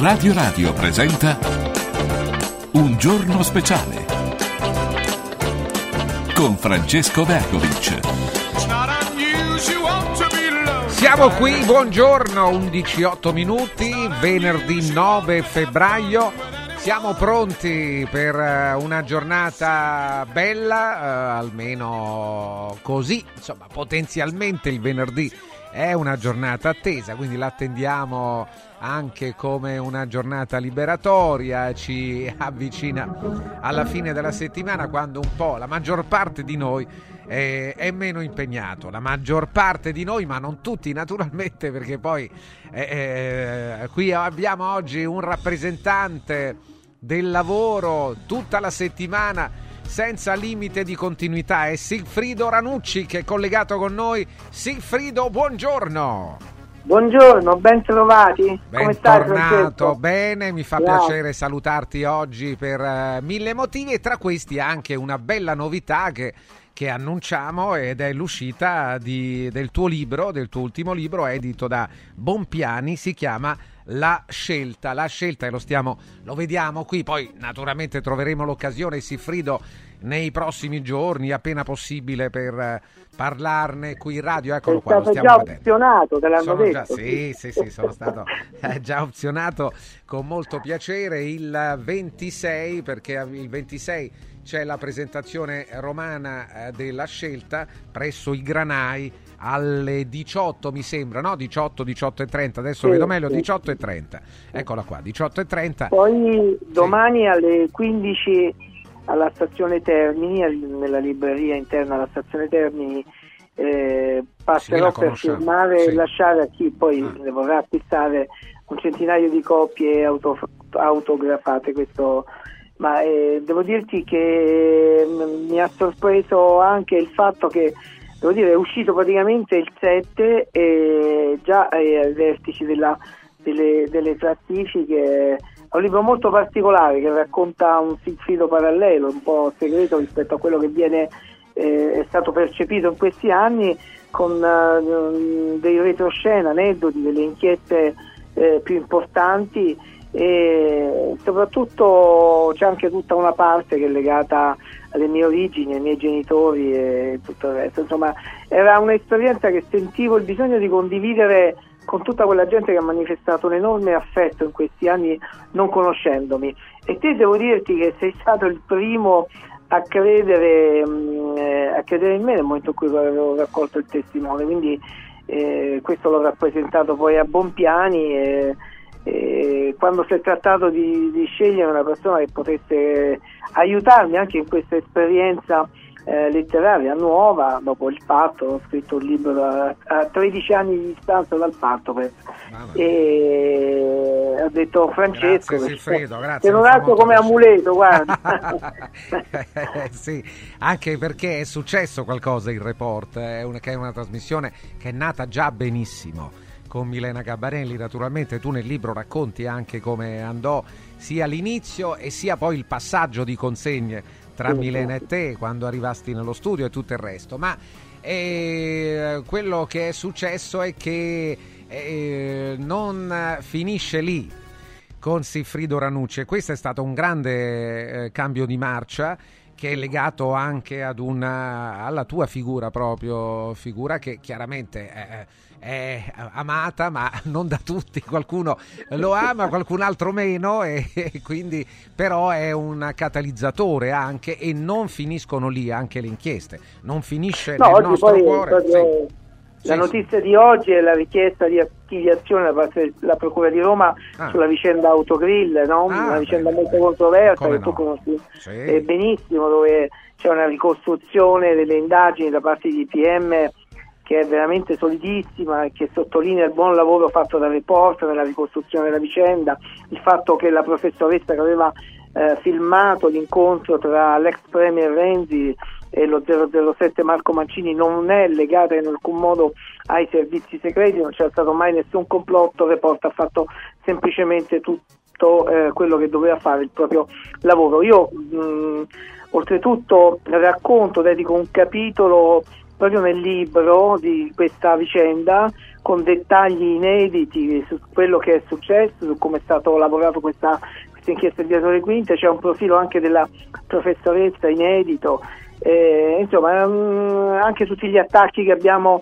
Radio Radio presenta Un giorno speciale con Francesco Vergovic. Siamo qui, buongiorno, 11:08 minuti, venerdì 9 febbraio. Siamo pronti per una giornata bella, almeno così, insomma, potenzialmente il venerdì è una giornata attesa, quindi l'attendiamo anche come una giornata liberatoria, ci avvicina alla fine della settimana quando un po' la maggior parte di noi è meno impegnato, la maggior parte di noi, ma non tutti naturalmente, perché poi qui abbiamo oggi un rappresentante del lavoro tutta la settimana senza limite di continuità. È Sigfrido Ranucci che è collegato con noi. Sigfrido, buongiorno. Buongiorno, ben trovati. Come stai, Francesco? Bene, mi fa piacere salutarti oggi per mille motivi, e tra questi anche una bella novità che annunciamo, ed è l'uscita del tuo libro, del tuo ultimo libro edito da Bompiani. Si chiama La Scelta. La Scelta, e lo vediamo qui, poi naturalmente troveremo l'occasione, Sigfrido, nei prossimi giorni appena possibile per parlarne qui in radio. Eccolo qua, lo stiamo già vedendo. Opzionato, te l'hanno detto. Sì, sono stato già opzionato con molto piacere il 26, perché il 26 c'è la presentazione romana della Scelta presso i Granai alle 18, mi sembra, no? 18:30, adesso sì, vedo meglio, sì. 18:30, eccola qua, 18:30. Poi domani sì, alle 15 alla stazione Termini, nella libreria interna alla stazione Termini, passerò per firmare e lasciare a chi poi ne vorrà acquistare un centinaio di copie autografate. Questo, ma devo dirti che mi ha sorpreso anche il fatto che, devo dire, è uscito praticamente il 7 e già ai vertici delle classifiche. È un libro molto particolare che racconta un Sigfrido parallelo, un po' segreto rispetto a quello che viene è stato percepito in questi anni, con dei retroscena, aneddoti, delle inchieste più importanti, e soprattutto c'è anche tutta una parte che è legata alle mie origini, ai miei genitori e tutto il resto. Insomma, era un'esperienza che sentivo il bisogno di condividere con tutta quella gente che ha manifestato un enorme affetto in questi anni non conoscendomi, e te devo dirti che sei stato il primo a credere in me nel momento in cui avevo raccolto il testimone, quindi questo l'ho rappresentato poi a Bompiani, e quando si è trattato di scegliere una persona che potesse aiutarmi anche in questa esperienza letteraria nuova dopo il parto, ho scritto un libro a 13 anni di distanza dal parto, e ho detto Francesco, grazie, non altro come amuleto, guarda. Sì, anche perché è successo qualcosa in Report, che è una trasmissione che è nata già benissimo con Milena Gabarelli. Naturalmente tu nel libro racconti anche come andò sia l'inizio e sia poi il passaggio di consegne tra Milena e te, quando arrivasti nello studio e tutto il resto, ma quello che è successo è che non finisce lì con Sigfrido Ranucci. Questo è stato un grande cambio di marcia che è legato anche ad alla tua figura che chiaramente è amata, ma non da tutti, qualcuno lo ama, qualcun altro meno, e quindi però è un catalizzatore anche, e non finiscono lì anche le inchieste, non finisce nel nostro cuore. La notizia di oggi è la richiesta di archiviazione da parte della Procura di Roma sulla vicenda Autogrill, no? Una vicenda molto controversa che tu conosci benissimo, dove c'è una ricostruzione delle indagini da parte di PM che è veramente solidissima, che sottolinea il buon lavoro fatto da Report nella ricostruzione della vicenda, il fatto che la professoressa che aveva filmato l'incontro tra l'ex premier Renzi e lo 007 Marco Mancini non è legata in alcun modo ai servizi segreti, non c'è stato mai nessun complotto. Report ha fatto semplicemente tutto quello che doveva fare, il proprio lavoro. Io oltretutto racconto, dedico un capitolo proprio nel libro di questa vicenda, con dettagli inediti su quello che è successo, su come è stato lavorato questa inchiesta di Viatore Quinta. C'è un profilo anche della professoressa inedito, insomma anche tutti gli attacchi che abbiamo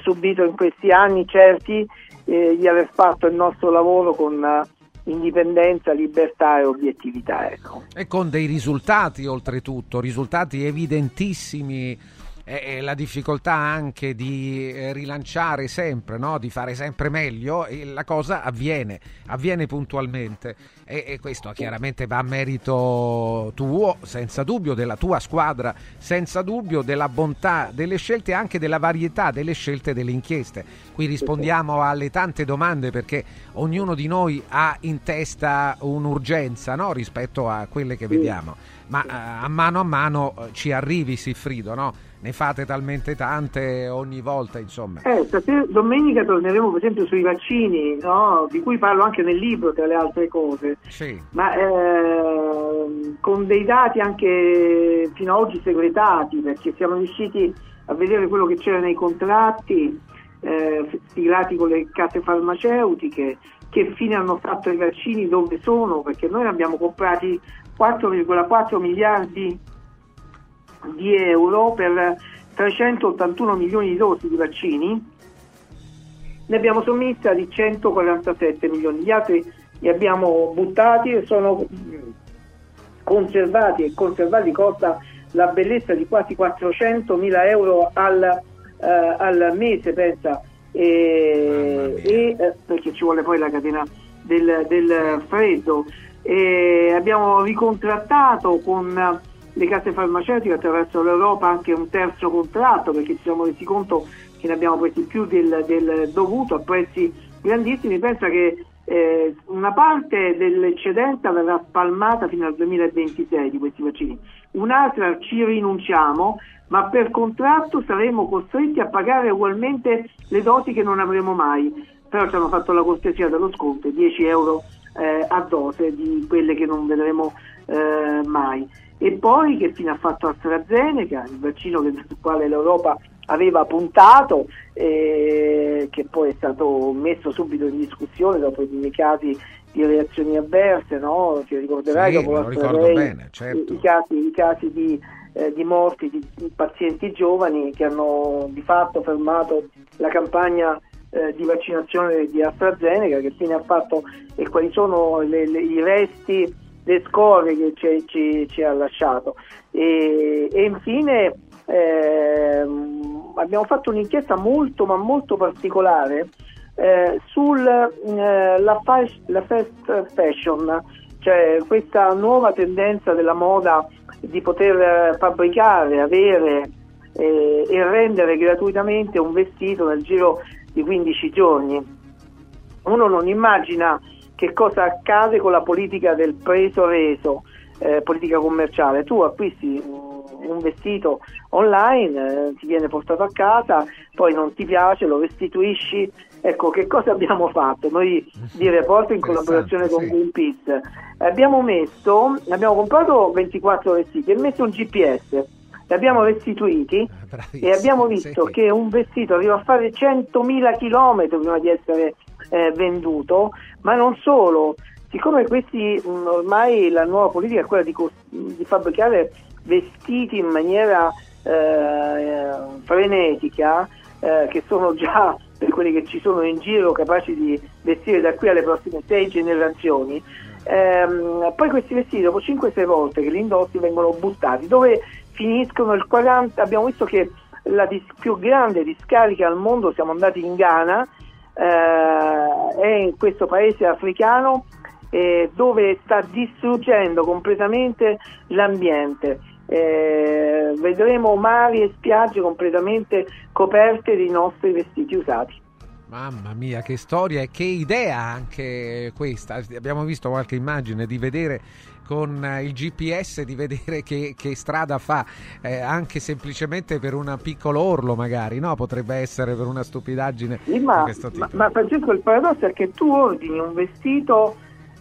subito in questi anni, certi di aver fatto il nostro lavoro con indipendenza, libertà e obiettività, ecco. E con dei risultati, oltretutto, risultati evidentissimi, e la difficoltà anche di rilanciare sempre, no? Di fare sempre meglio, e la cosa avviene puntualmente, e questo chiaramente va a merito tuo, senza dubbio, della tua squadra, senza dubbio, della bontà delle scelte e anche della varietà delle scelte delle inchieste. Qui rispondiamo alle tante domande perché ognuno di noi ha in testa un'urgenza, no? Rispetto a quelle che vediamo, ma a mano ci arrivi, Sigfrido, no? Ne fate talmente tante ogni volta, insomma. Stasera, domenica, torneremo per esempio sui vaccini, no? Di cui parlo anche nel libro, tra le altre cose. Sì. Ma con dei dati anche fino ad oggi segretati, perché siamo riusciti a vedere quello che c'era nei contratti stilati con le case farmaceutiche, che fine hanno fatto i vaccini, dove sono, perché noi ne abbiamo comprati 4,4 miliardi di euro per 381 milioni di dosi di vaccini, ne abbiamo somministrati di 147 milioni, gli altri li abbiamo buttati e sono conservati, e conservarli costa la bellezza di quasi 400.000 euro al mese, pensa, perché ci vuole poi la catena del freddo, e abbiamo ricontrattato con le case farmaceutiche attraverso l'Europa anche un terzo contratto, perché ci siamo resi conto che ne abbiamo presi più del dovuto a prezzi grandissimi. Pensa che una parte dell'eccedenza verrà spalmata fino al 2026 di questi vaccini, un'altra ci rinunciamo, ma per contratto saremo costretti a pagare ugualmente le dosi che non avremo mai, però ci hanno fatto la cortesia dello sconto, 10 euro a dose di quelle che non vedremo mai. E poi che fine ha fatto AstraZeneca, il vaccino sul quale l'Europa aveva puntato, che poi è stato messo subito in discussione dopo i primi casi di reazioni avverse, no? Ti ricorderai, sì, dopo bene, certo. i casi di morti di pazienti giovani che hanno di fatto fermato la campagna di vaccinazione di AstraZeneca. Che fine ha fatto e quali sono i resti, le scorie che ci ha lasciato, e infine abbiamo fatto un'inchiesta molto ma molto particolare sulla fast fashion, cioè questa nuova tendenza della moda di poter fabbricare, avere e rendere gratuitamente un vestito nel giro di 15 giorni. Uno non immagina che cosa accade con la politica del preso-reso, politica commerciale. Tu acquisti un vestito online, ti viene portato a casa, poi non ti piace, lo restituisci. Ecco, che cosa abbiamo fatto? Noi di Report, in collaborazione con Greenpeace, abbiamo comprato 24 vestiti e messo un GPS, li abbiamo restituiti. Bravissimo, e abbiamo visto che un vestito arriva a fare 100.000 chilometri prima di essere venduto. Ma non solo, siccome questi ormai la nuova politica è quella di fabbricare vestiti in maniera frenetica, che sono già, per quelli che ci sono in giro, capaci di vestire da qui alle prossime 6 generazioni, poi questi vestiti dopo 5-6 volte che li indossi vengono buttati, dove finiscono il 40%. Abbiamo visto che la più grande discarica al mondo, siamo andati in Ghana, è in questo paese africano, dove sta distruggendo completamente l'ambiente. Vedremo mari e spiagge completamente coperte dei nostri vestiti usati. Mamma mia, che storia e che idea anche questa. Abbiamo visto qualche immagine di vedere con il GPS, di vedere che strada fa, anche semplicemente per un piccolo orlo magari, no? Potrebbe essere per una stupidaggine. Sì, ma Francesco, il paradosso è che tu ordini un vestito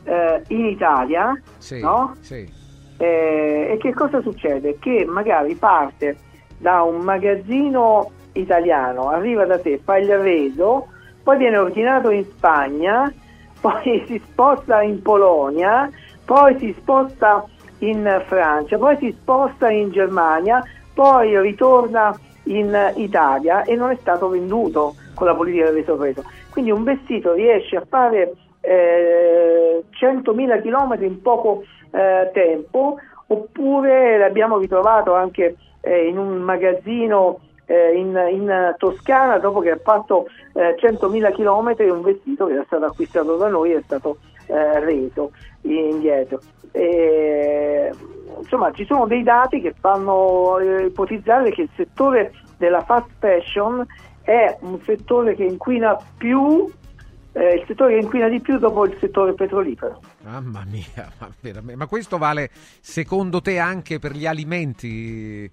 in Italia, sì, no? Sì. E che cosa succede? Che magari parte da un magazzino italiano, arriva da te, fa il reso, poi viene ordinato in Spagna, poi si sposta in Polonia, poi si sposta in Francia, poi si sposta in Germania, poi ritorna in Italia e non è stato venduto con la politica del reso preso. Quindi un vestito riesce a fare 100.000 chilometri in poco tempo, oppure l'abbiamo ritrovato anche in un magazzino in Toscana, dopo che ha fatto 100.000 chilometri, un vestito che era stato acquistato da noi è stato reso indietro. Insomma, ci sono dei dati che fanno ipotizzare che il settore della fast fashion è un settore che inquina più, il settore che inquina di più dopo il settore petrolifero. Mamma mia, ma questo vale secondo te anche per gli alimenti?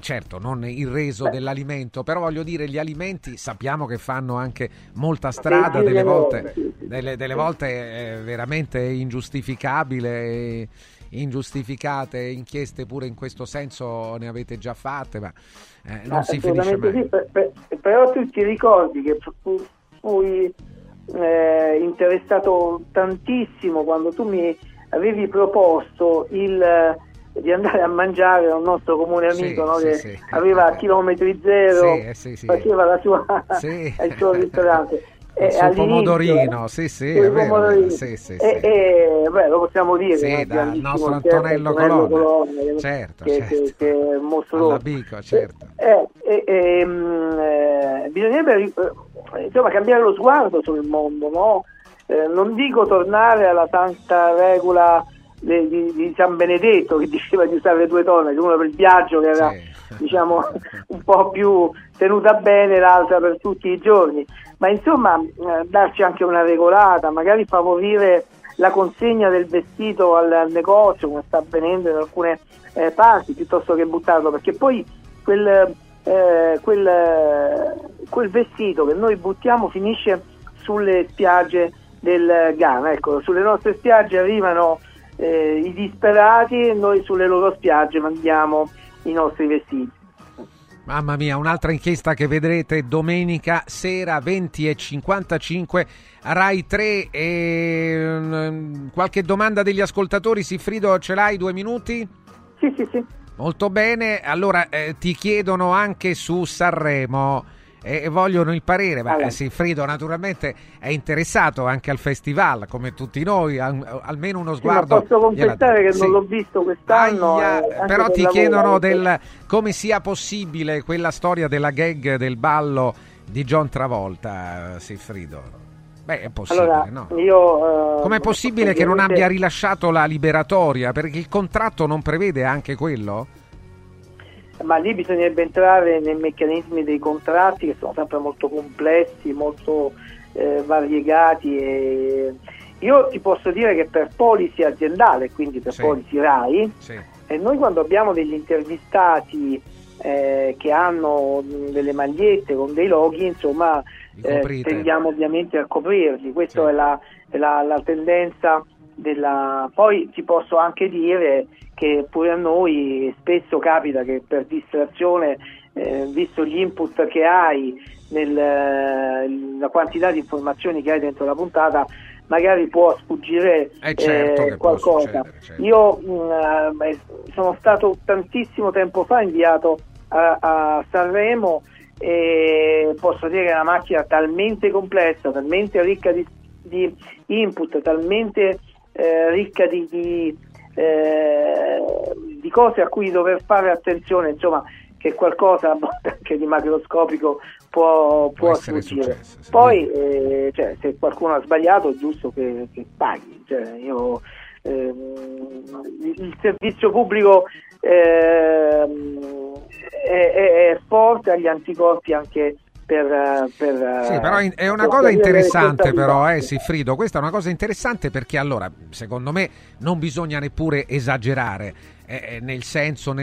Certo, non il reso dell'alimento, però voglio dire, gli alimenti sappiamo che fanno anche molta strada, delle volte è veramente ingiustificabile, ingiustificate, inchieste pure in questo senso ne avete già fatte, ma non si finisce mai. Sì, però tu ti ricordi che fui interessato tantissimo quando tu mi avevi proposto di andare a mangiare a un nostro comune amico, che aveva chilometri zero, faceva la sua, il suo ristorante, il suo pomodorino, lo possiamo dire, dal nostro Antonello Colonna, certo. Che è mostruoso, certo. Bisognerebbe cambiare lo sguardo sul mondo, no? Non dico tornare alla santa regola di San Benedetto, che diceva di usare due tonali, una per il viaggio, che era un po' più tenuta bene, l'altra per tutti i giorni, ma insomma darci anche una regolata, magari favorire la consegna del vestito al negozio, come sta avvenendo in alcune parti, piuttosto che buttarlo, perché poi quel vestito che noi buttiamo finisce sulle spiagge del Ghana, ecco, sulle nostre spiagge arrivano i disperati e noi sulle loro spiagge mandiamo i nostri vestiti. Mamma mia, un'altra inchiesta che vedrete domenica sera 20:55 Rai 3. Qualche domanda degli ascoltatori? Sigfrido, ce l'hai 2 minuti? Sì. Molto bene, allora ti chiedono anche su Sanremo e vogliono il parere, ma Sigfrido naturalmente è interessato anche al festival come tutti noi, almeno uno sguardo. Posso confessare che non l'ho visto quest'anno. Però ti chiedono del come sia possibile quella storia della gag del ballo di John Travolta, Sigfrido. Beh, è possibile, allora, no? Com'è possibile che non abbia rilasciato la liberatoria? Perché il contratto non prevede anche quello? Ma lì bisognerebbe entrare nei meccanismi dei contratti, che sono sempre molto complessi, molto variegati. E io ti posso dire che per policy aziendale, quindi per policy Rai, e noi quando abbiamo degli intervistati che hanno delle magliette con dei loghi, insomma, tendiamo ovviamente a coprirli. Questa è la tendenza della. Poi ti posso anche dire che pure a noi spesso capita che per distrazione, visto gli input che hai, la quantità di informazioni che hai dentro la puntata, magari può sfuggire qualcosa. Io sono stato tantissimo tempo fa inviato a Sanremo e posso dire che è una macchina talmente complessa, talmente ricca di input, talmente ricca di cose a cui dover fare attenzione, insomma, che qualcosa a volte anche di macroscopico può sfuggire. Poi se qualcuno ha sbagliato è giusto che paghi, il servizio pubblico è forte, agli anticorpi anche per però è una cosa interessante, però Sigfrido, questa è una cosa interessante, perché allora secondo me non bisogna neppure esagerare nel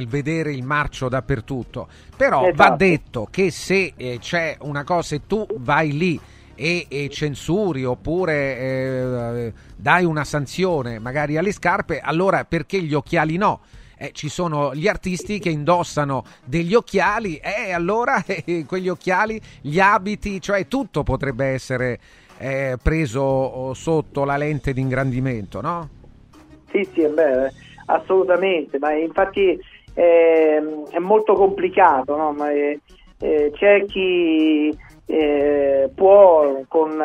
vedere il marcio dappertutto, però va detto che se c'è una cosa, se tu vai lì e censuri oppure dai una sanzione magari alle scarpe, allora perché gli occhiali no? ci sono gli artisti che indossano degli occhiali e allora quegli occhiali, gli abiti, cioè tutto potrebbe essere preso sotto la lente di ingrandimento, no? Sì, beh, assolutamente, ma infatti è molto complicato, no? Ma c'è chi può con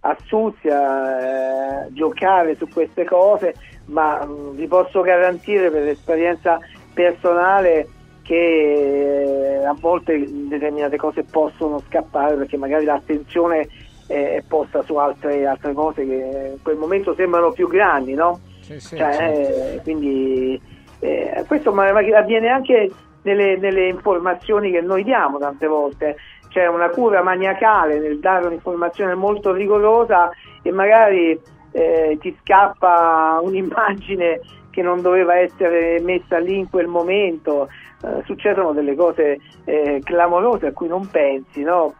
astuzia giocare su queste cose, ma vi posso garantire per esperienza personale che a volte determinate cose possono scappare perché magari l'attenzione è posta su altre cose che in quel momento sembrano più grandi, no? Sì, cioè, certo. Quindi questo avviene anche nelle informazioni che noi diamo tante volte. C'è una cura maniacale nel dare un'informazione molto rigorosa e magari ti scappa un'immagine che non doveva essere messa lì in quel momento, succedono delle cose clamorose a cui non pensi, no?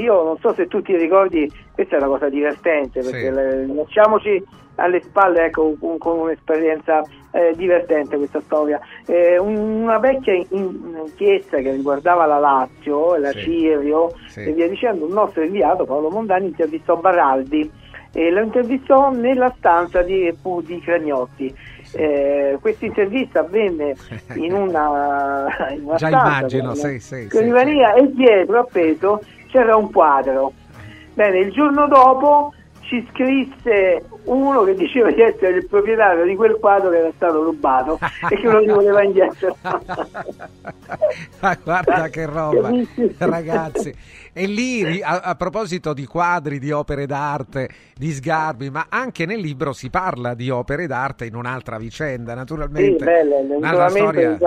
Io non so se tu ti ricordi, questa è una cosa divertente perché lasciamoci alle spalle, ecco, con un'esperienza divertente questa storia, una vecchia inchiesta che riguardava la Lazio, la Cirio e via dicendo. Un nostro inviato, Paolo Mondani, intervistò Baraldi e lo intervistò nella stanza di Cragnotti. Questa intervista avvenne in una già stanza, immagino, sì. E dietro appeso c'era un quadro. Bene, il giorno dopo ci scrisse uno che diceva di essere il proprietario di quel quadro che era stato rubato e che non gli voleva indietro. Ma guarda che roba, ragazzi. E lì, a proposito di quadri, di opere d'arte, di sgarbi, ma anche nel libro si parla di opere d'arte in un'altra vicenda, naturalmente. Sì, bella, una storia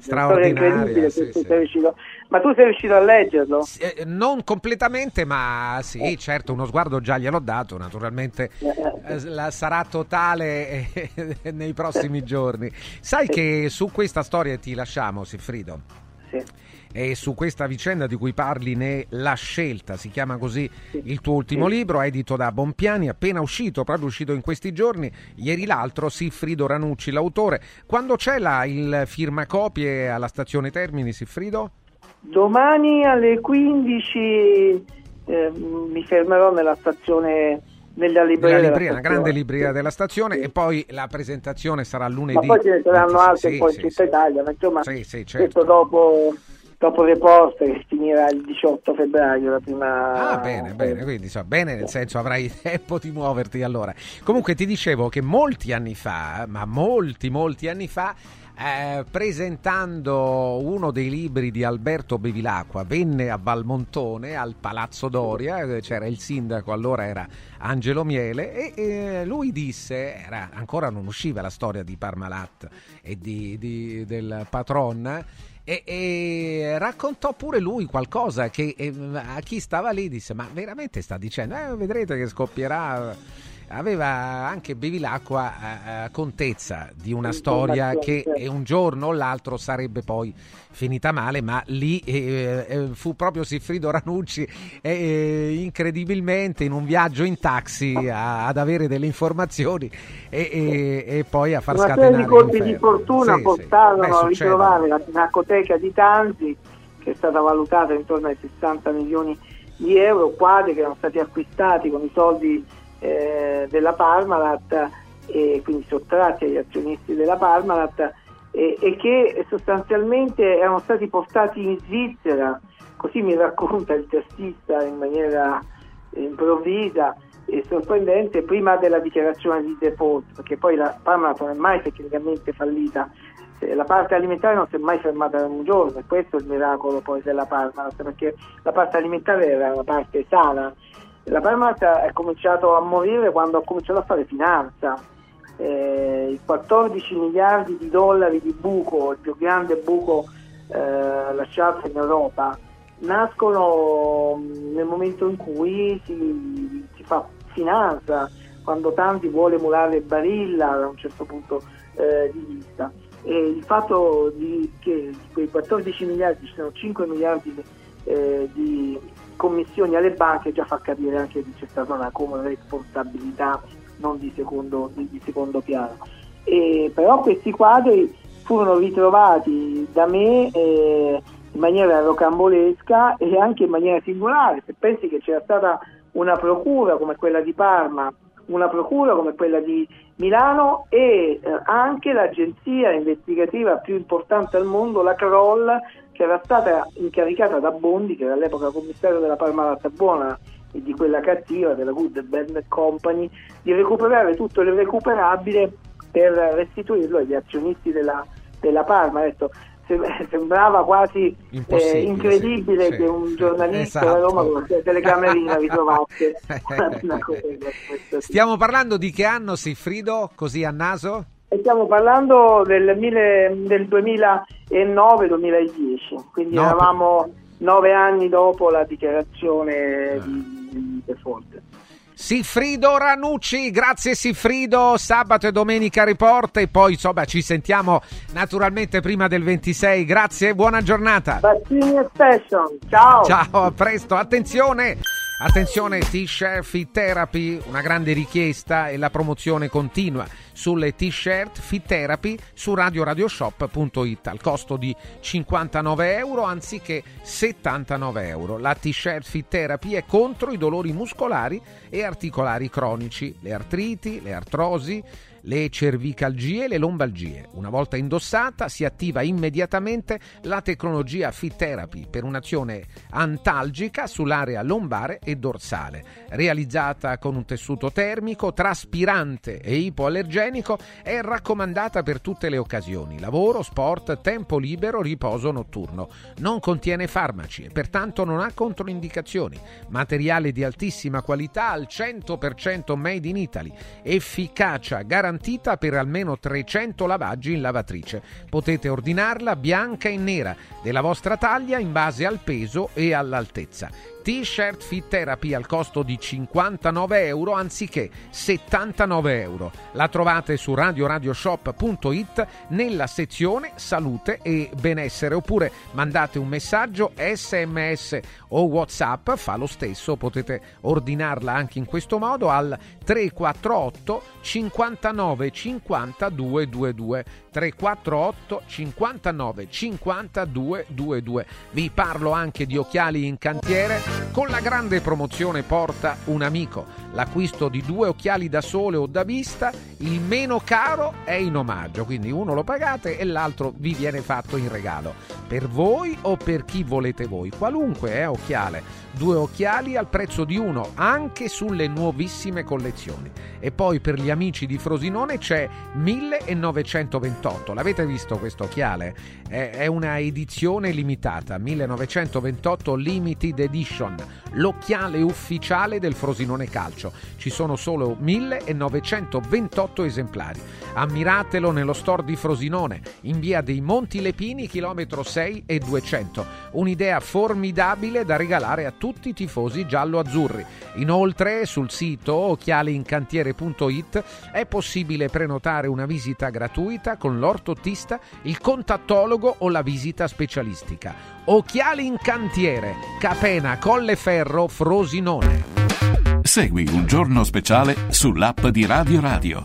straordinaria. Ma tu sei riuscito a leggerlo? Non completamente, ma sì, certo, uno sguardo già gliel'ho dato, naturalmente sarà totale nei prossimi giorni. Sai che su questa storia ti lasciamo, Sigfrido? Sì. E su questa vicenda di cui parli ne La Scelta, si chiama così il tuo ultimo libro, edito da Bompiani, appena uscito, proprio uscito in questi giorni, ieri l'altro, Sigfrido Ranucci, l'autore. Quando c'è il firmacopie alla stazione Termini, Sigfrido? Domani alle 15 mi fermerò nella stazione, nella libreria, una grande libreria della stazione, e poi la presentazione sarà lunedì. Ma poi ce ne saranno altre poi in tutta Italia, ma insomma certo. Questo dopo Report, che finirà il 18 febbraio la prima. Bene, quindi bene, nel senso avrai tempo di muoverti allora. Comunque ti dicevo che molti anni fa, ma molti anni fa, presentando uno dei libri di Alberto Bevilacqua, venne a Valmontone al Palazzo Doria, c'era il sindaco, allora era Angelo Miele, e lui disse, ancora non usciva la storia di Parmalat e del patron, e raccontò pure lui qualcosa che a chi stava lì disse: ma veramente sta dicendo, vedrete che scoppierà. Aveva anche Bevilacqua contezza di una storia che un giorno o l'altro sarebbe poi finita male, ma lì fu proprio Sigfrido Ranucci incredibilmente in un viaggio in taxi ad avere delle informazioni e poi a far scatenare una serie di colpi di fortuna portarono a ritrovare la pinacoteca di Tanzi, che è stata valutata intorno ai 60 milioni di euro, quadri che erano stati acquistati con i soldi della Parmalat, e quindi sottratti agli azionisti della Parmalat, e che sostanzialmente erano stati portati in Svizzera, così mi racconta il testista in maniera improvvisa e sorprendente, prima della dichiarazione di default, perché poi la Parmalat non è mai tecnicamente fallita, la parte alimentare non si è mai fermata da un giorno, e questo è il miracolo poi della Parmalat, perché la parte alimentare era una parte sana. La Parmalat è cominciato a morire quando ha cominciato a fare finanza, i 14 miliardi di dollari di buco, il più grande buco lasciato in Europa, nascono nel momento in cui si fa finanza, quando Tanzi vuole emulare Barilla da un certo punto di vista, e il fatto che di quei 14 miliardi ci sono 5 miliardi di commissioni alle banche già fa capire anche che c'è stata una comoda responsabilità non di secondo piano. Però questi quadri furono ritrovati da me in maniera rocambolesca e anche in maniera singolare. Se pensi che c'era stata una procura come quella di Parma, una procura come quella di Milano e anche l'agenzia investigativa più importante al mondo, la Kroll, che era stata incaricata da Bondi, che era all'epoca commissario della Parmalat buona e di quella cattiva, della Good Bad Company, di recuperare tutto l'irrecuperabile per restituirlo agli azionisti della Parma. Detto, sembrava quasi incredibile, sì, che un giornalista, esatto, da Roma con la telecamerina ritrovasse una cosa. Stiamo parlando di che anno, Sigfrido, così a naso? E stiamo parlando del 2009-2010, quindi eravamo 9 anni dopo la dichiarazione di default. Sigfrido Ranucci, grazie Sigfrido. Sabato e domenica Report, e poi insomma ci sentiamo naturalmente prima del 26. Grazie, buona giornata. Ciao. Ciao, a presto. Attenzione, T-shirt Therapy, una grande richiesta e la promozione continua sulle T-shirt Fit Therapy su radioradioshop.it al costo di €59 anziché €79. La T-shirt Fit Therapy è contro i dolori muscolari e articolari cronici, le artriti, le artrosi, le cervicalgie e le lombalgie. Una volta indossata si attiva immediatamente la tecnologia Fit Therapy per un'azione antalgica sull'area lombare e dorsale. Realizzata con un tessuto termico, traspirante e ipoallergenico, è raccomandata per tutte le occasioni: lavoro, sport, tempo libero, riposo notturno. Non contiene farmaci e pertanto non ha controindicazioni. Materiale di altissima qualità, al 100% made in Italy. Efficacia garantita per almeno 300 lavaggi in lavatrice. Potete ordinarla bianca e nera della vostra taglia in base al peso e all'altezza. T-shirt Fit Therapy al costo di €59 anziché €79. La trovate su radioradioshop.it nella sezione salute e benessere, oppure mandate un messaggio SMS o WhatsApp, fa lo stesso, potete ordinarla anche in questo modo al 348 59 50 222. 348 59 52 22. Vi parlo anche di occhiali in cantiere con la grande promozione Porta un amico. L'acquisto di 2 occhiali da sole o da vista, il meno caro è in omaggio, quindi uno lo pagate e l'altro vi viene fatto in regalo, per voi o per chi volete voi, qualunque occhiale. 2 occhiali al prezzo di uno, anche sulle nuovissime collezioni. E poi per gli amici di Frosinone c'è 1928. L'avete visto questo occhiale? È una edizione limitata, 1928 Limited Edition, l'occhiale ufficiale del Frosinone Calcio. Ci sono solo 1928 esemplari. Ammiratelo nello store di Frosinone, in via dei Monti Lepini, chilometro 6 e 200. Un'idea formidabile da regalare a tutti i tifosi giallo-azzurri. Inoltre sul sito occhialincantiere.it è possibile prenotare una visita gratuita con l'ortotista, il contattologo o la visita specialistica. Occhiali in Cantiere, Capena, Colleferro, Frosinone. Segui Un Giorno Speciale sull'app di Radio Radio.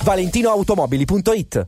ValentinoAutomobili.it.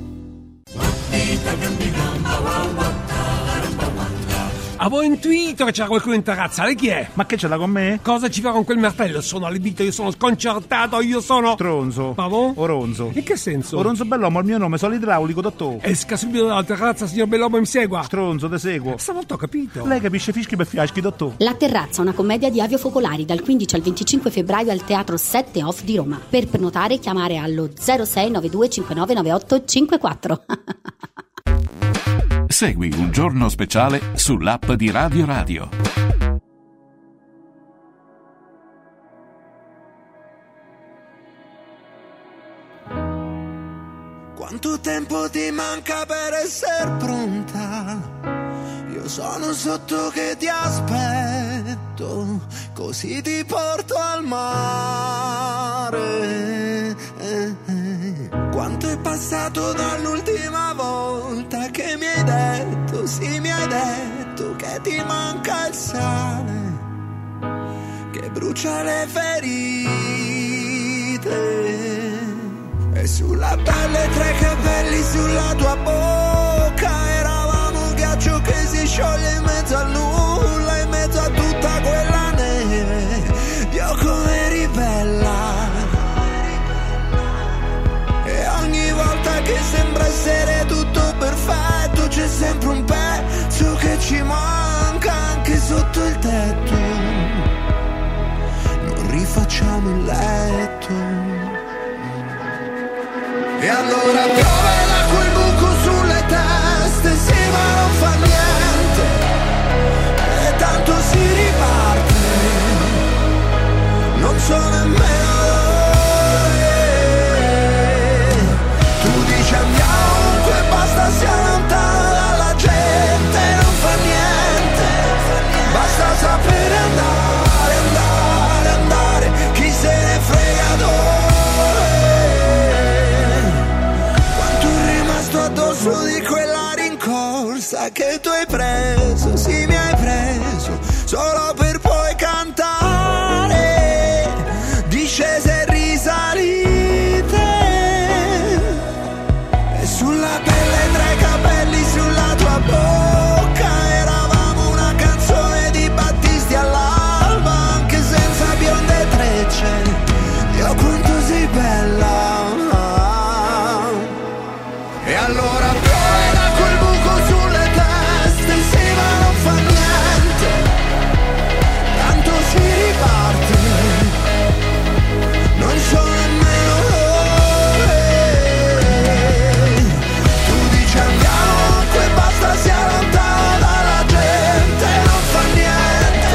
Avevo intuito che c'era qualcuno in terrazza, lei chi è? Ma che ce l'ha con me? Cosa ci fa con quel martello? Sono alle dita, io sono sconcertato, io sono... Tronzo. Pavò? Oronzo. In che senso? Oronzo Bellomo, il mio nome, sono l'idraulico, dottore. Esca subito dalla terrazza, signor Bellomo, mi segua. Tronzo, te seguo. Stavolta ho capito. Lei capisce fischi per fiaschi, dottore. La terrazza, una commedia di Avio Focolari, dal 15 al 25 febbraio al Teatro 7 Off di Roma. Per prenotare chiamare allo 0692 599854. Segui Un Giorno Speciale sull'app di Radio Radio. Quanto tempo ti manca per essere pronta? Io sono sotto che ti aspetto, così ti porto al mare. Quanto è passato dall'ultima volta che mi hai detto, sì mi hai detto che ti manca il sale, che brucia le ferite. E sulla pelle tre capelli, sulla tua bocca eravamo un ghiaccio che si scioglie in mezzo a nulla, in mezzo a tutta quella neve. Dio come ribella. Che sembra essere tutto perfetto, c'è sempre un pezzo che ci manca anche sotto il tetto. Non rifacciamo il letto. E allora prova la quel buco su vado su di quella rincorsa che tu hai preso, sì mi hai preso, solo per poi cantare discese e risalite, e sulla pelle tra i capelli, sulla tua bocca eravamo una canzone di Battista all'alba, anche senza bionde trecce, io quanto sei bella. Allora piove da quel buco sulle teste, sì ma non fa niente, tanto si riparte, non so nemmeno dove. Tu dici andiamo ovunque basta sia lontano dalla gente, non fa niente,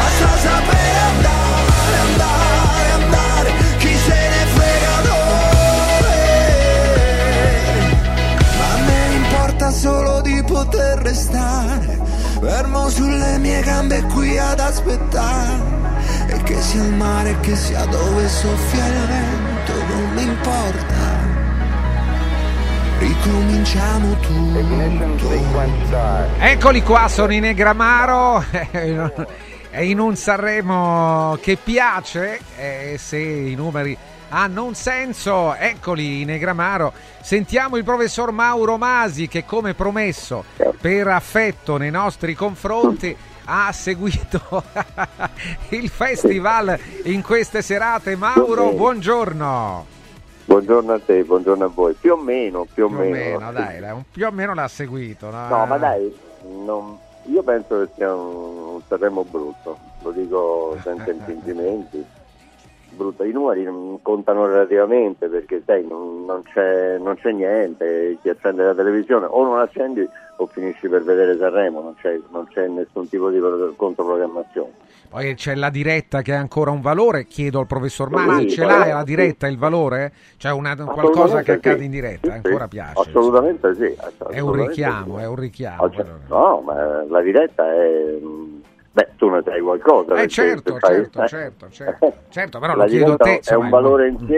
basta sapere andare, andare, andare, chi se ne frega dove. Solo di poter restare fermo sulle mie gambe qui ad aspettare, e che sia il mare, che sia dove soffia il vento, non mi importa, ricominciamo tutto. Eccoli qua, sono in Negramaro e in un Sanremo che piace, e se i numeri hanno un senso, eccoli in Negramaro. Sentiamo il professor Mauro Masi che, come promesso, per affetto nei nostri confronti, ha seguito il festival in queste serate. Mauro, buongiorno. Buongiorno a te, buongiorno a voi. Più o meno. Dai, più o meno l'ha seguito. No, ma dai, io penso che sia un Sanremo brutto, lo dico senza impingimenti. Brutto. I numeri non contano relativamente, perché sai non c'è niente, ti accende la televisione o non accendi o finisci per vedere Sanremo, non c'è nessun tipo di controprogrammazione. Poi c'è la diretta che è ancora un valore, chiedo al professor Masi, ce l'ha la diretta il valore? C'è qualcosa che accade in diretta, sì, ancora piace. Assolutamente sì. Assolutamente è un richiamo. No, ma la diretta è... Beh, tu ne sai qualcosa. Certo, però lo chiedo a te. È un valore in sé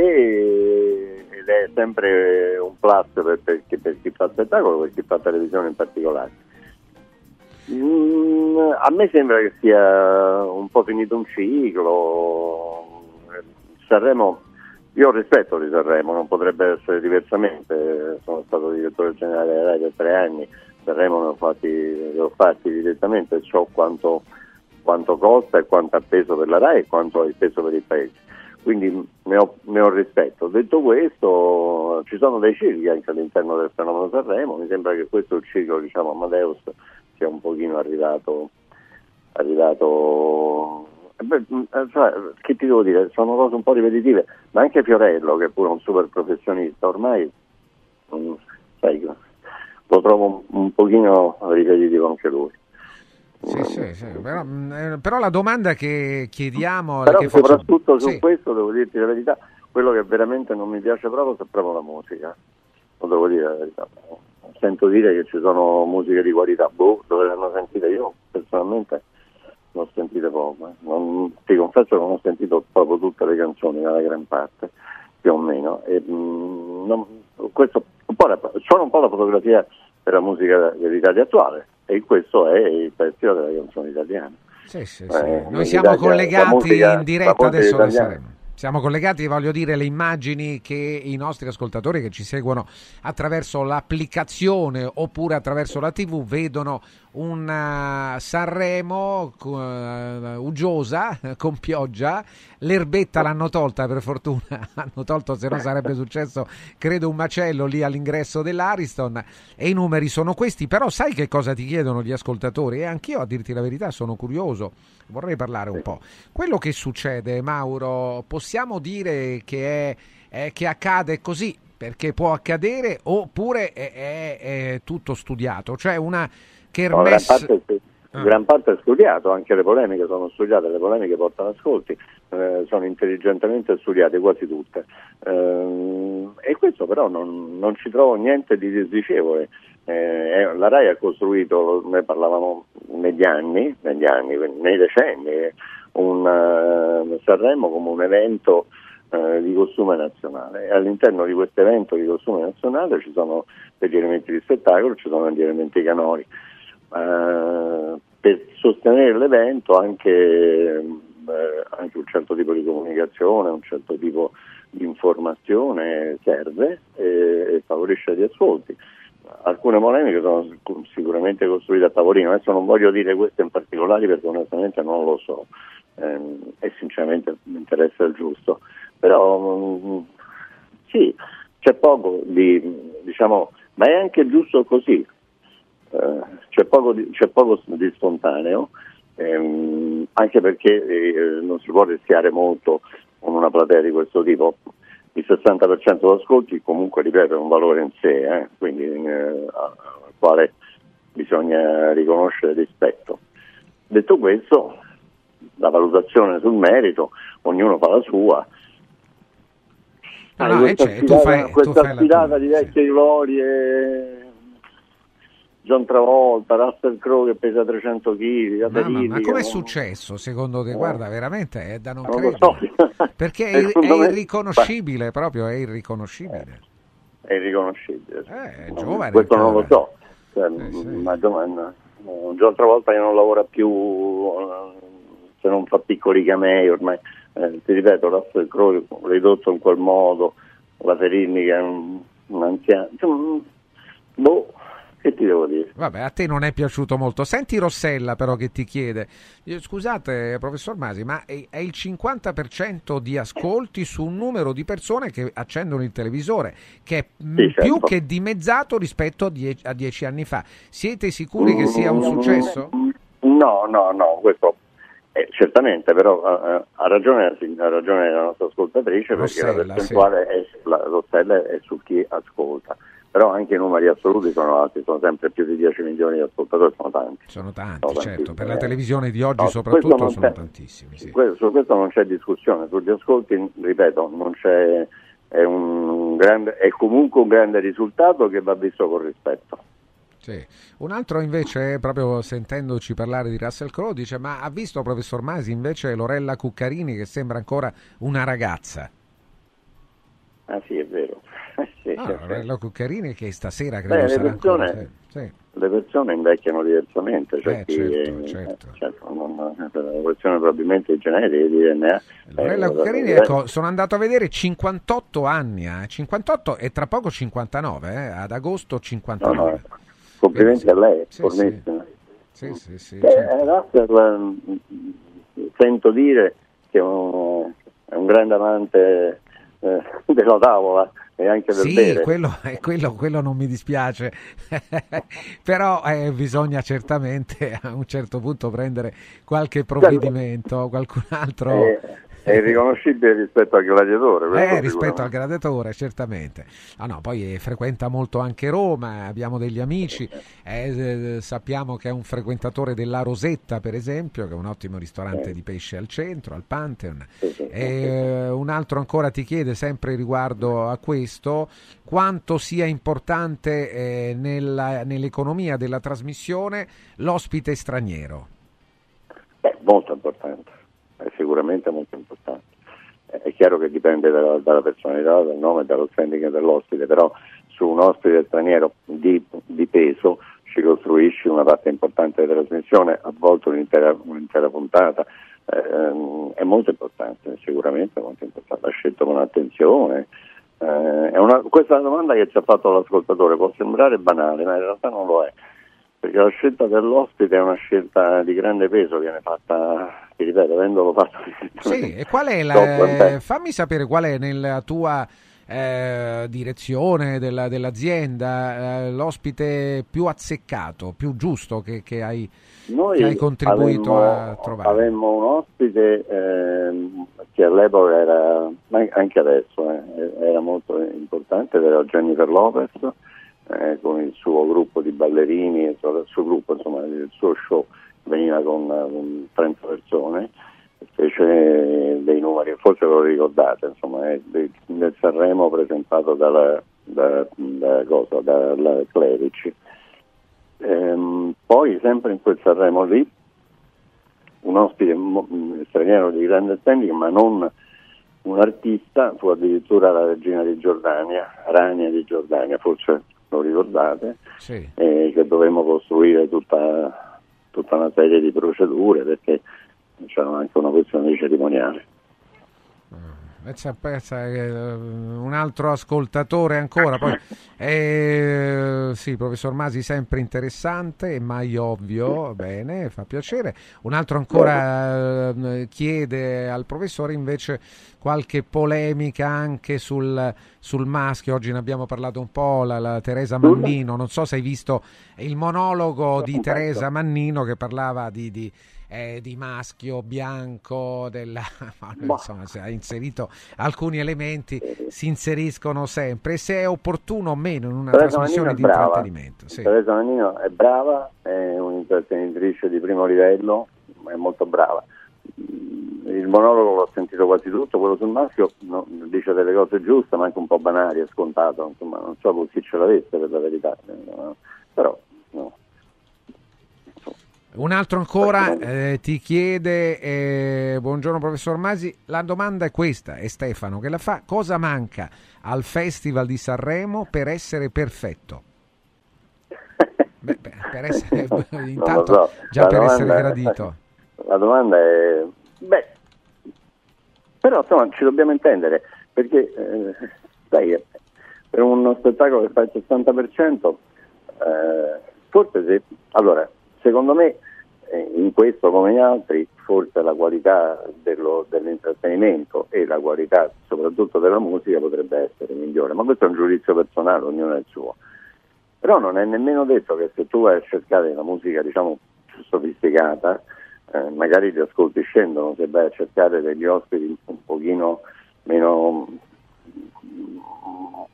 ed è sempre un plus per chi fa spettacolo, per chi fa televisione in particolare. A me sembra che sia un po' finito un ciclo. Sanremo, io ho rispetto di Sanremo, non potrebbe essere diversamente. Sono stato direttore generale della Rai per 3 anni. Sanremo ne ho fatti direttamente, so quanto costa e quanto ha peso per la Rai e quanto ha peso per il paese, quindi ne ho rispetto. Detto questo, ci sono dei cicli anche all'interno del fenomeno Sanremo, mi sembra che questo ciclo, diciamo, Amadeus sia un pochino arrivato. Beh, cioè, che ti devo dire, sono cose un po' ripetitive, ma anche Fiorello, che è pure un super professionista, ormai sai, lo trovo un pochino ripetitivo anche lui. Sì, però la domanda che chiediamo... Però che soprattutto facciamo... su questo devo dirti la verità, quello che veramente non mi piace proprio è proprio la musica. Lo devo dire la verità. Sento dire che ci sono musiche di qualità, dove le hanno sentite, io personalmente non ho sentite poco. Ti confesso che non ho sentito proprio tutte le canzoni, dalla gran parte, più o meno. E, questo sono un po' la fotografia della musica dell'Italia attuale, e questo è il festival della canzone italiana. Sì. Noi siamo collegati in diretta adesso da Sanremo. Siamo collegati, voglio dire, le immagini che i nostri ascoltatori che ci seguono attraverso l'applicazione oppure attraverso la TV vedono un Sanremo uggiosa, con pioggia, l'erbetta l'hanno tolta per fortuna, hanno tolto, se no sarebbe successo credo un macello lì all'ingresso dell'Ariston, e i numeri sono questi. Però sai che cosa ti chiedono gli ascoltatori? E anch'io, a dirti la verità, sono curioso, vorrei parlare un po'. Quello che succede, Mauro, possiamo dire che è che accade così perché può accadere, oppure è tutto studiato? Cioè una kermesse... Gran parte è studiato, anche le polemiche sono studiate, le polemiche portano ascolti, sono intelligentemente studiate quasi tutte, e questo però non ci trovo niente di disdicevole. La Rai ha costruito, ne parlavamo negli anni, nei decenni, un Sanremo come un evento di costume nazionale. All'interno di questo evento di costume nazionale ci sono degli elementi di spettacolo, ci sono degli elementi canori. Per sostenere l'evento anche un certo tipo di comunicazione, un certo tipo di informazione serve e favorisce gli ascolti. Alcune polemiche sono sicuramente costruite a tavolino, adesso non voglio dire queste in particolare perché onestamente non lo so e sinceramente mi interessa il giusto, però sì, c'è poco di, diciamo, ma è anche giusto così, c'è poco di spontaneo, anche perché non si può rischiare molto con una platea di questo tipo. Il 60% degli ascolti comunque, ripeto, è un valore in sé, quindi al quale bisogna riconoscere rispetto. Detto questo, la valutazione sul merito, ognuno fa la sua. Questa sfilata di vecchie glorie, John Travolta, Russell Crowe che pesa 300 kg. Ma come è successo secondo te? Guarda, veramente è da non credere. So. Perché è irriconoscibile, proprio è irriconoscibile. È irriconoscibile. È giovane. Questo non lo so. Ma domanda. John Travolta che non lavora più, se non fa piccoli camei ormai. Ti ripeto, Russell Crowe ridotto in quel modo, la Ferrini che è un anziano. Che ti devo dire? Vabbè, a te non è piaciuto molto. Senti Rossella però che ti chiede, scusate professor Masi, ma è il 50% di ascolti su un numero di persone che accendono il televisore, che è più che dimezzato rispetto a 10 anni fa. Siete sicuri che sia un successo? No, questo certamente, però ha ragione la nostra ascoltatrice Rossella, perché la percentuale Rossella è su chi ascolta. Però anche i numeri assoluti sono alti, sono sempre più di 10 milioni di ascoltatori, sono tanti. Sono tanti, certo, per la televisione di oggi soprattutto sono tantissimi. Sì. Su questo non c'è discussione, sugli ascolti, ripeto, non c'è, è comunque un grande risultato che va visto con rispetto. Sì. Un altro invece, proprio sentendoci parlare di Russell Crowe, dice, ma ha visto professor Masi invece Lorella Cuccarini che sembra ancora una ragazza? Ah sì, è vero. Lorella Cuccarini che stasera credo sarà le persone invecchiano diversamente, la questione probabilmente genetica di DNA. Lorella Cuccarini, ecco, sono andato a vedere 58 anni, 58 e tra poco 59, ad agosto 59. No. Complimenti a lei, formissima. Sì. Russell, sento dire che è un grande amante della tavola e anche del bere. quello non mi dispiace però bisogna certamente a un certo punto prendere qualche provvedimento, qualcun altro è riconoscibile rispetto al gladiatore, rispetto al gladiatore certamente. Poi frequenta molto anche Roma, abbiamo degli amici, sappiamo che è un frequentatore della Rosetta per esempio, che è un ottimo ristorante di pesce al centro, al Pantheon. Un altro ancora ti chiede sempre riguardo a questo quanto sia importante nell'economia della trasmissione l'ospite straniero. Molto importante, è sicuramente molto importante. È chiaro che dipende dalla personalità, dal nome, dallo standing dell'ospite, però su un ospite straniero di peso ci costruisci una parte importante della trasmissione, a volte un'intera puntata. È molto importante, sicuramente molto importante, ha scelto con attenzione. Questa è una domanda che ci ha fatto l'ascoltatore, può sembrare banale ma in realtà non lo è, perché la scelta dell'ospite è una scelta di grande peso, viene fatta, ti ripeto, avendolo fatto. Sì, e qual è fammi sapere qual è nella tua direzione dell'azienda l'ospite più azzeccato, più giusto che hai contribuito a trovare. Avemmo un ospite che all'epoca era, ma anche adesso era molto importante, era Jennifer Lopez con il suo gruppo di ballerini, il suo show veniva con 30 persone. Fece dei numeri, forse ve lo ricordate, nel Sanremo presentato dalla Clerici. Poi sempre in quel Sanremo lì un ospite straniero di grande standing, ma non un artista, fu addirittura la regina di Giordania, Rania di Giordania, forse lo ricordate, sì. Che dovevamo costruire tutta una serie di procedure perché c'era anche una questione di cerimoniale. Un altro ascoltatore ancora, poi sì, professor Masi, sempre interessante e mai ovvio, bene, fa piacere. Un altro ancora chiede al professore invece qualche polemica anche sul maschio. Oggi ne abbiamo parlato un po', la Teresa Mannino, non so se hai visto il monologo di Teresa Mannino che parlava di maschio bianco insomma, se ha inserito alcuni elementi, si inseriscono sempre se è opportuno o meno in una Teresa trasmissione di intrattenimento. Sì. Teresa Mannino è brava, è un'intrattenitrice di primo livello, è molto brava. Il monologo l'ho sentito quasi tutto, quello sul maschio, no, dice delle cose giuste ma anche un po' banali, è scontato, insomma, non so con chi ce l'avesse per la verità, però no. Un altro ancora ti chiede, buongiorno professor Masi, la domanda è questa, è Stefano che la fa: cosa manca al Festival di Sanremo per essere perfetto? Essere gradito. La domanda è, però insomma ci dobbiamo intendere, perché per uno spettacolo che fa il 60%, forse sì, allora... Secondo me, in questo come in altri, forse la qualità dell'intrattenimento e la qualità soprattutto della musica potrebbe essere migliore, ma questo è un giudizio personale, ognuno è il suo. Però non è nemmeno detto che se tu vai a cercare la musica, diciamo, più sofisticata, magari gli ascolti scendono. Se vai a cercare degli ospiti un pochino meno,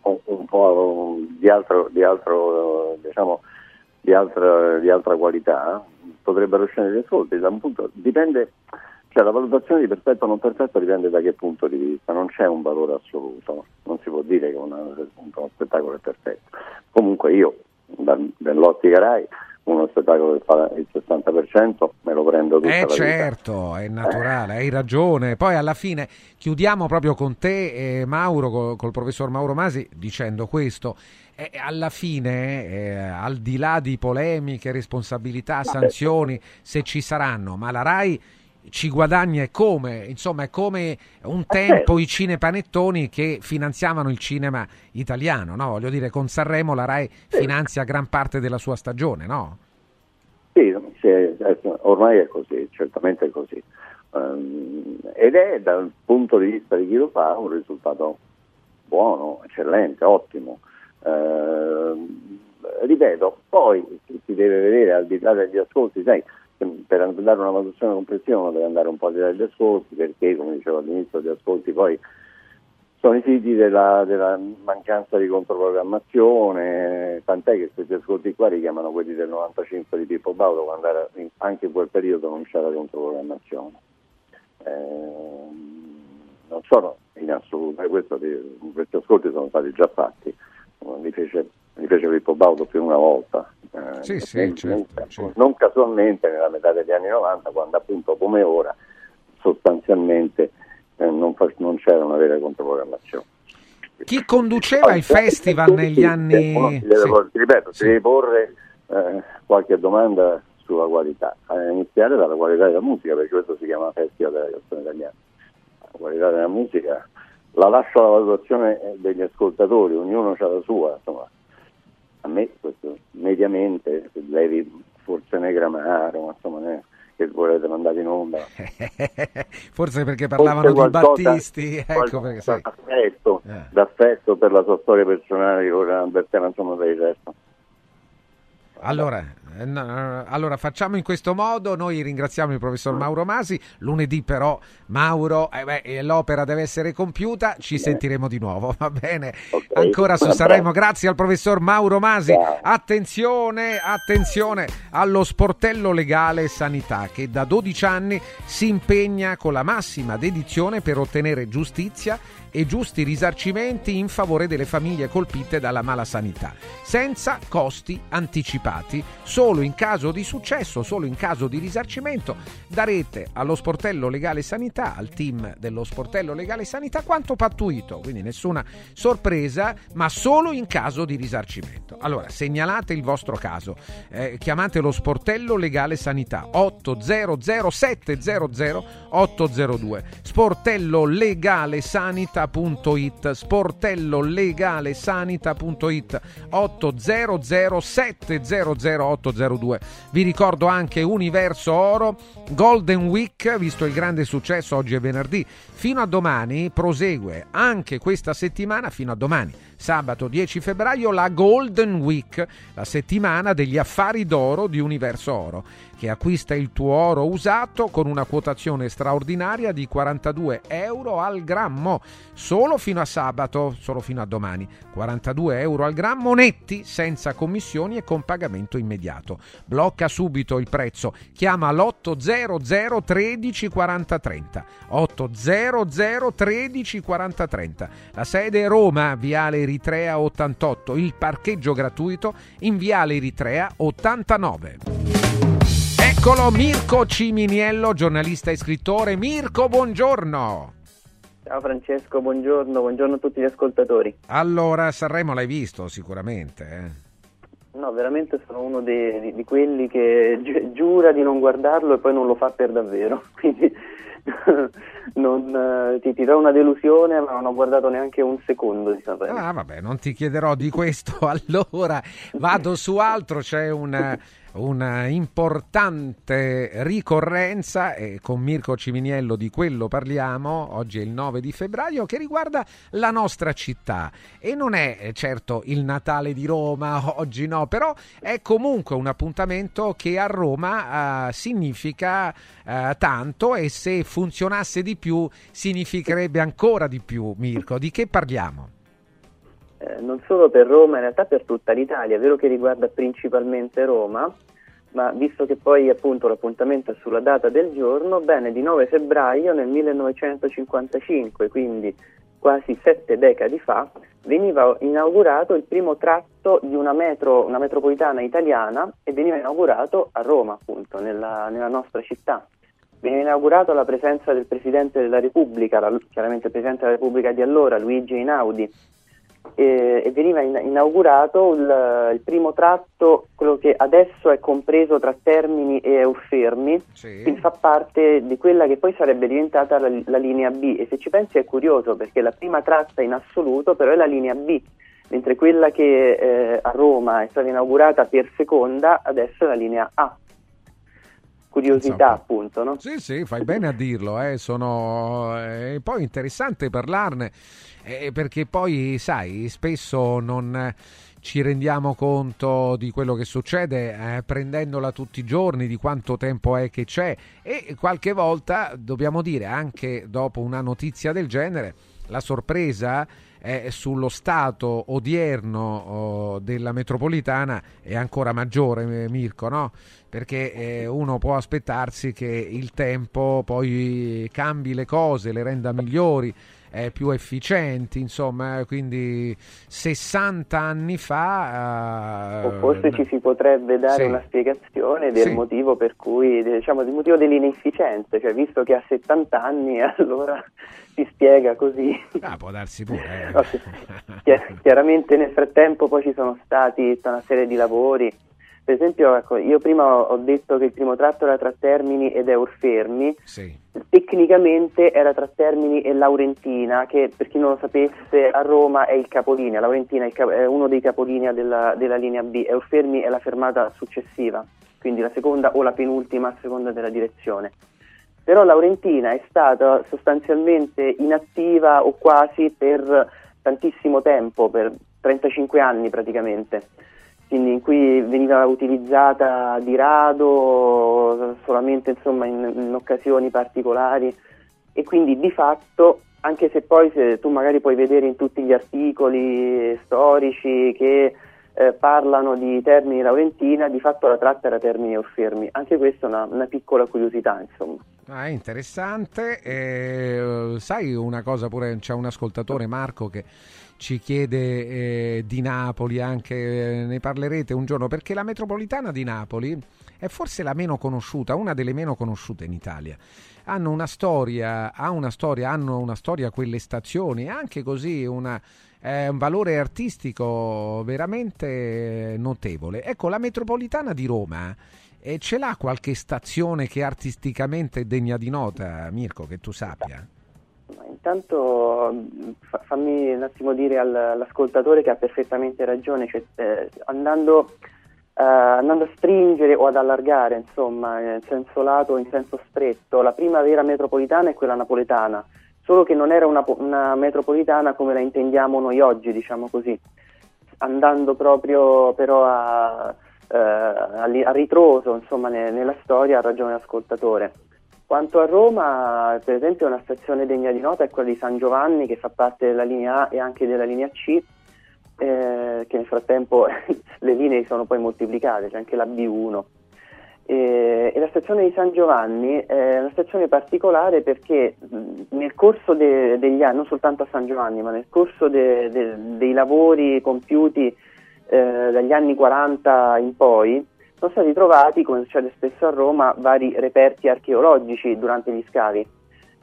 un po' di altro diciamo, di altra qualità, potrebbero scendere gli ascolti. Da un punto dipende, cioè la valutazione di perfetto o non perfetto dipende da che punto di vista, non c'è un valore assoluto, non si può dire che uno spettacolo è perfetto. Comunque io dell'ottica Rai uno spettacolo che fa il 60% me lo prendo tutta la certo, vita. È naturale, hai ragione. Poi alla fine chiudiamo proprio con te, Mauro, col professor Mauro Masi, dicendo questo. Alla fine, al di là di polemiche, responsabilità, sanzioni, se ci saranno, ma la Rai ci guadagna è come un tempo i cinepanettoni che finanziavano il cinema italiano, no? Voglio dire, con Sanremo la Rai finanzia gran parte della sua stagione, no? Sì, ormai è così, certamente è così, ed è dal punto di vista di chi lo fa un risultato buono, eccellente, ottimo. Ripeto, poi si deve vedere al di là degli ascolti, sai, per dare una valutazione complessiva uno deve andare un po' al di là degli ascolti, perché come dicevo all'inizio gli ascolti poi sono i siti della mancanza di controprogrammazione, tant'è che questi ascolti qua richiamano quelli del 95 di Pippo Baudo, quando era, anche in quel periodo non c'era controprogrammazione, non sono in assoluto, questi ascolti sono stati già fatti, li fece Pippo Baudo più una volta, certo. Non casualmente nella metà degli anni 90, quando appunto come ora sostanzialmente non c'era una vera controprogrammazione. Chi conduceva il festival negli anni... Si deve porre qualche domanda sulla qualità, a iniziare dalla qualità della musica, perché questo si chiama Festival della Canzone Italiana. La qualità della musica la lascio alla valutazione degli ascoltatori, ognuno ha la sua, insomma. A me questo, mediamente, se levi forse Negramaro, insomma, che volete mandare in onda. Forse perché parlavano forse di Battisti, ecco perché sai. D'affetto per la sua storia personale, che vorrà avvertire, insomma, per il resto. Allora facciamo in questo modo, noi ringraziamo il professor Mauro Masi, lunedì però Mauro l'opera deve essere compiuta, ci sentiremo di nuovo, va bene? Okay. Ancora su Sanremo, grazie al professor Mauro Masi. Attenzione allo sportello legale sanità, che da 12 anni si impegna con la massima dedizione per ottenere giustizia e giusti risarcimenti in favore delle famiglie colpite dalla mala sanità, senza costi anticipati. Solo in caso di successo, solo in caso di risarcimento, darete allo sportello legale sanità, al team dello sportello legale sanità, quanto pattuito, quindi nessuna sorpresa, ma solo in caso di risarcimento. Allora, segnalate il vostro caso, chiamate lo sportello legale sanità 800 700 802, sportellolegalesanita.it, sportellolegalesanita.it, 800 700 802. Vi ricordo anche Universo Oro Golden Week, visto il grande successo, oggi è venerdì, fino a domani prosegue anche questa settimana, fino a domani sabato 10 febbraio la Golden Week, la settimana degli affari d'oro di Universo Oro, che acquista il tuo oro usato con una quotazione straordinaria di 42 euro al grammo, solo fino a sabato, solo fino a domani, 42 euro al grammo netti, senza commissioni e con pagamento immediato. Blocca subito il prezzo, chiama l'800 13 40 30, 800 13 40 30, la sede è Roma, Viale Eritrea 88, il parcheggio gratuito in Viale Eritrea 89. Eccolo Mirko Ciminiello, giornalista e scrittore. Mirko, buongiorno. Ciao Francesco, buongiorno, buongiorno a tutti gli ascoltatori. Allora, Sanremo l'hai visto sicuramente, eh? No, veramente sono uno di quelli che giura di non guardarlo e poi non lo fa per davvero, quindi non, ti do una delusione, ma non ho guardato neanche un secondo di Sanremo. Ah vabbè, non ti chiederò di questo, allora vado su altro. C'è una importante ricorrenza e con Mirko Ciminiello di quello parliamo. Oggi è il 9 di febbraio, che riguarda la nostra città, e non è certo il Natale di Roma oggi, no, però è comunque un appuntamento che a Roma significa tanto, e se funzionasse di più significherebbe ancora di più. Mirko, di che parliamo? Non solo per Roma, in realtà per tutta l'Italia. È vero che riguarda principalmente Roma, ma visto che poi appunto l'appuntamento è sulla data del giorno, bene, di 9 febbraio nel 1955, quindi quasi 7 decadi fa, veniva inaugurato il primo tratto di una metropolitana italiana, e veniva inaugurato a Roma, appunto, nella nostra città. Veniva inaugurato alla presenza del Presidente della Repubblica, chiaramente il Presidente della Repubblica di allora, Luigi Einaudi, e veniva inaugurato il primo tratto, quello che adesso è compreso tra Termini e Eur Fermi, sì, che fa parte di quella che poi sarebbe diventata la linea B. E se ci pensi è curioso, perché la prima tratta in assoluto però è la linea B, mentre quella che a Roma è stata inaugurata per seconda adesso è la linea A. Curiosità, appunto, no? Sì, sì, fai bene a dirlo, poi interessante parlarne, perché poi, sai, spesso non ci rendiamo conto di quello che succede prendendola tutti i giorni, di quanto tempo è che c'è, e qualche volta, dobbiamo dire, anche dopo una notizia del genere, la sorpresa sullo stato odierno della metropolitana è ancora maggiore, Mirko, no? Perché uno può aspettarsi che il tempo poi cambi le cose, le renda migliori, più efficienti, insomma, quindi 60 anni fa o forse ci si potrebbe dare, sì, una spiegazione del, sì, motivo per cui, diciamo, del motivo dell'inefficienza, cioè visto che ha 70 anni allora si spiega così. Può darsi pure, Chiaramente nel frattempo poi ci sono stati tutta una serie di lavori. Per esempio, ecco, io prima ho detto che il primo tratto era tra Termini ed Eur Fermi, sì, tecnicamente era tra Termini e Laurentina, che per chi non lo sapesse a Roma è il capolinea, Laurentina è uno dei capolinea della linea B, Eur Fermi è la fermata successiva, quindi la seconda o la penultima a seconda della direzione. Però Laurentina è stata sostanzialmente inattiva o quasi per tantissimo tempo, per 35 anni praticamente. Quindi in cui veniva utilizzata di rado, solamente insomma in occasioni particolari, e quindi di fatto, anche se poi tu magari puoi vedere in tutti gli articoli storici che parlano di Termini Laurentina, di fatto la tratta era Termini Eur Fermi. Anche questa è una piccola curiosità, insomma. Ah, interessante. Sai una cosa pure, c'è un ascoltatore, Marco, che ci chiede di Napoli, anche ne parlerete un giorno, perché la metropolitana di Napoli è forse la meno conosciuta, una delle meno conosciute in Italia. Hanno una storia quelle stazioni, anche così è un valore artistico veramente notevole. Ecco, la metropolitana di Roma ce l'ha qualche stazione che artisticamente è degna di nota, Mirko, che tu sappia? Ma intanto fammi un attimo dire all'ascoltatore che ha perfettamente ragione, cioè, andando a stringere o ad allargare, insomma, in senso lato o in senso stretto, la prima vera metropolitana è quella napoletana, solo che non era una metropolitana come la intendiamo noi oggi, diciamo così, andando proprio però a ritroso, insomma, nella storia. Ha ragione l'ascoltatore. Quanto a Roma, per esempio, una stazione degna di nota è quella di San Giovanni, che fa parte della linea A e anche della linea C, che nel frattempo le linee sono poi moltiplicate, c'è anche la B1. E la stazione di San Giovanni è una stazione particolare perché nel corso degli anni, non soltanto a San Giovanni, ma nel corso dei lavori compiuti dagli anni 40 in poi, sono stati trovati, come succede spesso a Roma, vari reperti archeologici durante gli scavi,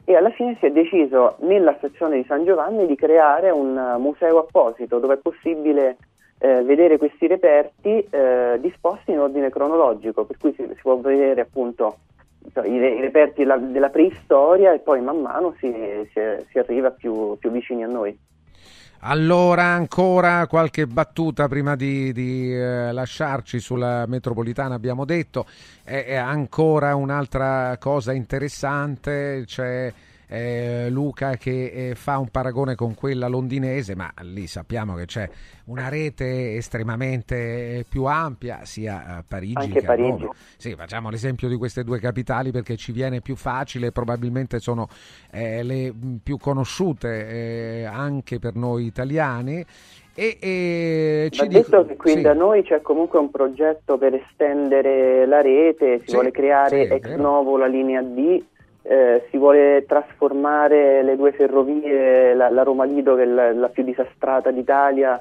e alla fine si è deciso nella stazione di San Giovanni di creare un museo apposito dove è possibile vedere questi reperti disposti in ordine cronologico, per cui si può vedere appunto i reperti della preistoria e poi man mano si arriva più vicini a noi. Allora, ancora qualche battuta prima di lasciarci sulla metropolitana. Abbiamo detto è ancora un'altra cosa interessante, c'è Luca che fa un paragone con quella londinese, ma lì sappiamo che c'è una rete estremamente più ampia, sia a Parigi anche che a Parigi. Roma. Sì, facciamo l'esempio di queste due capitali perché ci viene più facile, probabilmente sono le più conosciute anche per noi italiani. Che qui sì, da noi c'è comunque un progetto per estendere la rete, si vuole creare ex novo la linea D. Si vuole trasformare le due ferrovie, la Roma Lido, che è la più disastrata d'Italia,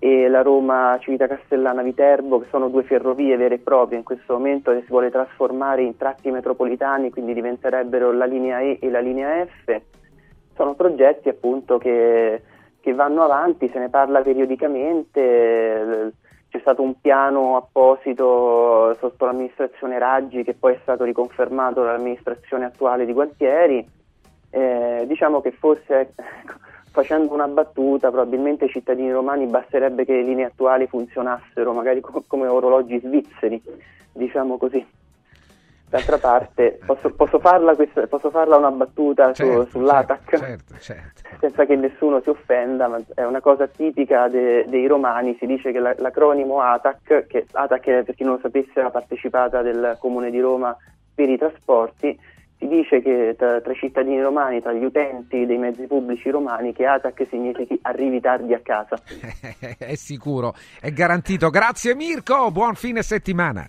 e la Roma Civita Castellana Viterbo, che sono due ferrovie vere e proprie in questo momento, che si vuole trasformare in tratti metropolitani, quindi diventerebbero la linea E e la linea F. Sono progetti appunto che vanno avanti, se ne parla periodicamente. C'è stato un piano apposito sotto l'amministrazione Raggi che poi è stato riconfermato dall'amministrazione attuale di Gualtieri. Diciamo che forse, facendo una battuta, probabilmente ai cittadini romani basterebbe che le linee attuali funzionassero magari come orologi svizzeri, diciamo così. D'altra parte, posso farla una battuta, certo, sull'Atac, certo. Senza che nessuno si offenda, ma è una cosa tipica dei romani. Si dice che l'acronimo Atac, che Atac è, per chi non lo sapesse, la partecipata del Comune di Roma per i trasporti, si dice che tra i cittadini romani, tra gli utenti dei mezzi pubblici romani, che Atac significhi arrivi tardi a casa. È sicuro, è garantito. Grazie Mirko, buon fine settimana.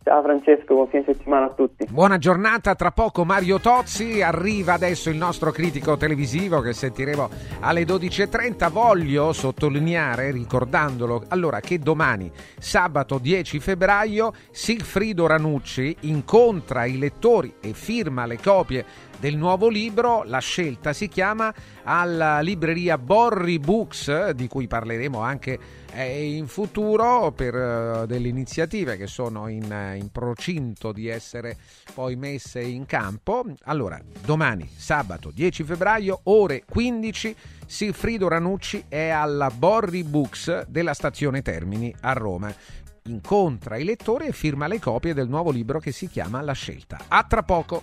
Ciao Francesco, buon fine settimana a tutti. Buona giornata, tra poco Mario Tozzi, arriva adesso il nostro critico televisivo che sentiremo alle 12.30. Voglio sottolineare, ricordandolo, allora, che domani, sabato 10 febbraio, Sigfrido Ranucci incontra i lettori e firma le copie del nuovo libro La Scelta si chiama, alla libreria Borri Books, di cui parleremo anche in futuro per delle iniziative che sono in procinto di essere poi messe in campo. Allora, domani, sabato 10 febbraio, ore 15, Sigfrido Ranucci è alla Borri Books della stazione Termini a Roma. Incontra i lettori e firma le copie del nuovo libro che si chiama La Scelta. A tra poco.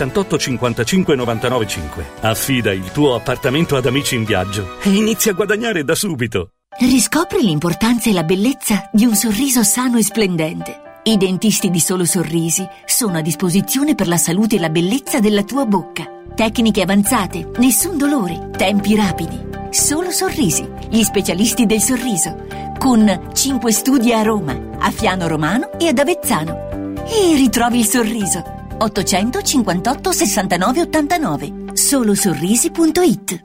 55 99 5. Affida il tuo appartamento ad Amici in Viaggio e inizia a guadagnare da subito. Riscopri l'importanza e la bellezza di un sorriso sano e splendente. I dentisti di Solo Sorrisi sono a disposizione per la salute e la bellezza della tua bocca. Tecniche avanzate, nessun dolore, tempi rapidi. Solo Sorrisi, gli specialisti del sorriso, con 5 studi a Roma, a Fiano Romano e ad Avezzano. E ritrovi il sorriso. 858 69 89. Solosorrisi.it.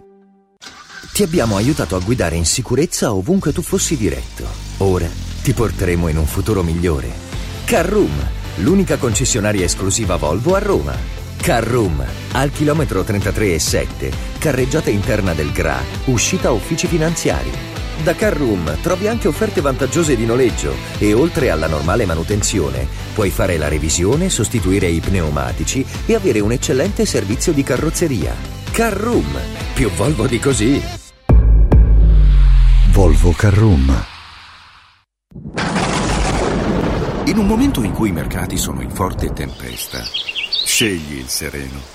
Ti abbiamo aiutato a guidare in sicurezza ovunque tu fossi diretto. Ora ti porteremo in un futuro migliore. Carroom, l'unica concessionaria esclusiva Volvo a Roma. Carroom, al chilometro 33,7, carreggiata interna del GRA, uscita uffici finanziari. Da Carroom trovi anche offerte vantaggiose di noleggio e oltre alla normale manutenzione puoi fare la revisione, sostituire i pneumatici e avere un eccellente servizio di carrozzeria. Carroom, più Volvo di così. Volvo Carrum. In un momento in cui i mercati sono in forte tempesta, scegli il sereno.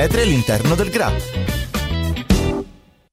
all'interno del GRA.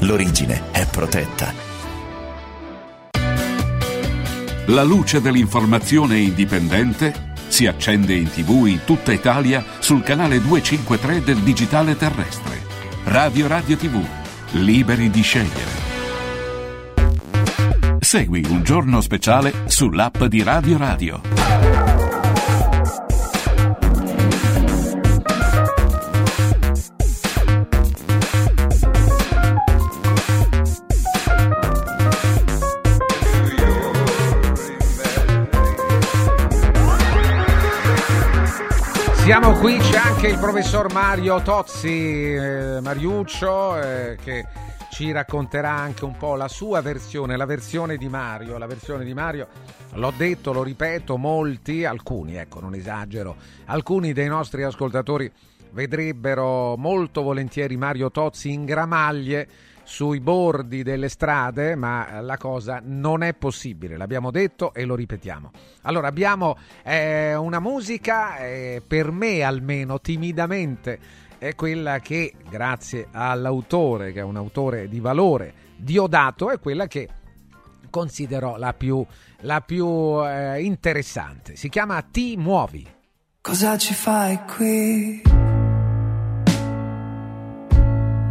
l'origine è protetta. La luce dell'informazione indipendente si accende in TV in tutta Italia sul canale 253 del digitale terrestre. Radio TV, liberi di scegliere. Segui Un Giorno Speciale sull'app di Radio Radio. Siamo qui, c'è anche il professor Mario Tozzi, Mariuccio, che ci racconterà anche un po' la sua versione, la versione di Mario. La versione di Mario, l'ho detto, lo ripeto, molti, alcuni, ecco, non esagero, alcuni dei nostri ascoltatori vedrebbero molto volentieri Mario Tozzi in gramaglie sui bordi delle strade, ma la cosa non è possibile, l'abbiamo detto e lo ripetiamo. Allora abbiamo una musica, per me almeno timidamente, è quella che, grazie all'autore, che è un autore di valore, Diodato, è quella che considero la più interessante. Si chiama Ti muovi. Cosa ci fai qui?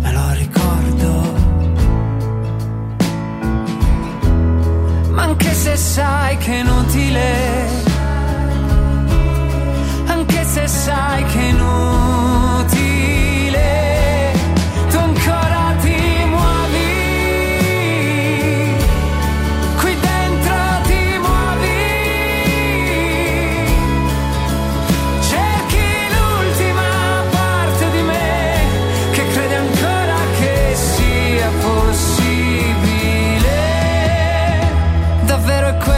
me lo ricordo. Ma anche se sai che è inutile, anche se sai che è inutile, tu ancora ti muovi, qui dentro ti muovi, cerchi l'ultima parte di me che crede ancora possibile. Davvero è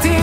ti.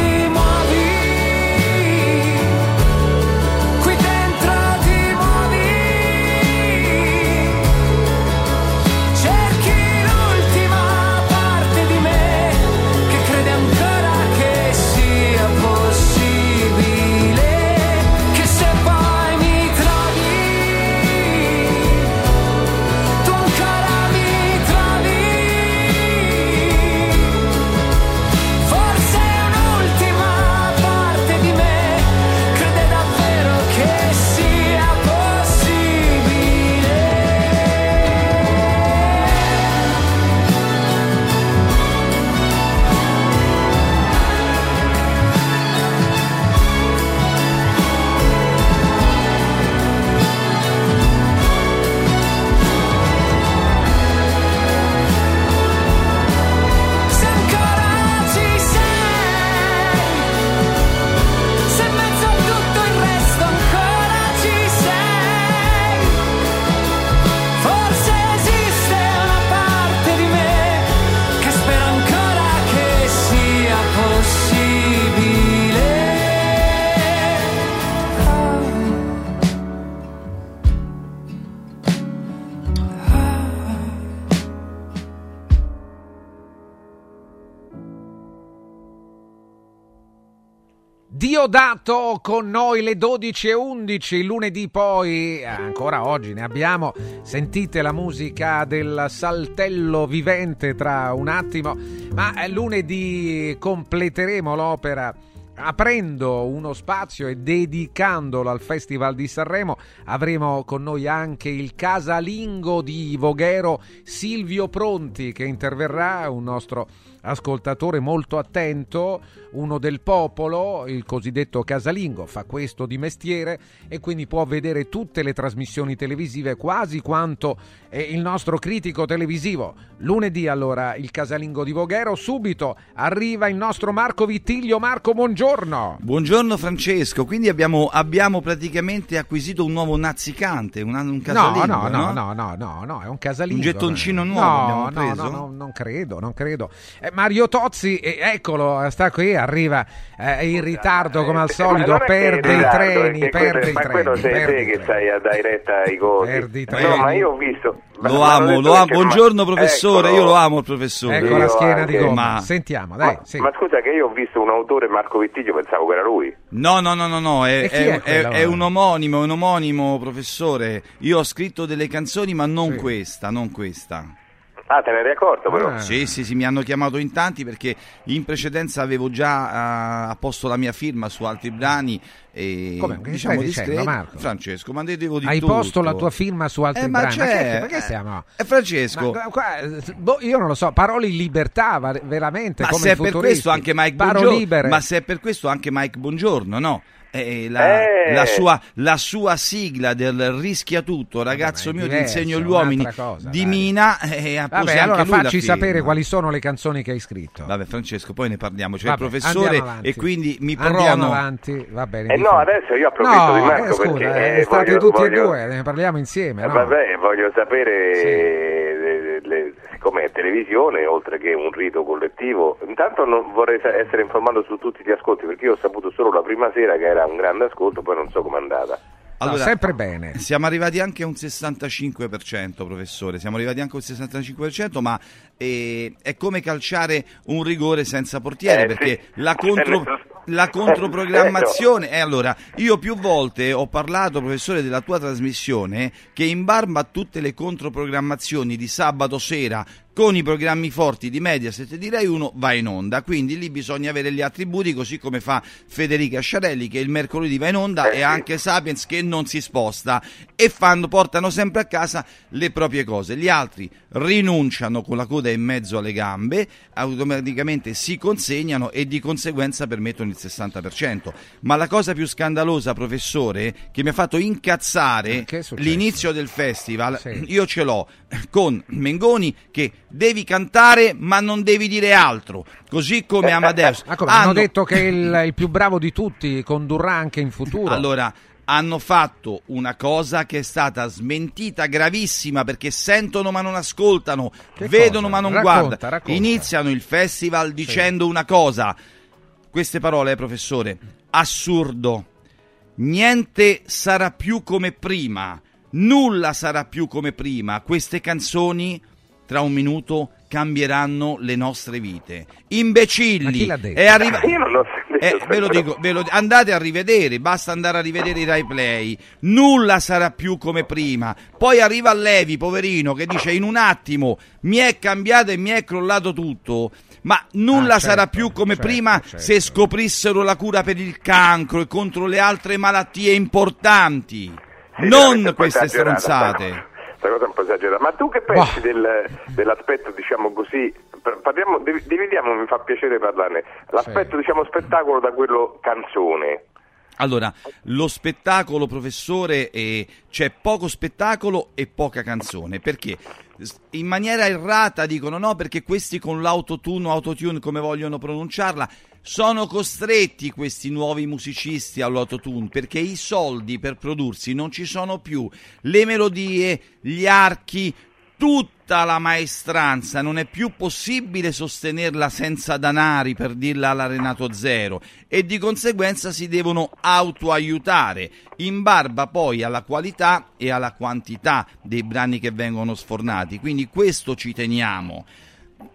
Diodato con noi le 12:11 lunedì, poi ancora oggi ne abbiamo. Sentite la musica del saltello vivente tra un attimo, ma lunedì completeremo l'opera aprendo uno spazio e dedicandolo al Festival di Sanremo. Avremo con noi anche il casalingo di Voghero Silvio Pronti, che interverrà, un nostro ascoltatore molto attento, uno del popolo, il cosiddetto casalingo, fa questo di mestiere e quindi può vedere tutte le trasmissioni televisive quasi quanto il nostro critico televisivo. Lunedì allora il casalingo di Voghero, subito arriva il nostro Marco Vittiglio. Marco, buongiorno. buongiorno. Buongiorno Francesco, quindi abbiamo praticamente acquisito un nuovo nazzicante, un casalingo. No, è un casalingo. Un gettoncino nuovo. No, non credo. Mario Tozzi, eccolo, sta qui, arriva in ritardo come al solito, perde i treni. Che stai a dare retta ai gol. No, ma io ho visto. Lo amo. Buongiorno professore, eccolo. Io lo amo il professore. Ecco la schiena di gomma. Sentiamo, dai. Ma scusa che io ho visto un autore, Marco Vittiglio, pensavo che era lui. No, è un omonimo professore. Io ho scritto delle canzoni, ma non questa. Ah, te ne eri accorto però? Sì, mi hanno chiamato in tanti perché in precedenza avevo già apposto la mia firma su altri brani. E, come? Che diciamo, stai dicendo, Marco? Francesco, ma devo dire hai tutto. Posto la tua firma su altri brani? Ma perché stiamo? Francesco, io non lo so, parole in libertà veramente. Ma come se è per questo anche Mike Buongiorno. Ma se è per questo anche Mike Buongiorno, no? La sua sigla del rischia tutto, ragazzo mio, diverso, ti insegno gli uomini cosa, di Mina. Vabbè, allora facci sapere quali sono le canzoni che hai scritto. Vabbè, Francesco, poi ne parliamo. C'è il professore e quindi mi prono avanti, va bene. No, adesso io approfitto di Marco scusa, perché state tutti e due, ne parliamo insieme. No? Vabbè, voglio sapere. Siccome è televisione, oltre che un rito collettivo, intanto non vorrei essere informato su tutti gli ascolti, perché io ho saputo solo la prima sera che era un grande ascolto, poi non so com'è andata. Allora, sempre bene. Siamo arrivati anche a un 65%, professore. Ma è come calciare un rigore senza portiere, perché sì. La controprogrammazione. Allora, io più volte ho parlato, professore, della tua trasmissione, che in barba a tutte le controprogrammazioni di sabato sera con i programmi forti di Mediaset e di Rai 1 va in onda, quindi lì bisogna avere gli attributi, così come fa Federica Sciarelli che il mercoledì va in onda e anche Sapiens che non si sposta e portano sempre a casa le proprie cose. Gli altri rinunciano con la coda in mezzo alle gambe, automaticamente si consegnano e di conseguenza permettono il 60%. Ma la cosa più scandalosa, professore, che mi ha fatto incazzare l'inizio del festival, io ce l'ho con Mengoni che devi cantare ma non devi dire altro, così come Amadeus. Hanno detto che il più bravo di tutti condurrà anche in futuro. Allora, hanno fatto una cosa che è stata smentita, gravissima, perché sentono ma non ascoltano, ma non guardano. Iniziano il festival dicendo una cosa, queste parole, professore, assurdo, niente sarà più come prima, nulla sarà più come prima, queste canzoni tra un minuto cambieranno le nostre vite. Imbecilli! È arrivato. Io non l'ho sentito. Ve lo dico. Andate a rivedere, basta andare a rivedere i Rai Play. Nulla sarà più come prima. Poi arriva Levi, poverino, che dice in un attimo mi è cambiato e mi è crollato tutto. Ma nulla sarà più come prima se scoprissero la cura per il cancro e contro le altre malattie importanti. Sì, non queste stronzate. Questa cosa è un po' esagerata, ma tu che pensi dell'aspetto, diciamo così, parliamo, dividiamo, mi fa piacere parlarne, l'aspetto diciamo spettacolo da quello canzone? Allora, lo spettacolo, professore, c'è poco spettacolo e poca canzone, perché in maniera errata dicono no, perché questi con l'autotune, come vogliono pronunciarla, sono costretti questi nuovi musicisti all'autotune perché i soldi per prodursi non ci sono più, le melodie, gli archi, tutta la maestranza, non è più possibile sostenerla senza danari, per dirla alla Renato Zero, e di conseguenza si devono autoaiutare in barba poi alla qualità e alla quantità dei brani che vengono sfornati, quindi questo ci teniamo.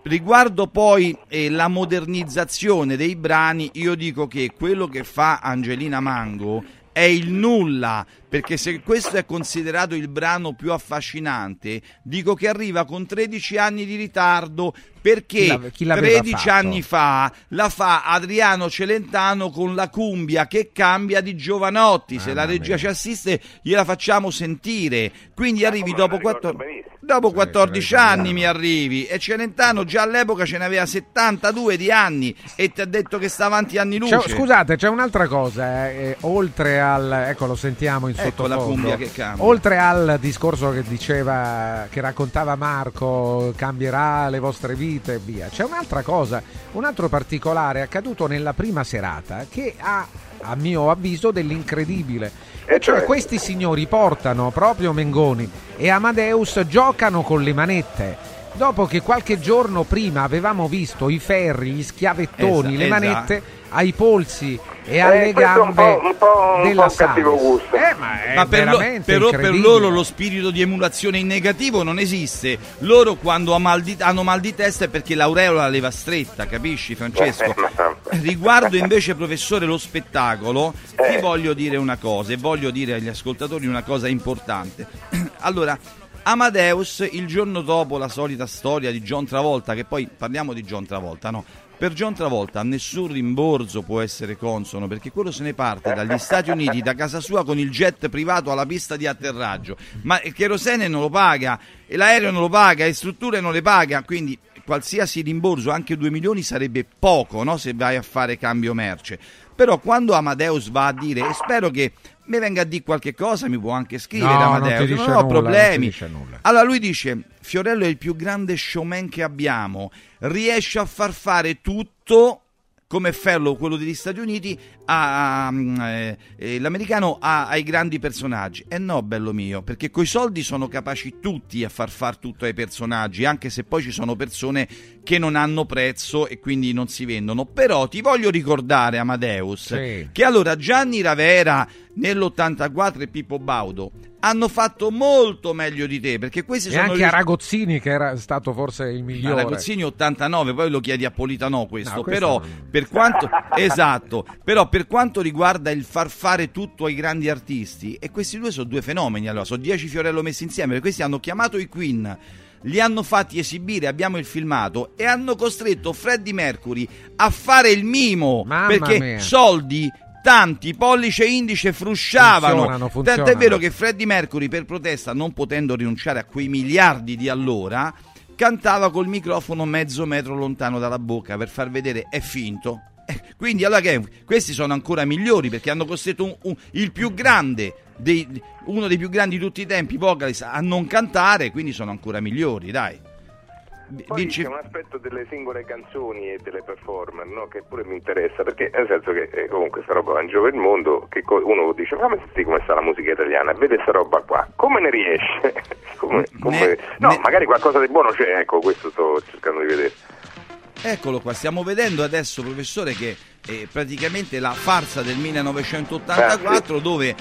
Riguardo poi la modernizzazione dei brani, io dico che quello che fa Angelina Mango è il nulla, perché se questo è considerato il brano più affascinante, dico che arriva con 13 anni di ritardo, perché 13 anni fa la fa Adriano Celentano con la cumbia che cambia di Giovanotti, se la regia ci assiste gliela facciamo sentire, quindi arrivi dopo 14 anni mi arrivi, e Celentano già all'epoca ce ne aveva 72 di anni e ti ha detto che sta avanti anni luce. Scusate, c'è un'altra cosa, oltre al, ecco, lo sentiamo in sottofondo, la cumbia che cambia. Oltre al discorso che diceva, che raccontava Marco, cambierà le vostre vite e via, c'è un'altra cosa, un altro particolare accaduto nella prima serata che ha, a mio avviso, dell'incredibile, e cioè questi signori portano proprio Mengoni e Amadeus, giocano con le manette. Dopo che qualche giorno prima avevamo visto i ferri, gli schiavettoni, le manette ai polsi e alle gambe della Sanremo. Ma per loro lo spirito di emulazione in negativo non esiste. Loro quando hanno mal di testa è perché l'aureola leva stretta, capisci, Francesco? Riguardo invece, professore, lo spettacolo, ti voglio dire una cosa, e voglio dire agli ascoltatori una cosa importante. Allora, Amadeus, il giorno dopo la solita storia di John Travolta, che poi parliamo di John Travolta, no? Per John Travolta nessun rimborso può essere consono, perché quello se ne parte dagli Stati Uniti, da casa sua, con il jet privato alla pista di atterraggio, ma il cherosene non lo paga, e l'aereo non lo paga, le strutture non le paga, quindi qualsiasi rimborso, anche 2 milioni, sarebbe poco, no? Se vai a fare cambio merce. Però quando Amadeus va a dire, e spero che mi venga a dire qualche cosa, mi può anche scrivere, no, Amadeus, non ho nulla, problemi. Non allora lui dice: Fiorello è il più grande showman che abbiamo, riesce a far fare tutto come Ferro, quello degli Stati Uniti, l'americano, ai grandi personaggi. E no, bello mio, perché coi soldi sono capaci tutti a far far tutto ai personaggi, anche se poi ci sono persone che non hanno prezzo e quindi non si vendono. Però ti voglio ricordare, Amadeus, sì, che allora Gianni Ravera nell'84 e Pippo Baudo hanno fatto molto meglio di te, perché questi e sono anche Aragozzini, che era stato forse il migliore. Aragozzini 89, poi lo chiedi a Politano questo, no, però non... per quanto esatto, però per quanto riguarda il far fare tutto ai grandi artisti, e questi due sono due fenomeni, allora sono 10 Fiorello messi insieme, questi hanno chiamato i Queen, li hanno fatti esibire, abbiamo il filmato, e hanno costretto Freddie Mercury a fare il mimo. Mamma perché mia. Soldi tanti, pollice e indice frusciavano, funzionano. Tant'è vero che Freddie Mercury, per protesta, non potendo rinunciare a quei miliardi di allora, cantava col microfono mezzo metro lontano dalla bocca per far vedere è finto. Quindi allora che questi sono ancora migliori, perché hanno costretto il più grande uno dei più grandi di tutti i tempi, vocalist, a non cantare, quindi sono ancora migliori, dai. Poi c'è un aspetto delle singole canzoni e delle performance, no? Che pure mi interessa, perché nel senso che comunque sta roba va in giro per il mondo, che uno dice fammi sentire come sta la musica italiana, vede sta roba qua, come ne riesce? Magari qualcosa di buono c'è, ecco, questo sto cercando di vedere. Eccolo qua, stiamo vedendo adesso, professore, che praticamente la farsa del 1984, dove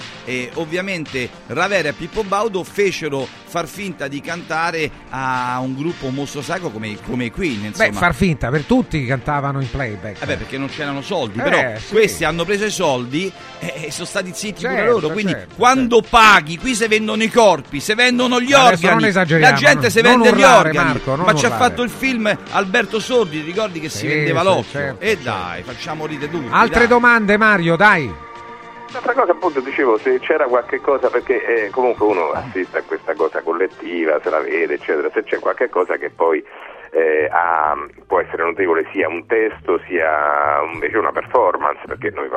ovviamente Ravera e Pippo Baudo fecero far finta di cantare a un gruppo mostro sacro come i Queen, insomma. Beh, far finta, per tutti cantavano in playback. Vabbè, perché non c'erano soldi, però sì, questi hanno preso i soldi e sono stati zitti, certo, pure loro, quindi certo, quando paghi, qui se vendono i corpi, se vendono gli organi, la gente se vende urlare, gli organi, Marco, ma ci ha fatto il film Alberto Sordi, ricordi che si vendeva l'occhio, certo, e dai, facciamo tutti, altre dai. Domande, Mario, dai. Un'altra cosa, appunto, dicevo, se c'era qualche cosa, perché comunque uno assiste a questa cosa collettiva, se la vede, eccetera, se c'è qualche cosa che poi può essere notevole, sia un testo sia invece una performance, perché noi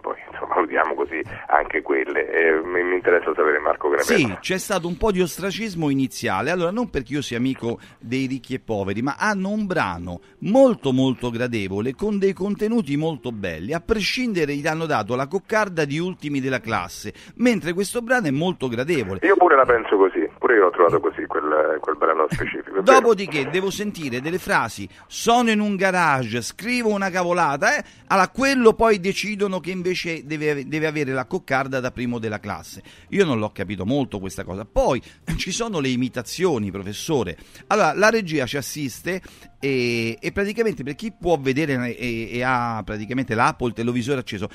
poi insomma, valutiamo così anche quelle. Mi interessa sapere, Marco Grappa. Sì, c'è stato un po' di ostracismo iniziale, allora non perché io sia amico dei ricchi e poveri, ma hanno un brano molto molto gradevole con dei contenuti molto belli, a prescindere gli hanno dato la coccarda di ultimi della classe, mentre questo brano è molto gradevole. Io pure la penso così, pure io ho trovato così quel brano specifico. Dopodiché devo sentire delle frasi, sono in un garage, scrivo una cavolata, allora quello poi decidono che invece deve avere la coccarda da primo della classe. Io non l'ho capito molto questa cosa. Poi ci sono le imitazioni, professore. Allora la regia ci assiste e praticamente, per chi può vedere e ha praticamente l'Apple, il televisore acceso,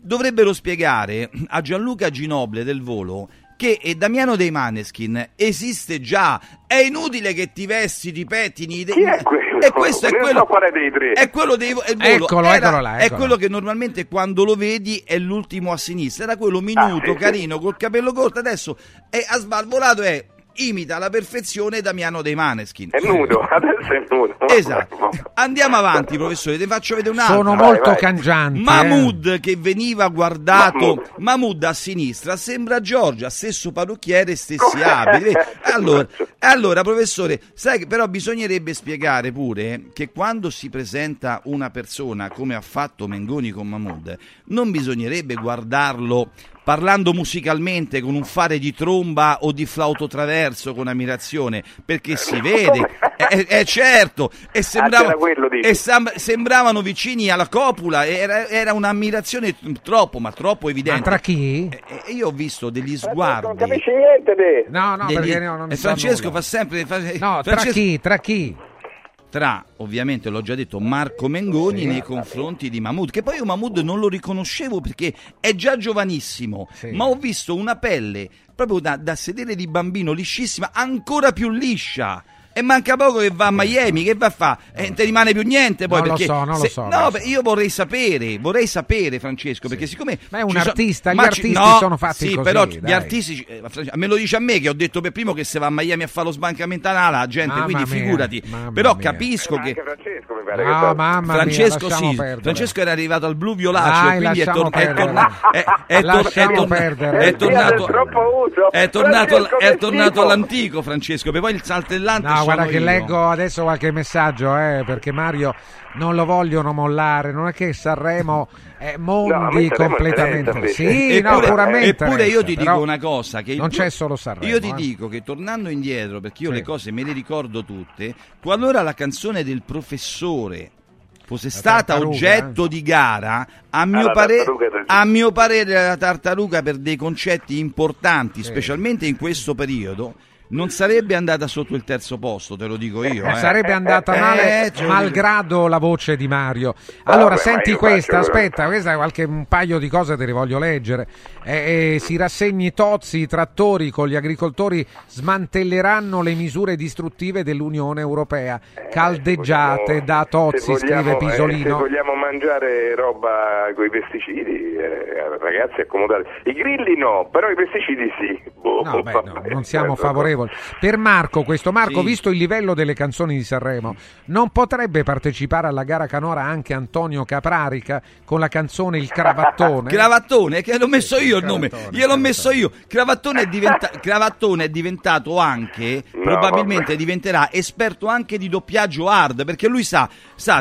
dovrebbero spiegare a Gianluca Ginobile del Volo che Damiano dei Maneskin esiste già, è inutile che ti vesti di pettini. Chi è quello? E questo è quello, dei tre. È quello dei Eccolo là. È quello che normalmente quando lo vedi è l'ultimo a sinistra, era quello minuto, carino, col capello corto, adesso ha sbalvolato, imita alla perfezione Damiano dei Maneskin. È nudo, adesso è nudo. Esatto. Andiamo avanti, professore, te faccio vedere un altro. Sono molto cangianti. Mahmood, che veniva guardato, Mahmood a sinistra, sembra Giorgia, stesso parrucchiere, stessi abiti. Allora, professore, sai che però bisognerebbe spiegare pure che quando si presenta una persona, come ha fatto Mengoni con Mahmood, non bisognerebbe guardarlo parlando musicalmente con un fare di tromba o di flauto traverso con ammirazione, perché si vede, è certo, e sembravano vicini alla copula, era un'ammirazione troppo evidente. Ma tra chi? Io ho visto degli sguardi. Non capisci niente te. No, perché non Francesco fa sempre... Tra chi? Tra, ovviamente l'ho già detto, Marco Mengoni nei confronti di Mahmood, che poi io Mahmood non lo riconoscevo perché è già giovanissimo, ma ho visto una pelle proprio da sedere di bambino, liscissima, ancora più liscia. E manca poco che va a Miami, che va a fare? Non ti rimane più niente poi. Non lo so. Io vorrei sapere, Francesco, perché siccome... Ma è un artista, sono fatti così. Sì, però dai. Gli artisti... me lo dice a me, che ho detto per primo che se va a Miami a fare lo sbancamento anale, la gente, figurati. Però capisco che... Anche Francesco mi pare Francesco era arrivato al Bluvio Lacio, quindi è tornato all'antico, Francesco, per poi il saltellante... Guarda che leggo adesso qualche messaggio, perché Mario non lo vogliono mollare, non è che Sanremo è mondi completamente. Eppure io ti dico una cosa, che non c'è solo Sanremo. Io ti dico che, tornando indietro, perché io le cose me le ricordo tutte, qualora la canzone del professore fosse stata oggetto di gara, a mio parere la tartaruga, per dei concetti importanti, specialmente in questo periodo, non sarebbe andata sotto il terzo posto, te lo dico io. Sarebbe andata male, malgrado la voce di Mario. Allora, senti questa, questa un paio di cose te le voglio leggere. Si rassegni Tozzi, i trattori con gli agricoltori smantelleranno le misure distruttive dell'Unione Europea, caldeggiate da Tozzi, scrive Pisolino. Se vogliamo mangiare roba con i pesticidi, ragazzi, accomodate. I grilli no, però i pesticidi sì. Non siamo favorevoli. Per Marco, visto il livello delle canzoni di Sanremo, non potrebbe partecipare alla gara canora anche Antonio Caprarica con la canzone Il Cravattone? Cravattone, che l'ho messo io il nome, gliel'ho messo io. Cravattone è diventato anche, probabilmente diventerà esperto anche di doppiaggio hard, perché lui sa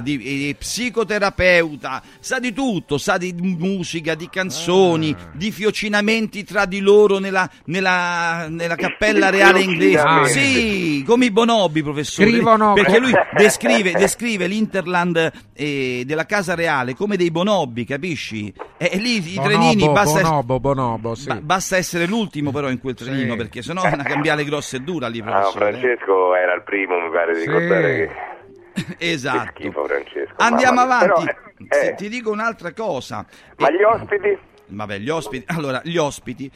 di psicoterapeuta, sa di tutto, sa di musica, di canzoni, di fiocinamenti tra di loro nella cappella reale inglese, come i Bonobi, professore. Scrivono, perché lui descrive l'Interland della Casa Reale come dei Bonobi, capisci? E lì basta essere l'ultimo però in quel trenino, perché sennò è una cambiale grossa e dura lì, professore. Francesco era il primo, mi pare di ricordare che... Esatto. Che schifo, Francesco. Andiamo avanti. Però, ti dico un'altra cosa. Ma gli ospiti? Vabbè, gli ospiti,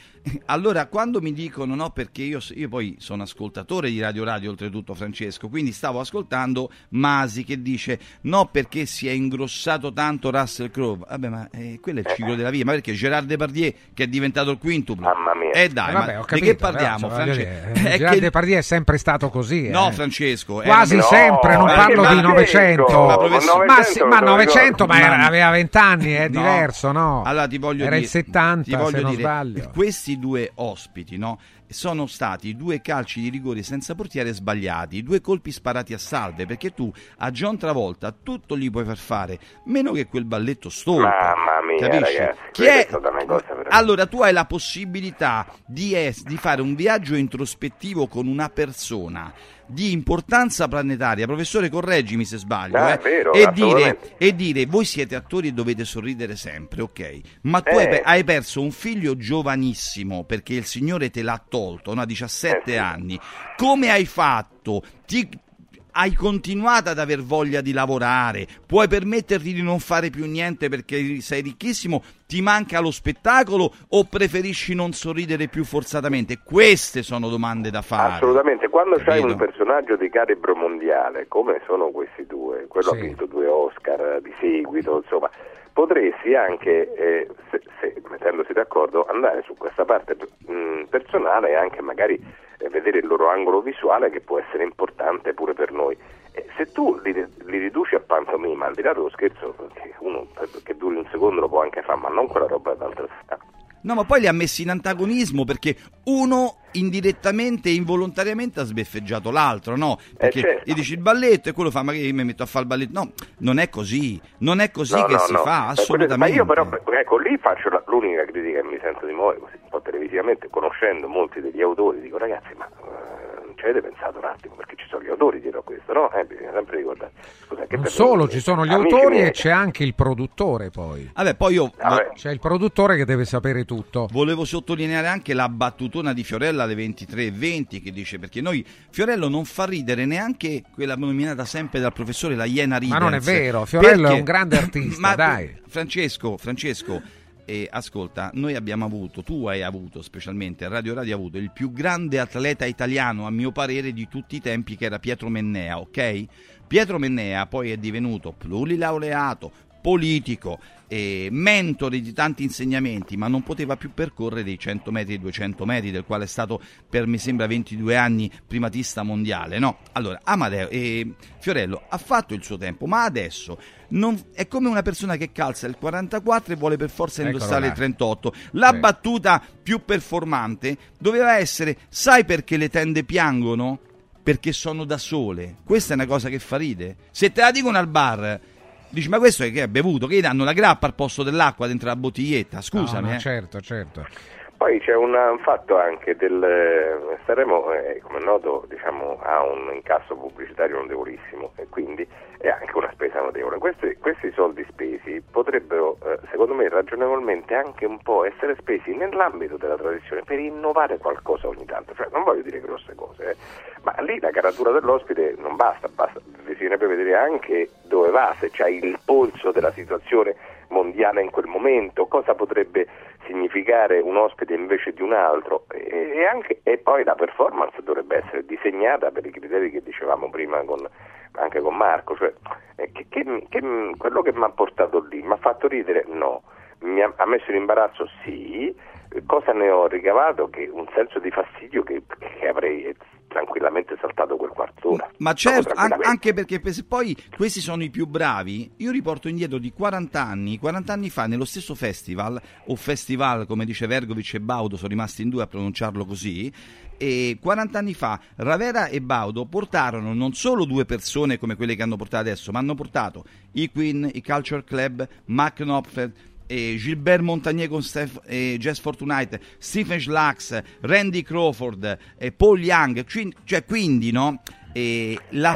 quando mi dicono no, perché io poi sono ascoltatore di Radio oltretutto, Francesco, quindi stavo ascoltando Masi che dice no perché si è ingrossato tanto Russell Crowe. Vabbè, ma quello è il ciclo della vita, ma perché Gerard Depardieu, che è diventato il quintuplo, mamma mia, di che parliamo, Francesco? Gerard Depardieu è sempre stato così, no, Francesco, quasi sempre, non parlo di 900, ma 900 aveva 20 anni, è diverso, no? Allora il 70, se non sbaglio. Questi due ospiti, no, sono stati due calci di rigore senza portiere sbagliati, due colpi sparati a salve, perché tu a John Travolta tutto gli puoi far fare, meno che quel balletto stolto. Mamma mia, capisci? Ragazzi, allora tu hai la possibilità di fare un viaggio introspettivo con una persona di importanza planetaria, professore, correggimi se sbaglio, vero, e dire voi siete attori e dovete sorridere sempre, ok, ma tu hai perso un figlio giovanissimo, perché il Signore te l'ha tolto, no? 17 anni, come hai fatto? Hai continuato ad aver voglia di lavorare, puoi permetterti di non fare più niente perché sei ricchissimo, ti manca lo spettacolo o preferisci non sorridere più forzatamente? Queste sono domande da fare. Assolutamente, quando c'hai un personaggio di calibro mondiale come sono questi due, quello ha vinto 2 Oscar di seguito, insomma, potresti anche, mettendosi d'accordo, andare su questa parte personale e anche magari vedere il loro angolo visuale, che può essere importante pure per noi. E se tu li riduci a pantomima, al di là dello scherzo, uno che duri un secondo lo può anche fare, ma non quella roba d'altra. No, ma poi li ha messi in antagonismo, perché uno indirettamente e involontariamente ha sbeffeggiato l'altro, no? Perché certo, gli dici il balletto e quello fa, ma io mi metto a fare il balletto. No, non è così no, che no, si no. fa, assolutamente. Ma io però, ecco, lì faccio l'unica critica che mi sento di muovere, così un po' televisivamente, conoscendo molti degli autori, dico ragazzi, ma non ci avete pensato un attimo, perché ci sono gli autori dietro a questo, no? Bisogna sempre ricordare. Scusa, che non solo, ci sono gli autori miei, e c'è anche il produttore poi. Vabbè, poi io... Vabbè. C'è il produttore che deve sapere tutto. Volevo sottolineare anche la battutona di Fiorello alle 23:20, che dice, perché noi Fiorello non fa ridere neanche quella nominata sempre dal professore la Iena Riders. Ma non è vero, Fiorello perché... è un grande artista, ma dai. Francesco, ascolta, noi abbiamo avuto, tu hai avuto specialmente, Radio ha avuto il più grande atleta italiano a mio parere di tutti i tempi, che era Pietro Mennea, ok? Pietro Mennea poi è divenuto plurilaureato, politico, mentore di tanti insegnamenti, ma non poteva più percorrere i 100 metri e i 200 metri, del quale è stato per mi sembra 22 anni primatista mondiale, no? Allora, Amadeus, Fiorello ha fatto il suo tempo, ma adesso è come una persona che calza il 44 e vuole per forza indossare il 38. La battuta più performante doveva essere: sai perché le tende piangono? Perché sono da sole. Questa è una cosa che fa ride. Se te la dicono al bar, dici, ma questo è che è bevuto, che gli danno la grappa al posto dell'acqua dentro la bottiglietta, scusami. No, certo. Poi c'è un fatto anche del Sanremo, come è noto, diciamo, ha un incasso pubblicitario notevolissimo, e quindi è anche una spesa notevole. Questi soldi spesi potrebbero, secondo me, ragionevolmente anche un po' essere spesi nell'ambito della tradizione, per innovare qualcosa ogni tanto. Cioè, non voglio dire grosse cose, ma lì la caratura dell'ospite non basta, bisognerebbe vedere anche dove va, se c'è il polso della situazione mondiale in quel momento, cosa potrebbe significare un ospite invece di un altro, e poi la performance dovrebbe essere disegnata per i criteri che dicevamo prima anche con Marco, cioè che quello che mi ha portato lì mi ha fatto ridere? No. Mi ha messo in imbarazzo? Sì. Cosa ne ho ricavato? Che un senso di fastidio che avrei tranquillamente saltato quel quarto d'ora. Ma certo, anche perché se poi questi sono i più bravi. Io riporto indietro di 40 anni fa, nello stesso festival, come dice Vergovic e Baudo, sono rimasti in due a pronunciarlo così, e 40 anni fa Ravera e Baudo portarono non solo due persone come quelle che hanno portato adesso, ma hanno portato i Queen, i Culture Club, Mark Knopfler, Gilbert Montagnier con Jazz Fortunite, Stephen Schlax, Randy Crawford, Paul Young, cioè quindi no? La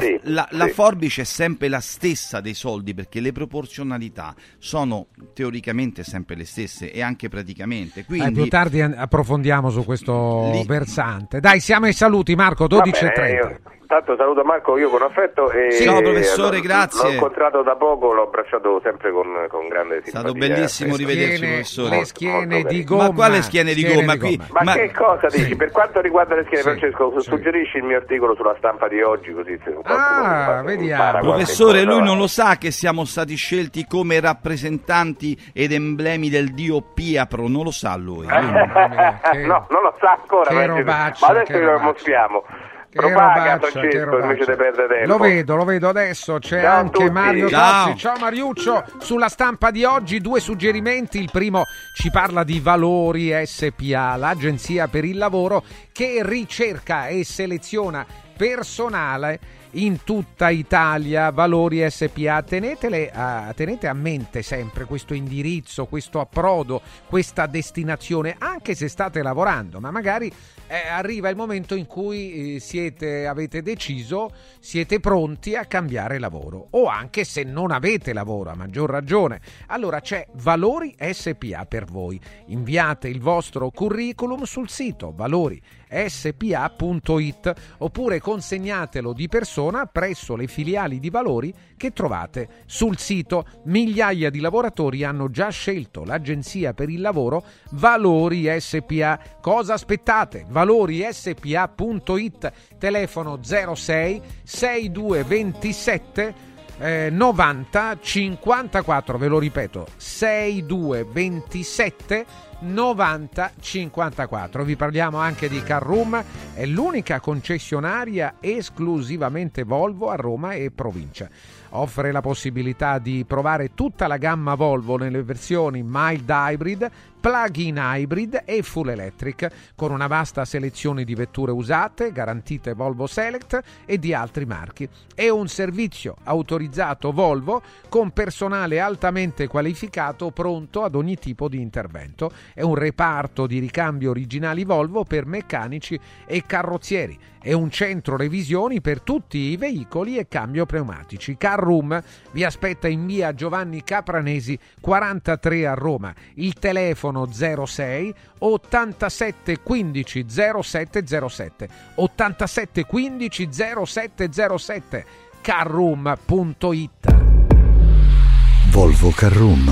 forbice è sempre la stessa dei soldi, perché le proporzionalità sono teoricamente sempre le stesse e anche praticamente. Quindi più tardi approfondiamo su questo versante. Dai, siamo ai saluti, Marco. 12:30. Tanto saluto Marco, io con affetto. Ciao professore, grazie. L'ho incontrato da poco, l'ho abbracciato sempre con grande simpatia. È stato bellissimo rivederci, professore. Le schiene di gomma. Ma quale schiene di gomma? Qui? Ma che cosa dici? Sì. Per quanto riguarda le schiene, sì, Francesco, sì, suggerisci il mio articolo sulla stampa di oggi, così se vediamo. Professore, lui non lo sa che siamo stati scelti come rappresentanti ed emblemi del dio Piapro, non lo sa lui. No, non lo sa ancora. Ma adesso lo mostriamo. Propaga, Francesco, invece di perdere tempo. Lo vedo adesso, c'è ciao anche Mario Tozzi. Ciao Mariuccio, sulla stampa di oggi 2 suggerimenti. Il primo ci parla di Valori SPA, l'agenzia per il lavoro che ricerca e seleziona personale in tutta Italia. Valori SPA, tenete a mente sempre questo indirizzo, questo approdo, questa destinazione, anche se state lavorando, ma magari arriva il momento in cui avete deciso, siete pronti a cambiare lavoro, o anche se non avete lavoro, a maggior ragione. Allora c'è Valori SPA per voi. Inviate il vostro curriculum sul sito valorispa.it oppure consegnatelo di persona presso le filiali di Valori che trovate sul sito. Migliaia di lavoratori hanno già scelto l'agenzia per il lavoro Valori SPA. Cosa aspettate? valorispa.it, telefono 06 62 27 90 54, ve lo ripeto, 62 27 90 54. Vi parliamo anche di Carrum, è l'unica concessionaria esclusivamente Volvo a Roma e provincia. Offre la possibilità di provare tutta la gamma Volvo nelle versioni mild hybrid, plug-in hybrid e full electric, con una vasta selezione di vetture usate, garantite Volvo Select e di altri marchi. È un servizio autorizzato Volvo con personale altamente qualificato pronto ad ogni tipo di intervento. È un reparto di ricambio originali Volvo per meccanici e carrozzieri. È un centro revisioni per tutti i veicoli e cambio pneumatici. Carrum vi aspetta in via Giovanni Capranesi 43 a Roma. Il telefono 06 87 15 0707 87 15 0707. Carrum.it. Volvo Carrum.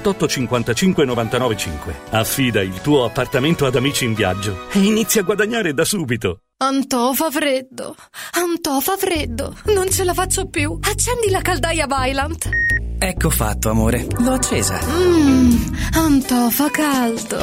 55 99 5. Affida il tuo appartamento ad Amici in Viaggio e inizia a guadagnare da subito. Antò fa freddo, non ce la faccio più. Accendi la caldaia Vaillant. Ecco fatto, amore, l'ho accesa. Antò fa caldo.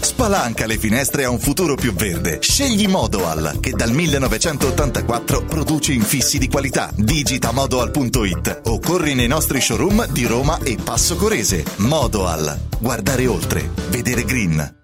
Spalanca le finestre a un futuro più verde. Scegli Modoal, che dal 1984 produce infissi di qualità. Digita Modoal.it o corri nei nostri showroom di Roma e Passo Corese. Modoal. Guardare oltre. Vedere green.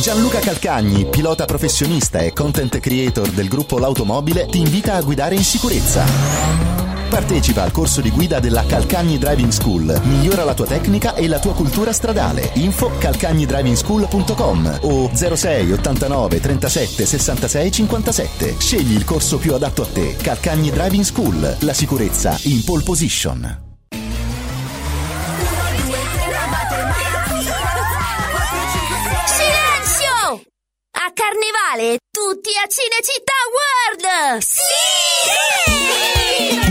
Gianluca Calcagni, pilota professionista e content creator del gruppo L'Automobile, ti invita a guidare in sicurezza. Partecipa al corso di guida della Calcagni Driving School. Migliora la tua tecnica e la tua cultura stradale. Info calcagnidrivingschool.com o 06 89 37 66 57. Scegli il corso più adatto a te. Calcagni Driving School. La sicurezza in pole position. carnevale, tutti a Cinecittà World! Sì!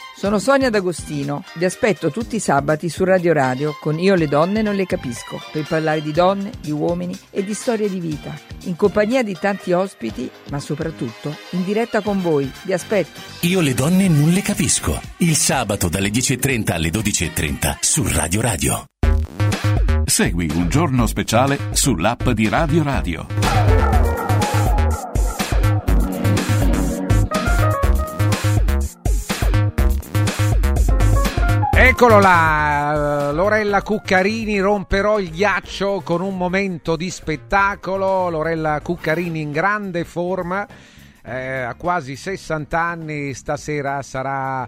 sono Sonia D'Agostino. Vi aspetto tutti i sabati su Radio Radio con Io le donne non le capisco, per parlare di donne, di uomini e di storie di vita, in compagnia di tanti ospiti, ma soprattutto in diretta con voi. Vi aspetto. Io le donne non le capisco, il sabato dalle 10.30 alle 12.30 su Radio Radio. Segui Un giorno speciale sull'app di Radio Radio. Eccolo là, Lorella Cuccarini romperò il ghiaccio con un momento di spettacolo. Lorella Cuccarini in grande forma, a quasi 60 anni stasera sarà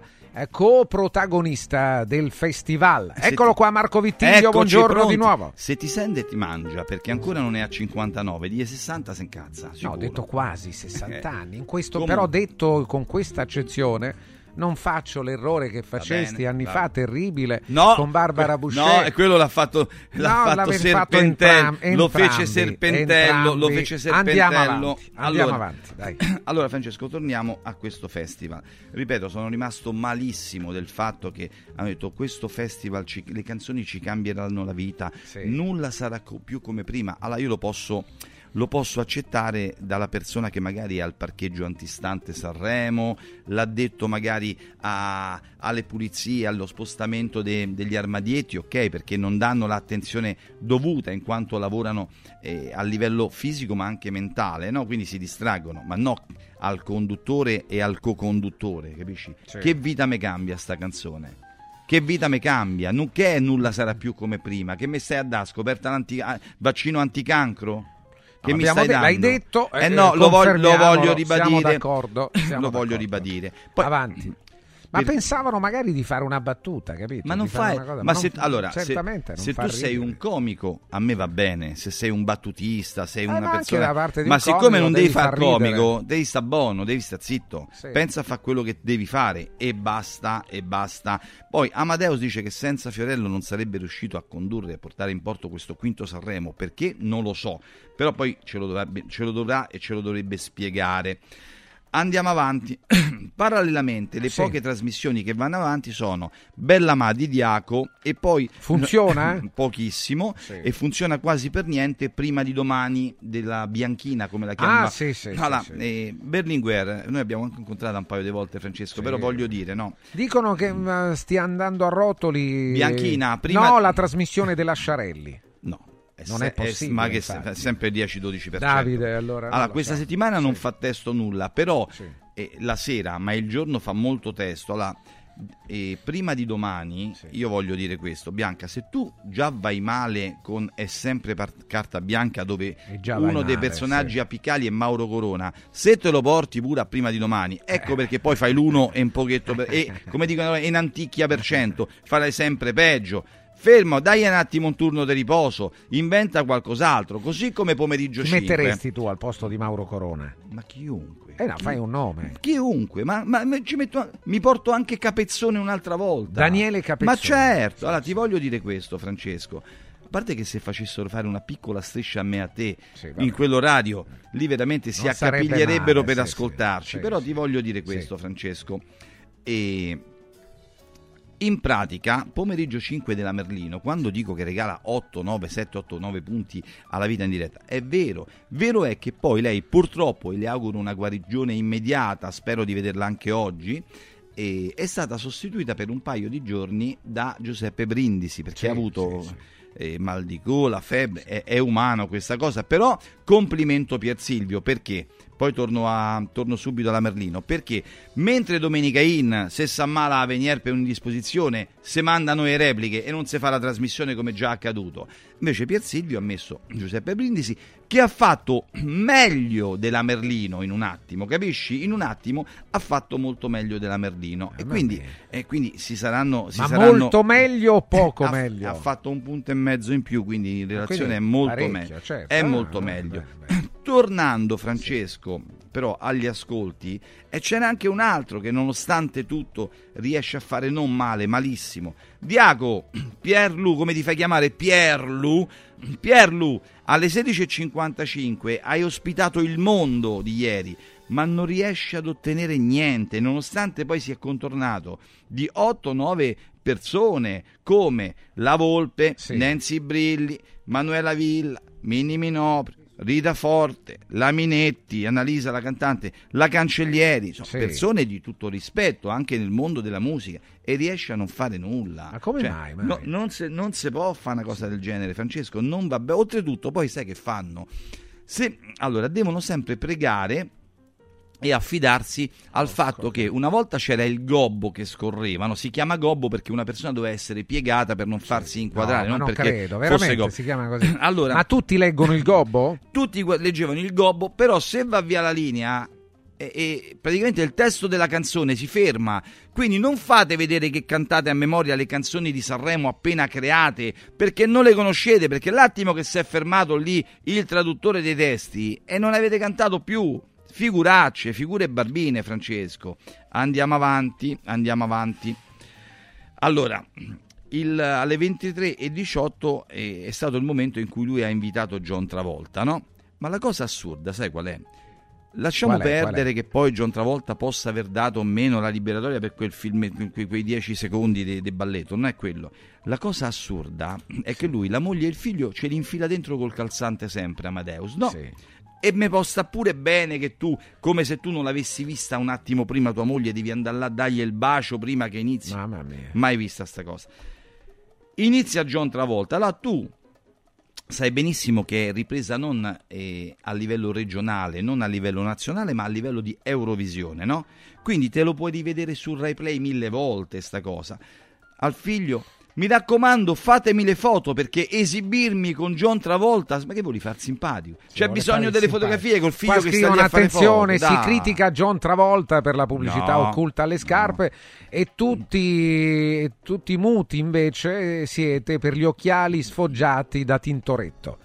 coprotagonista del festival. Eccolo qua Marco Vittiglio. Eccoci, buongiorno pronti. Di nuovo. Se ti sente ti mangia, perché ancora non è a 59, di 60 si incazza sicuro. No, ho detto quasi 60 anni, in questo però detto con questa accezione. Non faccio l'errore che facesti anni fa, terribile, con Barbara Buschè. No, e quello l'ha fatto Serpentello. Andiamo avanti, dai. Allora Francesco, torniamo a questo festival. Ripeto, sono rimasto malissimo del fatto che hanno detto questo festival, le canzoni ci cambieranno la vita, sì. Nulla sarà più come prima. Allora io lo posso accettare dalla persona che magari è al parcheggio antistante Sanremo, l'ha detto magari alle pulizie, allo spostamento degli armadietti, ok, perché non danno l'attenzione dovuta in quanto lavorano a livello fisico ma anche mentale, no? Quindi si distraggono, ma no al conduttore e al co-conduttore, capisci? Sì. Che vita me cambia sta canzone? Che vita mi cambia? Che nulla sarà più come prima? Che mi stai a dare? Scoperta vaccino anticancro? Che mi stai dando? L'hai detto, no, lo voglio ribadire. Siamo d'accordo. Voglio ribadire. Poi, avanti. Ma pensavano magari di fare una battuta, capito? Ma non fai. Ma se allora, se tu sei un comico, a me va bene. Se sei un battutista, sei una persona. Ma siccome non devi far comico, devi sta buono, devi sta zitto. Sì. Pensa a fare quello che devi fare e basta, e basta. Poi Amadeus dice che senza Fiorello non sarebbe riuscito a condurre e portare in porto questo quinto Sanremo, perché non lo so. Però poi ce lo dovrà e ce lo dovrebbe spiegare. Andiamo avanti. Parallelamente le poche trasmissioni che vanno avanti sono Bella Ma di Diaco e poi funziona? Pochissimo, sì. E funziona quasi per niente Prima di Domani della Bianchina, come la chiama. Berlinguer, noi abbiamo anche incontrato un paio di volte Francesco, sì. Però voglio dire, no. Dicono che stia andando a rotoli Bianchina, no, la trasmissione della Sciarelli. No. Non è possibile, ma che è sempre 10-12%. Davide, allora questa settimana non fa testo nulla, però la sera, ma il giorno fa molto testo. Prima di Domani, io voglio dire questo, Bianca, se tu già vai male con È sempre carta bianca, dove uno dei personaggi apicali è Mauro Corona, se te lo porti pure a Prima di Domani, ecco perché poi fai l'uno e un pochetto e come dicono in antichia per cento, farai sempre peggio. Fermo, dai un attimo un turno di riposo, inventa qualcos'altro, così come Pomeriggio 5. Ti metteresti tu al posto di Mauro Corona? Ma chiunque. No, fai un nome. Chiunque, ma mi porto anche Capezzone un'altra volta. Daniele Capezzone. Ma certo, allora ti voglio dire questo, Francesco. A parte che se facessero fare una piccola striscia a me a te in quell'orario, lì veramente si accapiglierebbero male, per ascoltarci. Però ti voglio dire questo, Francesco. E in pratica, Pomeriggio 5 della Merlino, quando dico che regala 7, 8, 9 punti alla vita in diretta, è vero. Vero è che poi lei, purtroppo, e le auguro una guarigione immediata, spero di vederla anche oggi, è stata sostituita per un paio di giorni da Giuseppe Brindisi, perché ha avuto mal di gola, febbre, è umano questa cosa, però complimento Pier Silvio, perché poi torno subito alla Merlino, perché mentre domenica in se s'ammala Avenier per un'indisposizione, se mandano le repliche e non si fa la trasmissione come già accaduto. Invece Pier Silvio ha messo Giuseppe Brindisi, che ha fatto meglio della Merlino in un attimo, capisci? In un attimo ha fatto molto meglio della Merlino, e quindi si saranno molto meglio o poco meglio? Ha fatto un punto e mezzo in più, quindi in relazione quindi è molto meglio, certo. È molto meglio. Beh. Tornando, Francesco, però agli ascolti, e ce n'è anche un altro che nonostante tutto riesce a fare non male, malissimo. Diaco, Pierlu, come ti fai chiamare? Pierlu, alle 16.55 hai ospitato Il Mondo di ieri, ma non riesce ad ottenere niente, nonostante poi sia contornato di 8-9 persone come La Volpe, sì, Nancy Brilli, Manuela Villa, Mini Minopri, Rita Forte, la Minetti, Annalisa la cantante, la Cancellieri, sì, persone di tutto rispetto anche nel mondo della musica, e riesce a non fare nulla. Ma come mai? No, non si può fare una cosa del genere, Francesco, non va bene. Oltretutto poi sai che fanno? Allora devono sempre pregare e affidarsi al fatto che una volta c'era il gobbo che scorrevano, si chiama gobbo perché una persona doveva essere piegata per non farsi inquadrare, no, non perché credo, veramente gobbo. Si chiama così. Allora, ma tutti leggono il gobbo? Tutti leggevano il gobbo, però se va via la linea e praticamente il testo della canzone si ferma, quindi non fate vedere che cantate a memoria le canzoni di Sanremo appena create, perché non le conoscete, perché l'attimo che si è fermato lì il traduttore dei testi e non avete cantato più. Figuracce, figure barbine, Francesco. Andiamo avanti. Allora, alle 23:18 è stato il momento in cui lui ha invitato John Travolta, no? Ma la cosa assurda, sai qual è? Lasciamo perdere che poi John Travolta possa aver dato o meno la liberatoria per quel film, quei 10 secondi di balletto, non è quello. La cosa assurda è che lui, la moglie e il figlio ce li infila dentro col calzante sempre, Amadeus, no? Sì. E mi posta pure bene che tu, come se tu non l'avessi vista un attimo prima tua moglie, devi andare là, dargli il bacio prima che inizi. Mamma mia. Mai vista sta cosa. Inizia John Travolta. Allora tu sai benissimo che è ripresa non a livello regionale, non a livello nazionale, ma a livello di Eurovisione, no? Quindi te lo puoi rivedere su Rai Play 1000 volte sta cosa. Al figlio... Mi raccomando, fatemi le foto, perché esibirmi con John Travolta, ma che vuoi far simpatico? C'è bisogno delle fotografie col figlio che sta lì a fare foto. Si critica John Travolta per la pubblicità occulta alle scarpe, no. E tutti muti invece siete per gli occhiali sfoggiati da Tintoretto.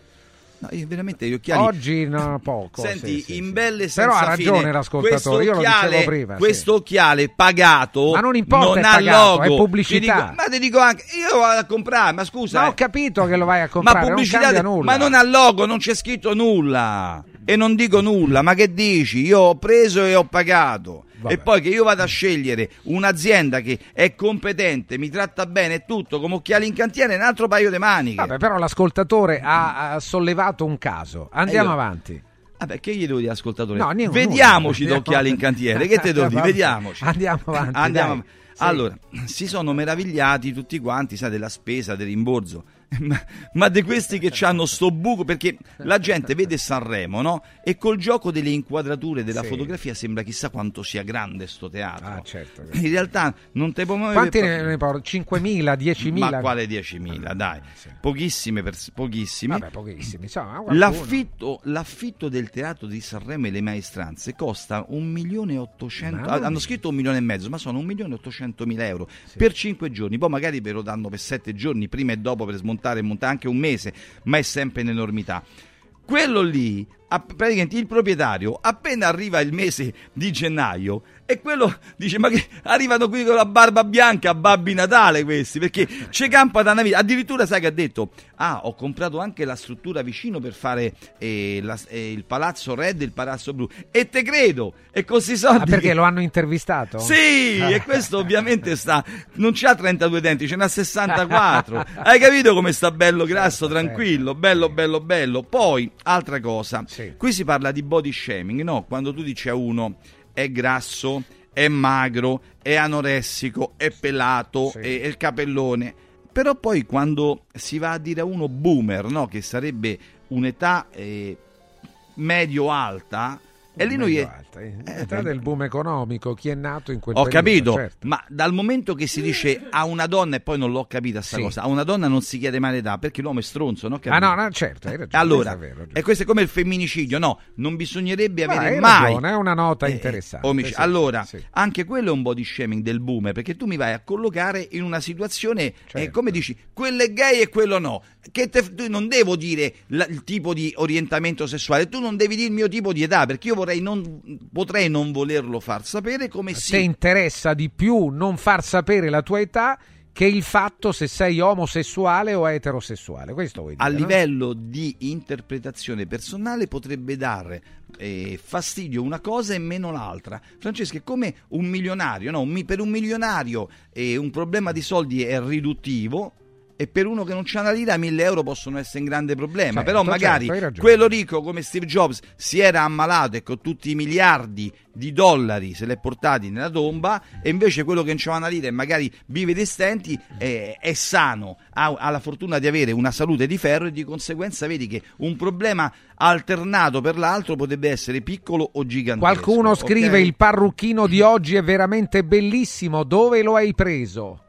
No, io veramente gli occhiali oggi no, poco. Senti, sì, in belle senza però ha ragione fine, l'ascoltatore, io lo dicevo prima. Questo occhiale pagato, ma non importa, non è pagato, logo, è pubblicità. Ti dico anche io vado a comprare, ma scusa. Ma ho capito che lo vai a comprare, ma pubblicità, non cambia nulla. Ma non ha logo, non c'è scritto nulla. E non dico nulla, ma che dici? Io ho preso e ho pagato. Vabbè. E poi che io vado a scegliere un'azienda che è competente, mi tratta bene e tutto, come occhiali in cantiere, un altro paio di maniche. Vabbè, però l'ascoltatore ha sollevato un caso. Andiamo avanti. Vabbè, che gli devo dire ascoltatore? No, vediamoci da occhiali in cantiere, che te devo dire? Vediamoci. Andiamo avanti. Sì. Allora, si sono meravigliati tutti quanti, sai, della spesa, del rimborso. Ma di questi che c'hanno sto buco, perché la gente vede Sanremo, no? E col gioco delle inquadrature della fotografia sembra chissà quanto sia grande sto teatro. Ah, certo. In realtà non te puoi mai... Quanti ne parlo? 5.000, 10.000? Ma quale 10.000? Dai, sì. Pochissime. Vabbè, pochissimi. L'affitto del teatro di Sanremo e le maestranze costa 1.800.000. Hanno scritto 1.500.000, ma sono 1.800.000 euro, sì, per 5 giorni. Poi magari ve lo danno per 7 giorni, prima e dopo, per smontare e montare anche un mese, ma è sempre un'enormità. Quello lì, praticamente il proprietario, appena arriva il mese di gennaio, e quello dice: ma che arrivano qui con la barba bianca a Babbi Natale questi, perché c'è campa da una vita. Addirittura sai che ha detto: ah, ho comprato anche la struttura vicino per fare il palazzo red e il palazzo blu. E te credo, e con questi soldi. Ah, perché lo hanno intervistato? Sì, e questo ovviamente sta, non c'ha 32 denti, ce n'ha 64. Hai capito come sta bello grasso, tranquillo, bello. Poi, altra cosa, sì, qui si parla di body shaming, no? Quando tu dici a uno: è grasso, è magro, è anoressico, è pelato, sì, è il capellone. Però poi quando si va a dire a uno boomer, no? Che sarebbe un'età medio-alta, E lì noi è del boom economico, chi è nato in quel periodo. Ho capito, certo. Ma dal momento che si dice a una donna, e poi non l'ho capita sta cosa, a una donna non si chiede mai l'età, perché l'uomo è stronzo, no? Capito? Ah no, certo, hai ragione. Allora, e questo è come il femminicidio, no? Non bisognerebbe avere mai. Ragione, è una nota interessante. Allora, anche quello è un body shaming del boomer, perché tu mi vai a collocare in una situazione e come dici, quello è gay e quello no. Che tu non devo dire il tipo di orientamento sessuale, tu non devi dire il mio tipo di età, perché io potrei non volerlo far sapere, come se interessa di più non far sapere la tua età che il fatto se sei omosessuale o eterosessuale. Questo vuoi dire, a livello di interpretazione personale potrebbe dare fastidio una cosa e meno l'altra. Francesca, è come un milionario, no? Per un milionario un problema di soldi è riduttivo, e per uno che non c'ha una lira 1.000 euro possono essere un grande problema, però magari quello ricco come Steve Jobs si era ammalato e con tutti i miliardi di dollari se li è portati nella tomba, e invece quello che non c'ha una lira e magari vive di stenti è sano, ha la fortuna di avere una salute di ferro, e di conseguenza vedi che un problema alternato per l'altro potrebbe essere piccolo o gigantesco. Qualcuno scrive il parrucchino di oggi è veramente bellissimo, dove lo hai preso?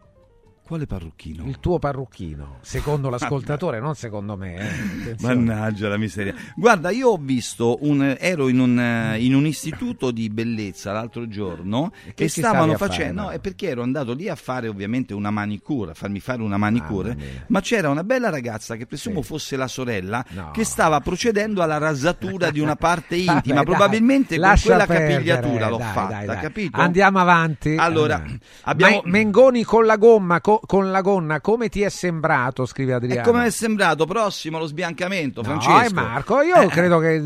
Quale parrucchino? Il tuo parrucchino, secondo l'ascoltatore, non secondo me. Mannaggia la miseria. Guarda, io ho visto ero in un istituto di bellezza l'altro giorno e stavano facendo, perché ero andato lì a fare ovviamente una manicure, a farmi fare una manicure, ma c'era una bella ragazza che presumo fosse la sorella, che stava procedendo alla rasatura di una parte intima, probabilmente con quella capigliatura l'ho fatta, capito? Andiamo avanti. Allora, abbiamo Mengoni con la gonna, come ti è sembrato, scrive Adriano? E come è sembrato, prossimo allo sbiancamento, Francesco. Marco, io credo che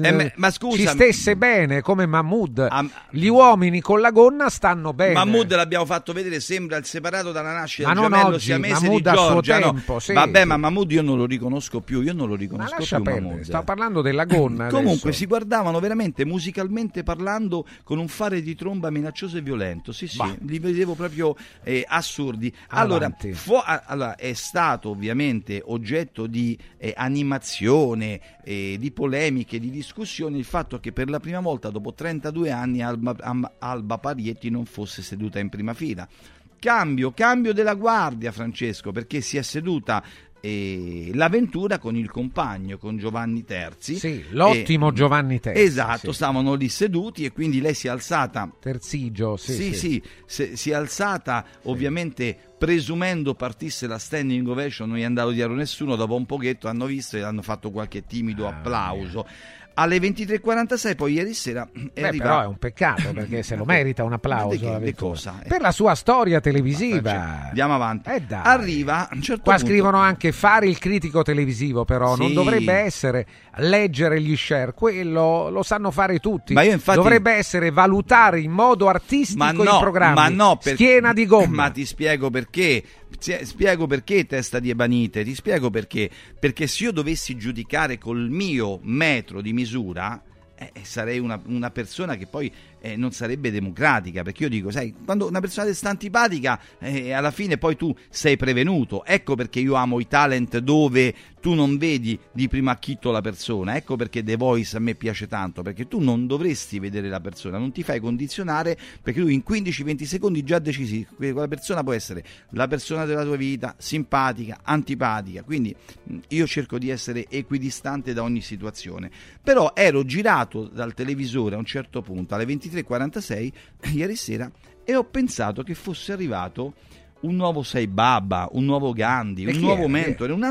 ci stesse bene, come Mahmood. Gli uomini con la gonna stanno bene. Mahmood l'abbiamo fatto vedere, sembra il separato dalla nascita, ma il gemello siamese di Giorgia. Tempo, sì. Vabbè, ma Mahmood io non lo riconosco più, ma lascia perdere, sto parlando della gonna. Comunque adesso si guardavano veramente, musicalmente parlando, con un fare di tromba minaccioso e violento. Sì, li vedevo proprio assurdi. Allora, è stato ovviamente oggetto di animazione, di polemiche, di discussioni il fatto che per la prima volta dopo 32 anni Alba Parietti non fosse seduta in prima fila. Cambio della guardia, Francesco, perché si è seduta l'avventura con il compagno, con Giovanni Terzi, l'ottimo Giovanni Terzi, esatto, stavano lì seduti e quindi lei si è alzata, Terzigio, si è alzata ovviamente presumendo partisse la standing ovation, non gli è andato dietro nessuno, dopo un pochetto hanno visto e hanno fatto qualche timido applauso. Alle 23.46 poi ieri sera però è un peccato, perché se lo merita un applauso per la sua storia televisiva. Andiamo avanti. Arriva a un certo punto. Scrivono anche fare il critico televisivo, però non dovrebbe essere leggere gli share, quello lo sanno fare tutti. Ma io infatti dovrebbe essere valutare in modo artistico i programmi. Schiena di gomma. Ma ti spiego perché. Testa di Ebanite, ti spiego perché. Perché se io dovessi giudicare col mio metro di misura, sarei una persona che poi non sarebbe democratica, perché io dico, sai, quando una persona ti sta antipatica alla fine poi tu sei prevenuto. Ecco perché io amo i talent dove tu non vedi di primo acchitto la persona, ecco perché The Voice a me piace tanto, perché tu non dovresti vedere la persona, non ti fai condizionare, perché tu in 15-20 secondi già decisi quella persona può essere la persona della tua vita, simpatica, antipatica, quindi io cerco di essere equidistante da ogni situazione. Però ero girato dal televisore a un certo punto, alle 23.46 ieri sera, e ho pensato che fosse arrivato un nuovo Sai Baba, un nuovo Gandhi, un nuovo mentore, un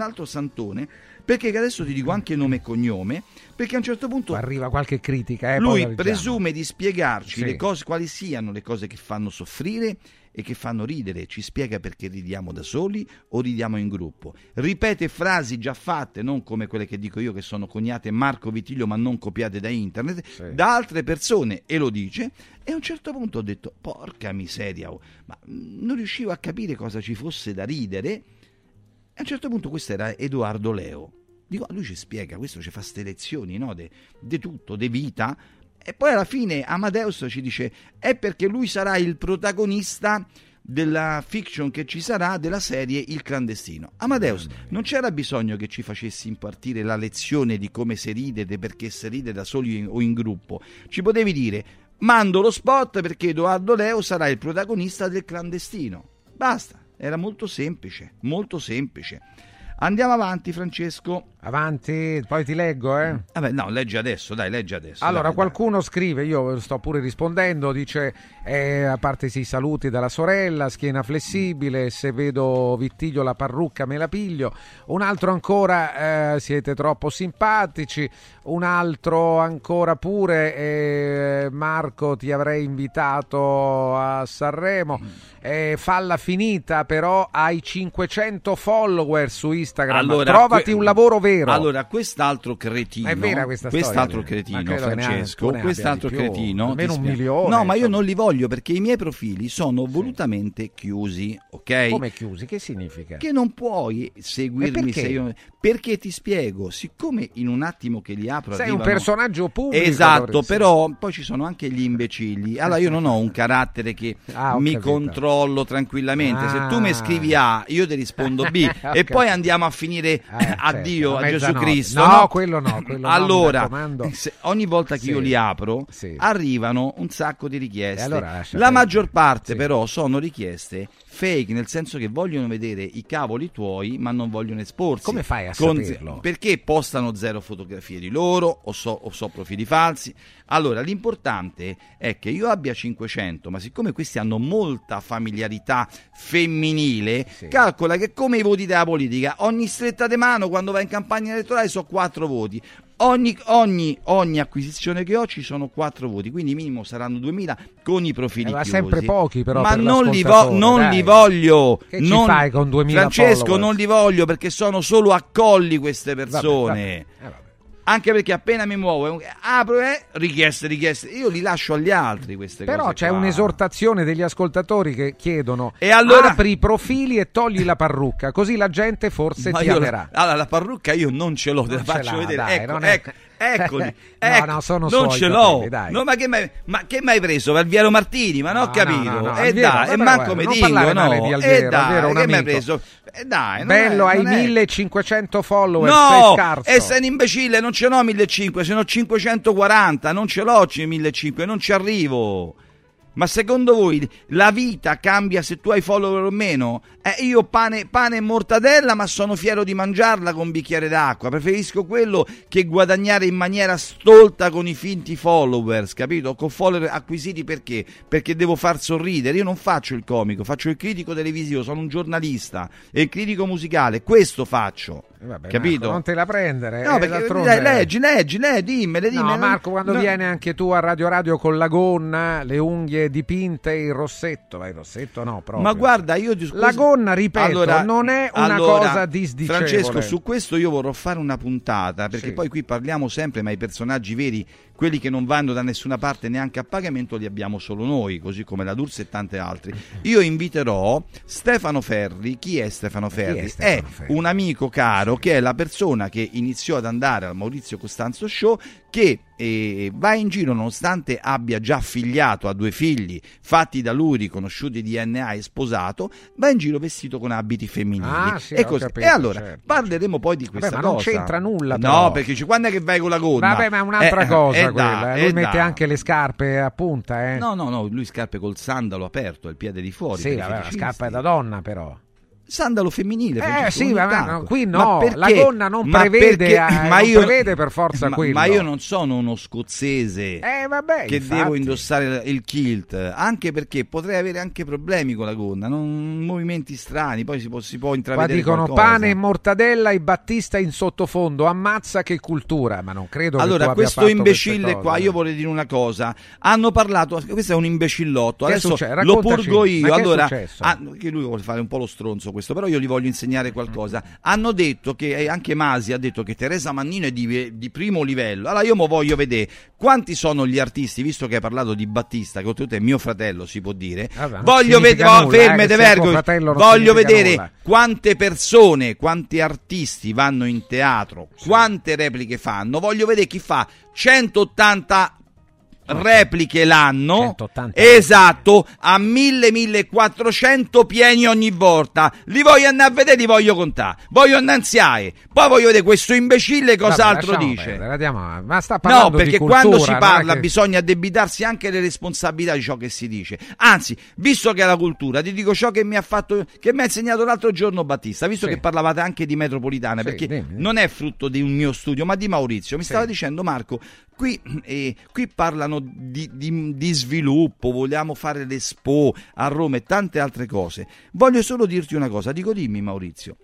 altro santone, perché adesso ti dico anche nome e cognome, perché a un certo punto arriva qualche critica, lui presume di spiegarci le cose, quali siano le cose che fanno soffrire e che fanno ridere, ci spiega perché ridiamo da soli o ridiamo in gruppo, ripete frasi già fatte, non come quelle che dico io che sono coniate Marco Vittiglio ma non copiate da internet, da altre persone, e lo dice. E a un certo punto ho detto, porca miseria, ma non riuscivo a capire cosa ci fosse da ridere. E a un certo punto questo era Edoardo Leo, dico, lui ci spiega, questo ci fa ste lezioni, no? De tutto, de vita. E poi alla fine Amadeus ci dice, è perché lui sarà il protagonista della fiction che ci sarà della serie Il Clandestino. Amadeus, non c'era bisogno che ci facessi impartire la lezione di come si ride, di perché si ride da soli o in gruppo. Ci potevi dire: mando lo spot perché Edoardo Leo sarà il protagonista del Clandestino. Basta, era molto semplice, molto semplice. Andiamo avanti, Francesco. Avanti, poi ti leggo, eh? Vabbè, no, leggi adesso. Allora, dai, qualcuno dai. Scrive, io sto pure rispondendo, dice, a parte sì, saluti dalla sorella, schiena flessibile, se vedo Vittiglio la parrucca me la piglio. Un altro ancora, siete troppo simpatici. Un altro ancora pure, Marco, ti avrei invitato a Sanremo. Falla finita, però hai 500 follower su Instagram. Allora, trovati un lavoro vero. Allora, quest'altro cretino. È vera questa storia. Quest'altro cretino, Francesco. Quest'altro cretino. Almeno un milione. No, ma io non li voglio perché i miei profili sono volutamente chiusi, ok? Come chiusi? Che significa? Che non puoi seguirmi se io. Perché ti spiego, siccome in un attimo che li apro. Sei arrivano... un personaggio pubblico. Esatto, però poi ci sono anche gli imbecilli. Allora io non ho un carattere che mi capito. Controllo tranquillamente. Se tu mi scrivi A, io ti rispondo B. Okay. E poi andiamo a finire addio a Gesù Cristo. No, no, quello no. Quello allora, no, ogni volta che io li apro, arrivano un sacco di richieste. Allora, la maggior parte però sono richieste fake, nel senso che vogliono vedere i cavoli tuoi ma non vogliono esporsi. Come fai a saperlo? Perché postano zero fotografie di loro o so profili falsi. Allora, l'importante è che io abbia 500, ma siccome questi hanno molta familiarità femminile, calcola che come i voti della politica, ogni stretta di mano quando va in campagna elettorale so 4 voti. Ogni acquisizione che ho ci sono 4 voti, quindi minimo saranno 2000 con i profili chiusi. Sempre pochi però. Ma per non li voglio. Che non... ci fai con 2000 Francesco, followers? Non li voglio perché sono solo accolli queste persone. Vabbè. Anche perché appena mi muovo apro richieste, io li lascio agli altri queste però cose. Però c'è un'esortazione degli ascoltatori che chiedono: e allora... apri i profili e togli la parrucca, così la gente forse ti amerà. Allora la parrucca io non ce l'ho, te la faccio vedere. Dai, eccoli, no, sono non ce l'ho. Capelli, no, ma che mi hai preso? Alviero Martini, ma non ho capito. No, Alviero, dai, e manco mi dico, no. Alviero, che mi hai preso? Dai, bello, hai 1500 follower. No, sei scarso. E sei un imbecille, non ce l'ho 1500, ce n'ho 540, non ce l'ho 1500, non ci arrivo. Ma secondo voi la vita cambia se tu hai follower o meno? Io pane e mortadella, ma sono fiero di mangiarla con un bicchiere d'acqua. Preferisco quello che guadagnare in maniera stolta con i finti followers, capito? Con follower acquisiti perché? Perché devo far sorridere. Io non faccio il comico, faccio il critico televisivo, sono un giornalista e il critico musicale, questo faccio. Vabbè, capito? Marco, non te la prendere. No, perché dai, leggi, dimmele. No, Marco, quando vieni anche tu a Radio con la gonna, le unghie dipinte, il rossetto. Vai, rossetto no, proprio. Ma guarda, io la gonna, ripeto, allora, non è una cosa disdicevole. Francesco, su questo io vorrò fare una puntata, perché poi qui parliamo sempre, ma i personaggi veri, quelli che non vanno da nessuna parte neanche a pagamento, li abbiamo solo noi, così come la D'Urso e tante altre. Io inviterò Stefano Ferri. Chi è Stefano Ferri? È un amico caro, che è la persona che iniziò ad andare al Maurizio Costanzo Show, che va in giro nonostante abbia già figliato, a 2 figli fatti da lui, riconosciuti DNA e sposato, va in giro vestito con abiti femminili. Capito, e allora parleremo poi di questa cosa. Ma non c'entra nulla però. No, perché quando è che vai con la gonna? Vabbè, ma è un'altra cosa quella. Lui mette anche le scarpe a punta, eh? No, lui scarpe col sandalo aperto, il piede di fuori. Sì, la scarpa è da donna però. Sandalo femminile, ma qui no, ma la gonna non prevede per forza quello. Ma io non sono uno scozzese devo indossare il kilt, anche perché potrei avere anche problemi con la gonna, movimenti strani, poi si può intravedere qualcosa. Qua dicono pane e mortadella e Battista in sottofondo, ammazza che cultura, ma non credo. Allora, che tu questo abbia fatto imbecille qua, io vorrei dire una cosa, hanno parlato, questo è un imbecillotto, adesso lo porgo io, allora, che lui vuole fare un po' lo stronzo questo, però io gli voglio insegnare qualcosa. Hanno detto che anche Masi ha detto che Teresa Mannino è di primo livello. Allora io mo voglio vedere quanti sono gli artisti, visto che hai parlato di Battista, che oltretutto è mio fratello, si può dire. Voglio vedere, voglio vedere quante persone, quanti artisti vanno in teatro, quante repliche fanno. Voglio vedere chi fa 180 repliche l'anno, 180. Esatto, a 1.000-1.400 pieni ogni volta. Li voglio andare a vedere, li voglio contare, voglio annanziare, poi voglio vedere questo imbecille cos'altro dice. Ma sta parlando, no, perché di cultura, quando si parla che... bisogna addebitarsi anche le responsabilità di ciò che si dice. Anzi, visto che è la cultura, ti dico ciò che mi ha fatto, che mi ha insegnato l'altro giorno Battista, visto sì. che parlavate anche di metropolitane, sì, perché dimmi. Non è frutto di un mio studio, ma di Maurizio. Mi sì. stava dicendo Marco, qui parlano di sviluppo, vogliamo fare l'Expo a Roma e tante altre cose. Voglio solo dirti una cosa, dico dimmi Maurizio,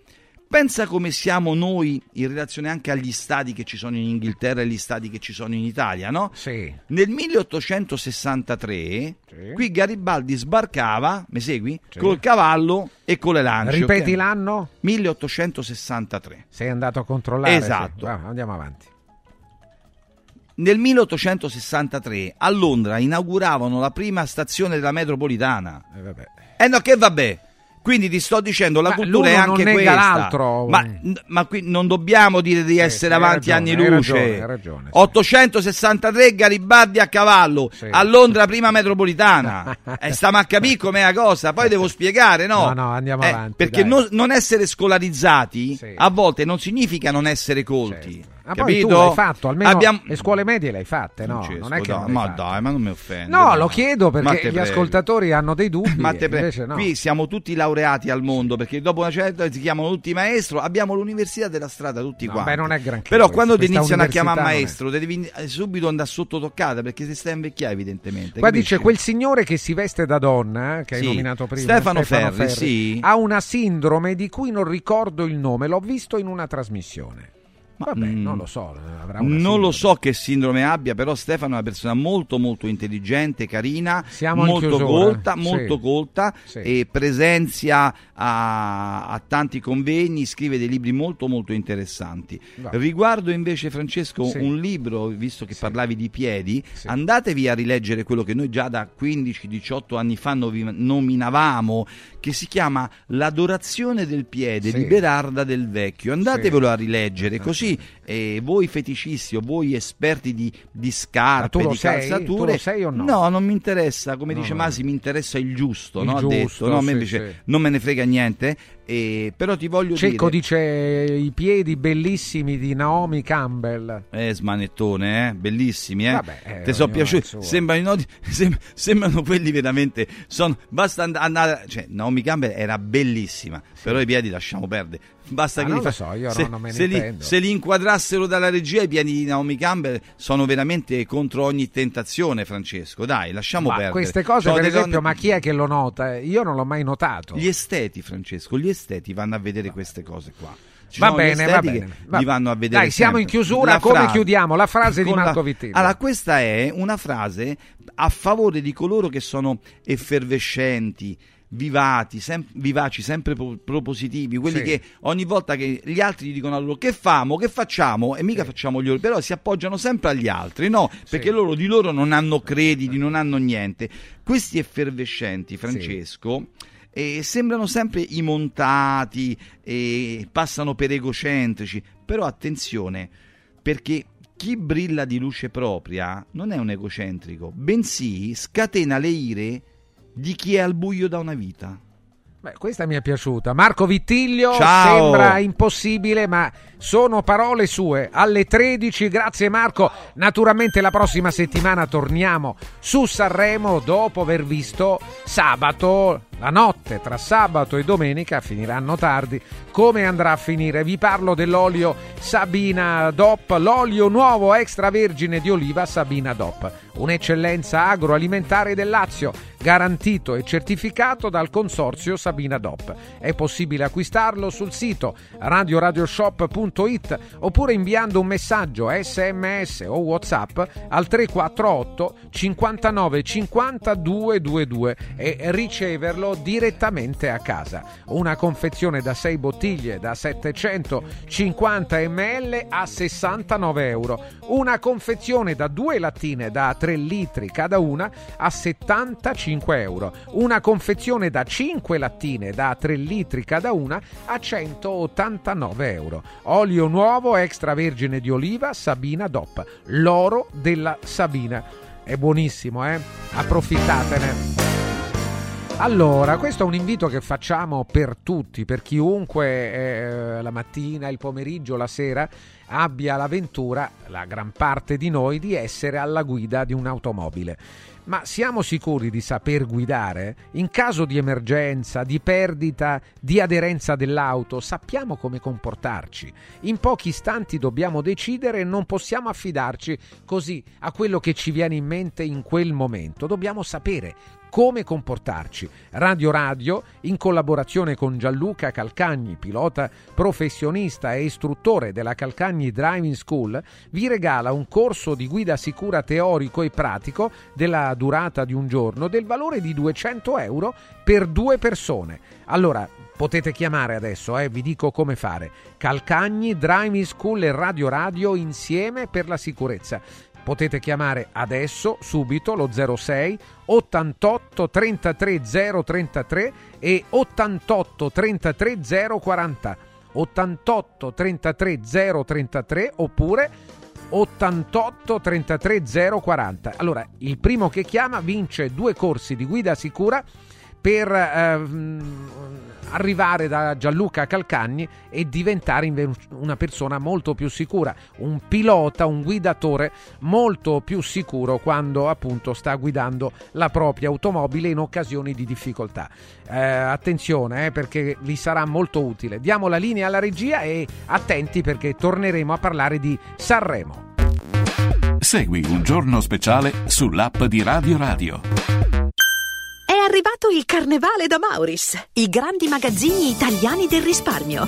pensa come siamo noi in relazione anche agli stadi che ci sono in Inghilterra e agli stadi che ci sono in Italia, no? Sì. Nel 1863 sì. qui Garibaldi sbarcava, mi segui? Sì. Col cavallo e con le lance. Ripeti okay? l'anno? 1863. Sei andato a controllare? Esatto. Sì. Ah, andiamo avanti. Nel 1863 a Londra inauguravano la prima stazione della metropolitana. Vabbè. No, che vabbè. Quindi ti sto dicendo, la cultura è anche questa. L'altro. Ma qui non dobbiamo dire di essere avanti anni luce. Hai ragione, 863 Garibaldi a cavallo, sì. a Londra prima metropolitana. Stiamo a capire com'è la cosa, poi devo spiegare, no? No, andiamo avanti. Perché non essere scolarizzati sì. a volte non significa non essere colti. Certo. Ah, capito? Poi tu l'hai fatto, almeno le scuole medie le hai fatte, no? Francesco, non è che non ma fatte. Dai, ma non mi offendo. No, lo chiedo perché gli ascoltatori hanno dei dubbi. No. Qui siamo tutti laureati al mondo, perché dopo una certa si chiamano tutti maestro, abbiamo l'università della strada tutti quanti. Beh, non è granché. Però quando ti iniziano a chiamare maestro, ti devi subito andare sotto toccata, perché ti stai a invecchiare evidentemente. Qua capisci? Dice quel signore che si veste da donna, che sì. hai nominato prima, Stefano Ferri sì. ha una sindrome di cui non ricordo il nome, l'ho visto in una trasmissione. Ma vabbè, non lo so, avrà una non lo so che sindrome abbia, però Stefano è una persona molto molto intelligente, carina, molto colta sì. e presenzia a tanti convegni, scrive dei libri molto molto interessanti. Vabbè. Riguardo invece Francesco sì. un libro, visto che sì. parlavi di piedi, sì. andatevi a rileggere quello che noi già da 15-18 anni fa nominavamo, che si chiama L'adorazione del piede sì. di Berarda del Vecchio. Andatevelo sì. a rileggere, così voi feticisti o voi esperti di scarpe, di calzature, tu lo sei o no? No, non mi interessa, come dice Masi, mi interessa il giusto, il no? giusto, detto, no? Sì, invece sì. non me ne frega niente. Però ti voglio dire, dice i piedi bellissimi di Naomi Campbell, smanettone, bellissimi, Vabbè, ti sono piaciuti, sembrano quelli veramente, basta andare, cioè Naomi Campbell era bellissima, sì. però i piedi lasciamo perdere, basta che se li inquadrassero dalla regia, i piedi di Naomi Campbell sono veramente contro ogni tentazione, Francesco, dai, lasciamo perdere queste cose, per esempio, donne... ma chi è che lo nota? Io non l'ho mai notato. Gli esteti, Francesco, gli esteti vanno a vedere queste cose qua. Va bene. Li vanno a vedere. Dai, siamo in chiusura, chiudiamo la frase di Marco Vittiglio. Allora, questa è una frase a favore di coloro che sono effervescenti, vivaci, sempre propositivi, quelli sì. che ogni volta che gli altri gli dicono a loro che facciamo e mica sì. facciamo gli altri, però si appoggiano sempre agli altri, no? Perché sì. loro non hanno crediti, non hanno niente. Questi effervescenti, Francesco, sì. Sembrano sempre imontati, passano per egocentrici, però attenzione, perché chi brilla di luce propria non è un egocentrico, bensì scatena le ire di chi è al buio da una vita. Beh, questa mi è piaciuta. Marco Vittiglio, ciao. Sembra impossibile, ma sono parole sue. Alle 13, grazie Marco. Naturalmente la prossima settimana torniamo su Sanremo dopo aver visto sabato, la notte tra sabato e domenica, finiranno tardi. Come andrà a finire? Vi parlo dell'olio Sabina DOP, l'olio nuovo extravergine di oliva Sabina DOP, un'eccellenza agroalimentare del Lazio, garantito e certificato dal consorzio Sabina DOP. È possibile acquistarlo sul sito radioradioshop.it oppure inviando un messaggio SMS o WhatsApp al 348 59 50 222 e riceverlo direttamente a casa. Una confezione da 6 bottiglie da 750 ml a €69. Una confezione da 2 lattine da 3 litri cada una a €75. Una confezione da 5 lattine da 3 litri cada una a €189. Olio nuovo extravergine di oliva Sabina DOP, l'oro della Sabina. è buonissimo, approfittatene. Allora, questo è un invito che facciamo per tutti, per chiunque la mattina, il pomeriggio, la sera abbia la ventura, la gran parte di noi, di essere alla guida di un'automobile. Ma siamo sicuri di saper guidare? In caso di emergenza, di perdita, di aderenza dell'auto, sappiamo come comportarci? In pochi istanti dobbiamo decidere e non possiamo affidarci così a quello che ci viene in mente in quel momento. Dobbiamo sapere come comportarci. Radio Radio, in collaborazione con Gianluca Calcagni, pilota professionista e istruttore della Calcagni Driving School, vi regala un corso di guida sicura teorico e pratico della durata di un giorno del valore di 200 euro per due persone. Allora, potete chiamare adesso, vi dico come fare. Calcagni Driving School e Radio Radio insieme per la sicurezza. Potete chiamare adesso, subito, lo 06 88 33 033 e 88 33 040, 88 33 033 oppure 88 33 040. Allora, il primo che chiama vince due corsi di guida sicura per arrivare da Gianluca Calcagni e diventare una persona molto più sicura, un pilota, un guidatore molto più sicuro quando appunto sta guidando la propria automobile in occasioni di difficoltà. Attenzione, perché vi sarà molto utile. Diamo la linea alla regia e attenti perché torneremo a parlare di Sanremo. Segui Un Giorno Speciale sull'app di Radio Radio. È arrivato il Carnevale da Mauris, i grandi magazzini italiani del risparmio.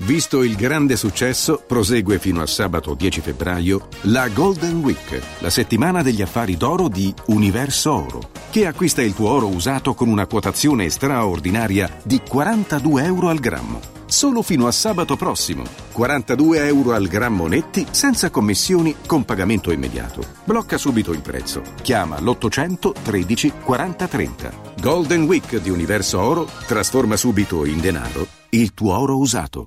Visto il grande successo, prosegue fino a sabato 10 febbraio la Golden Week, la settimana degli affari d'oro di Universo Oro, che acquista il tuo oro usato con una quotazione straordinaria di 42 euro al grammo. Solo fino a sabato prossimo. 42 euro al grammo netti, senza commissioni, con pagamento immediato. Blocca subito il prezzo. Chiama l'800 13 40 30. Golden Week di Universo Oro trasforma subito in denaro il tuo oro usato.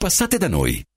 Passate da noi.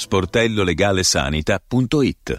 sportellolegalesanita.it.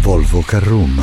Volvo Carroom.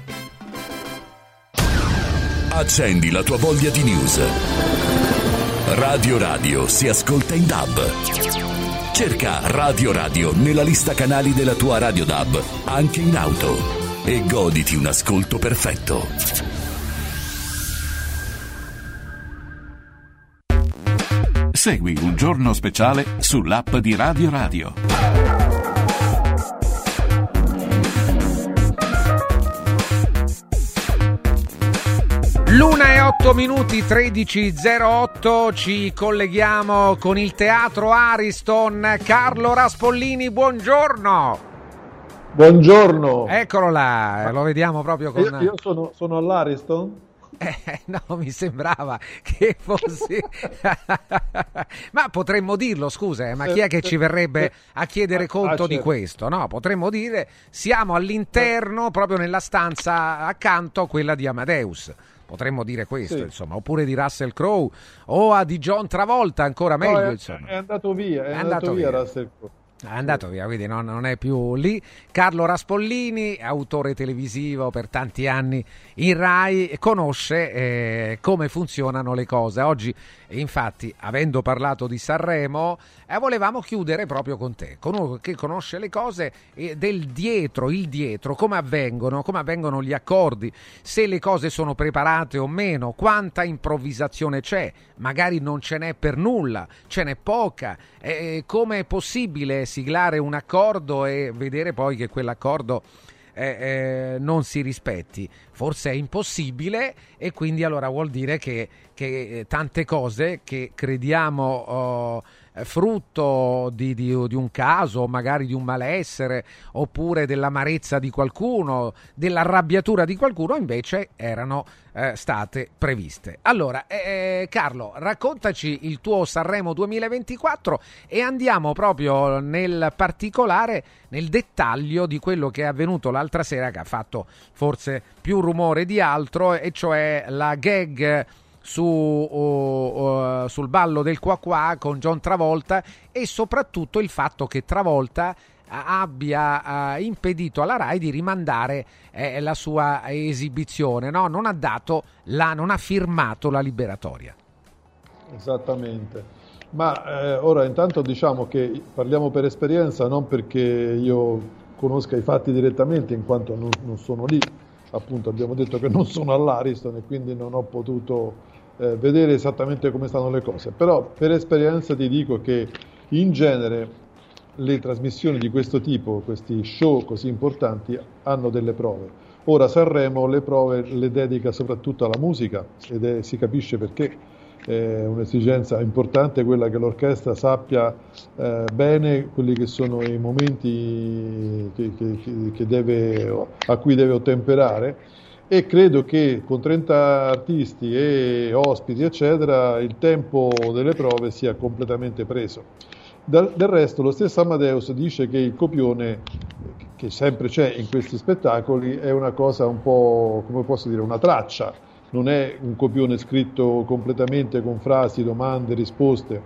Accendi la tua voglia di news. Radio si ascolta in DAB. Cerca Radio nella lista canali della tua Radio DAB, anche in auto, e goditi un ascolto perfetto. Segui Un Giorno Speciale sull'app di Radio. L'1:08, 13:08, ci colleghiamo con il Teatro Ariston. Carlo Raspollini, buongiorno. Buongiorno. Eccolo là, lo vediamo proprio con... Io sono all'Ariston? No, mi sembrava che fosse... Ma potremmo dirlo, scusa, ma chi è che ci verrebbe a chiedere conto di questo? No, potremmo dire siamo all'interno, proprio nella stanza accanto a quella di Amadeus. Potremmo dire questo, sì. Insomma, oppure di Russell Crowe o di John Travolta, ancora meglio. No, insomma. È andato via Russell Crowe. È andato via, quindi non è più lì. Carlo Raspollini, autore televisivo per tanti anni in Rai, conosce come funzionano le cose. Oggi, infatti, avendo parlato di Sanremo, volevamo chiudere proprio con te, con uno che conosce le cose del dietro, il dietro, come avvengono gli accordi, se le cose sono preparate o meno, quanta improvvisazione c'è, magari non ce n'è per nulla, ce n'è poca, come è possibile siglare un accordo e vedere poi che quell'accordo non si rispetti. Forse è impossibile, e quindi allora vuol dire che tante cose che crediamo frutto di un caso, magari di un malessere, oppure dell'amarezza di qualcuno, dell'arrabbiatura di qualcuno, invece erano state previste. Allora, Carlo, raccontaci il tuo Sanremo 2024 e andiamo proprio nel particolare, nel dettaglio di quello che è avvenuto l'altra sera, che ha fatto forse più rumore di altro, e cioè la gag sul ballo del qua qua con John Travolta, e soprattutto il fatto che Travolta abbia impedito alla Rai di rimandare la sua esibizione, no? Non ha firmato la liberatoria. Esattamente. Ma ora intanto diciamo che parliamo per esperienza, non perché io conosca i fatti direttamente, in quanto non sono lì. Appunto, abbiamo detto che non sono all'Ariston e quindi non ho potuto vedere esattamente come stanno le cose, però per esperienza ti dico che in genere le trasmissioni di questo tipo, questi show così importanti, hanno delle prove. Ora Sanremo le prove le dedica soprattutto alla musica, ed si capisce perché. È un'esigenza importante quella che l'orchestra sappia bene quelli che sono i momenti che deve, a cui deve ottemperare, e credo che con 30 artisti e ospiti eccetera il tempo delle prove sia completamente preso. Del resto lo stesso Amadeus dice che il copione che sempre c'è in questi spettacoli è una cosa un po', come posso dire, una traccia. Non è un copione scritto completamente con frasi, domande, risposte,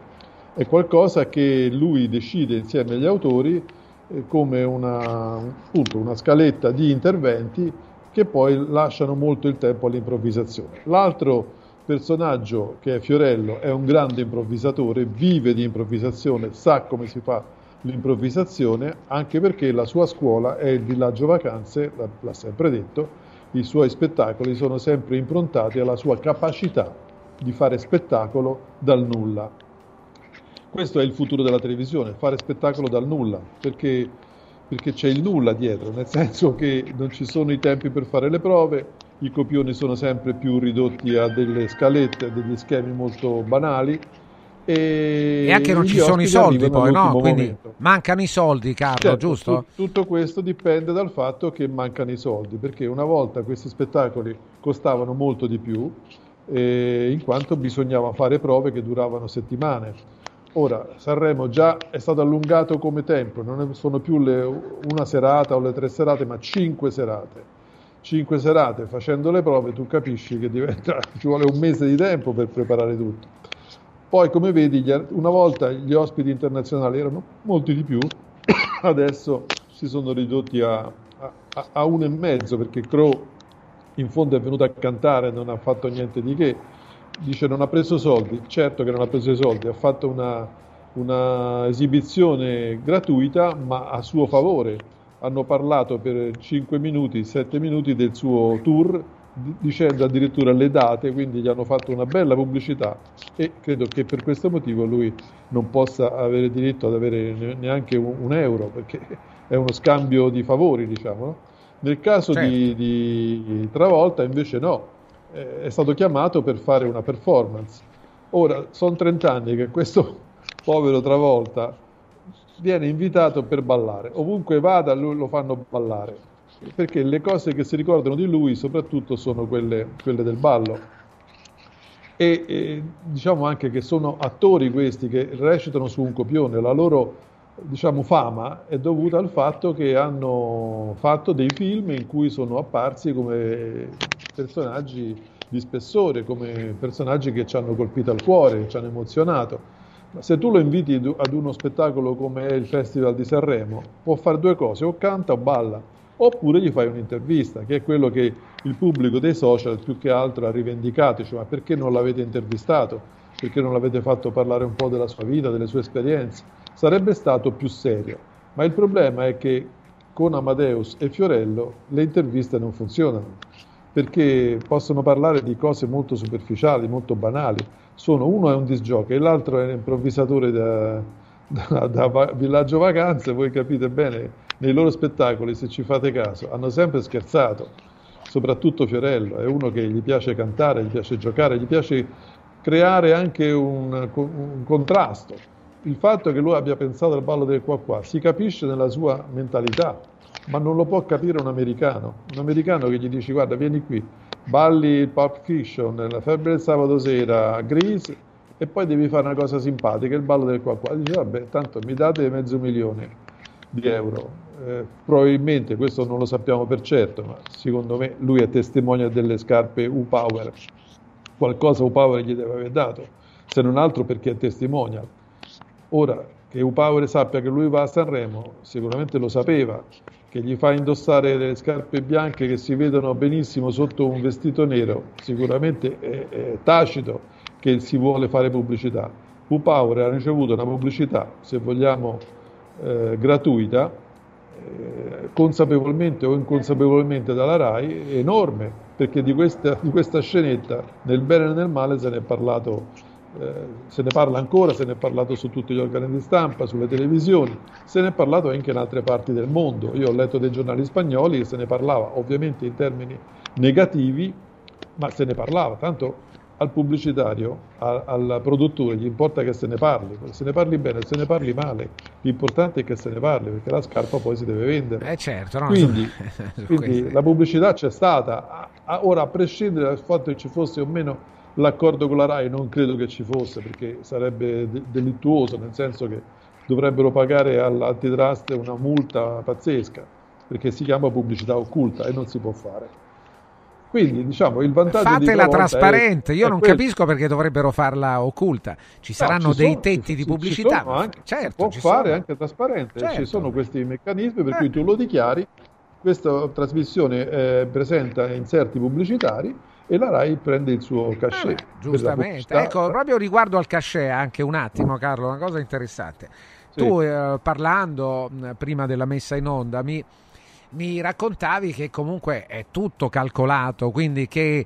è qualcosa che lui decide insieme agli autori come una scaletta di interventi che poi lasciano molto il tempo all'improvvisazione. L'altro personaggio, che è Fiorello, è un grande improvvisatore, vive di improvvisazione, sa come si fa l'improvvisazione, anche perché la sua scuola è il villaggio vacanze, l'ha sempre detto, i suoi spettacoli sono sempre improntati alla sua capacità di fare spettacolo dal nulla. Questo è il futuro della televisione, fare spettacolo dal nulla, perché c'è il nulla dietro, nel senso che non ci sono i tempi per fare le prove, i copioni sono sempre più ridotti a delle scalette, a degli schemi molto banali, e anche non ci sono i soldi poi, no? Quindi mancano i soldi, Carlo, certo, giusto? Tutto questo dipende dal fatto che mancano i soldi, perché una volta questi spettacoli costavano molto di più, in quanto bisognava fare prove che duravano settimane. Ora, Sanremo già è stato allungato come tempo, non sono più una serata o le 3 serate, ma 5 serate. 5 serate facendo le prove, tu capisci che ci vuole un mese di tempo per preparare tutto. Poi, come vedi, una volta gli ospiti internazionali erano molti di più, adesso si sono ridotti a 1,5, perché Crowe in fondo è venuto a cantare, non ha fatto niente di che, dice non ha preso soldi, certo che non ha preso i soldi, ha fatto una esibizione gratuita ma a suo favore, hanno parlato per 5 minuti, 7 minuti del suo tour, dicendo addirittura le date, quindi gli hanno fatto una bella pubblicità e credo che per questo motivo lui non possa avere diritto ad avere neanche un euro, perché è uno scambio di favori, diciamo, no? Nel caso certo di Travolta invece no, è stato chiamato per fare una performance. Ora sono 30 anni che questo povero Travolta viene invitato per ballare, ovunque vada lui lo fanno ballare, perché le cose che si ricordano di lui soprattutto sono quelle del ballo e diciamo anche che sono attori questi che recitano su un copione, la loro, diciamo, fama è dovuta al fatto che hanno fatto dei film in cui sono apparsi come personaggi di spessore, come personaggi che ci hanno colpito al cuore, che ci hanno emozionato. Se tu lo inviti ad uno spettacolo come è il Festival di Sanremo, può fare due cose, o canta o balla, oppure gli fai un'intervista, che è quello che il pubblico dei social più che altro ha rivendicato, cioè, ma perché non l'avete intervistato? Perché non l'avete fatto parlare un po' della sua vita, delle sue esperienze? Sarebbe stato più serio, ma il problema è che con Amadeus e Fiorello le interviste non funzionano, perché possono parlare di cose molto superficiali, molto banali, uno è un disc jockey e l'altro è un improvvisatore da villaggio vacanze, voi capite bene. Nei loro spettacoli, se ci fate caso, hanno sempre scherzato, soprattutto Fiorello, è uno che gli piace cantare, gli piace giocare, gli piace creare anche un contrasto. Il fatto che lui abbia pensato al ballo del qua si capisce nella sua mentalità, ma non lo può capire un americano che gli dici guarda vieni qui, balli il Pulp Fiction, La febbre del sabato sera, Grease, e poi devi fare una cosa simpatica, il ballo del qua, dice vabbè tanto mi date mezzo milione di euro. Probabilmente, questo non lo sappiamo per certo, ma secondo me lui è testimone delle scarpe U Power, qualcosa U Power gli deve aver dato, se non altro perché è testimonial. Ora che U Power sappia che lui va a Sanremo sicuramente lo sapeva, che gli fa indossare delle scarpe bianche che si vedono benissimo sotto un vestito nero sicuramente è tacito che si vuole fare pubblicità. U Power ha ricevuto una pubblicità, se vogliamo gratuita, consapevolmente o inconsapevolmente dalla Rai, enorme, perché di questa scenetta nel bene e nel male se ne è parlato, se ne parla ancora, se ne è parlato su tutti gli organi di stampa, sulle televisioni, se ne è parlato anche in altre parti del mondo. Io ho letto dei giornali spagnoli che se ne parlava ovviamente in termini negativi, ma se ne parlava, tanto al pubblicitario, al produttore gli importa che se ne parli bene, se ne parli male, l'importante è che se ne parli, perché la scarpa poi si deve vendere. Certo, no? Quindi la pubblicità c'è stata, ora a prescindere dal fatto che ci fosse o meno l'accordo con la Rai, non credo che ci fosse, perché sarebbe delittuoso, nel senso che dovrebbero pagare all'antitrust una multa pazzesca, perché si chiama pubblicità occulta e non si può fare. Quindi diciamo il vantaggio fatela trasparente, io non capisco perché dovrebbero farla occulta. Ci saranno dei tetti di pubblicità, certo, può fare anche trasparente, certo. Ci sono questi meccanismi per cui tu lo dichiari, questa trasmissione presenta inserti pubblicitari e la Rai prende il suo cachet. Giustamente, ecco, proprio riguardo al cachet anche un attimo Carlo, una cosa interessante. Sì. Tu parlando prima della messa in onda mi raccontavi che comunque è tutto calcolato, quindi che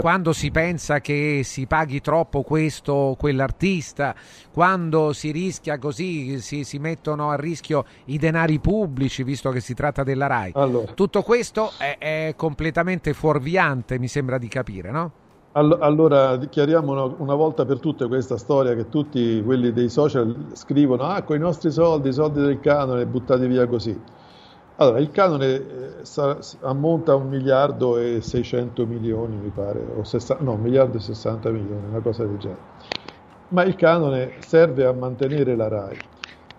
quando si pensa che si paghi troppo questo o quell'artista, quando si rischia così, si mettono a rischio i denari pubblici, visto che si tratta della Rai. Allora, tutto questo è completamente fuorviante, mi sembra di capire, no? Allora chiariamo una volta per tutte questa storia che tutti quelli dei social scrivono: ah, con i nostri soldi, i soldi del canone, buttati via così. Allora, il canone ammonta a 1.600.000.000, mi pare, no, 1.060.000.000, una cosa del genere. Ma il canone serve a mantenere la Rai.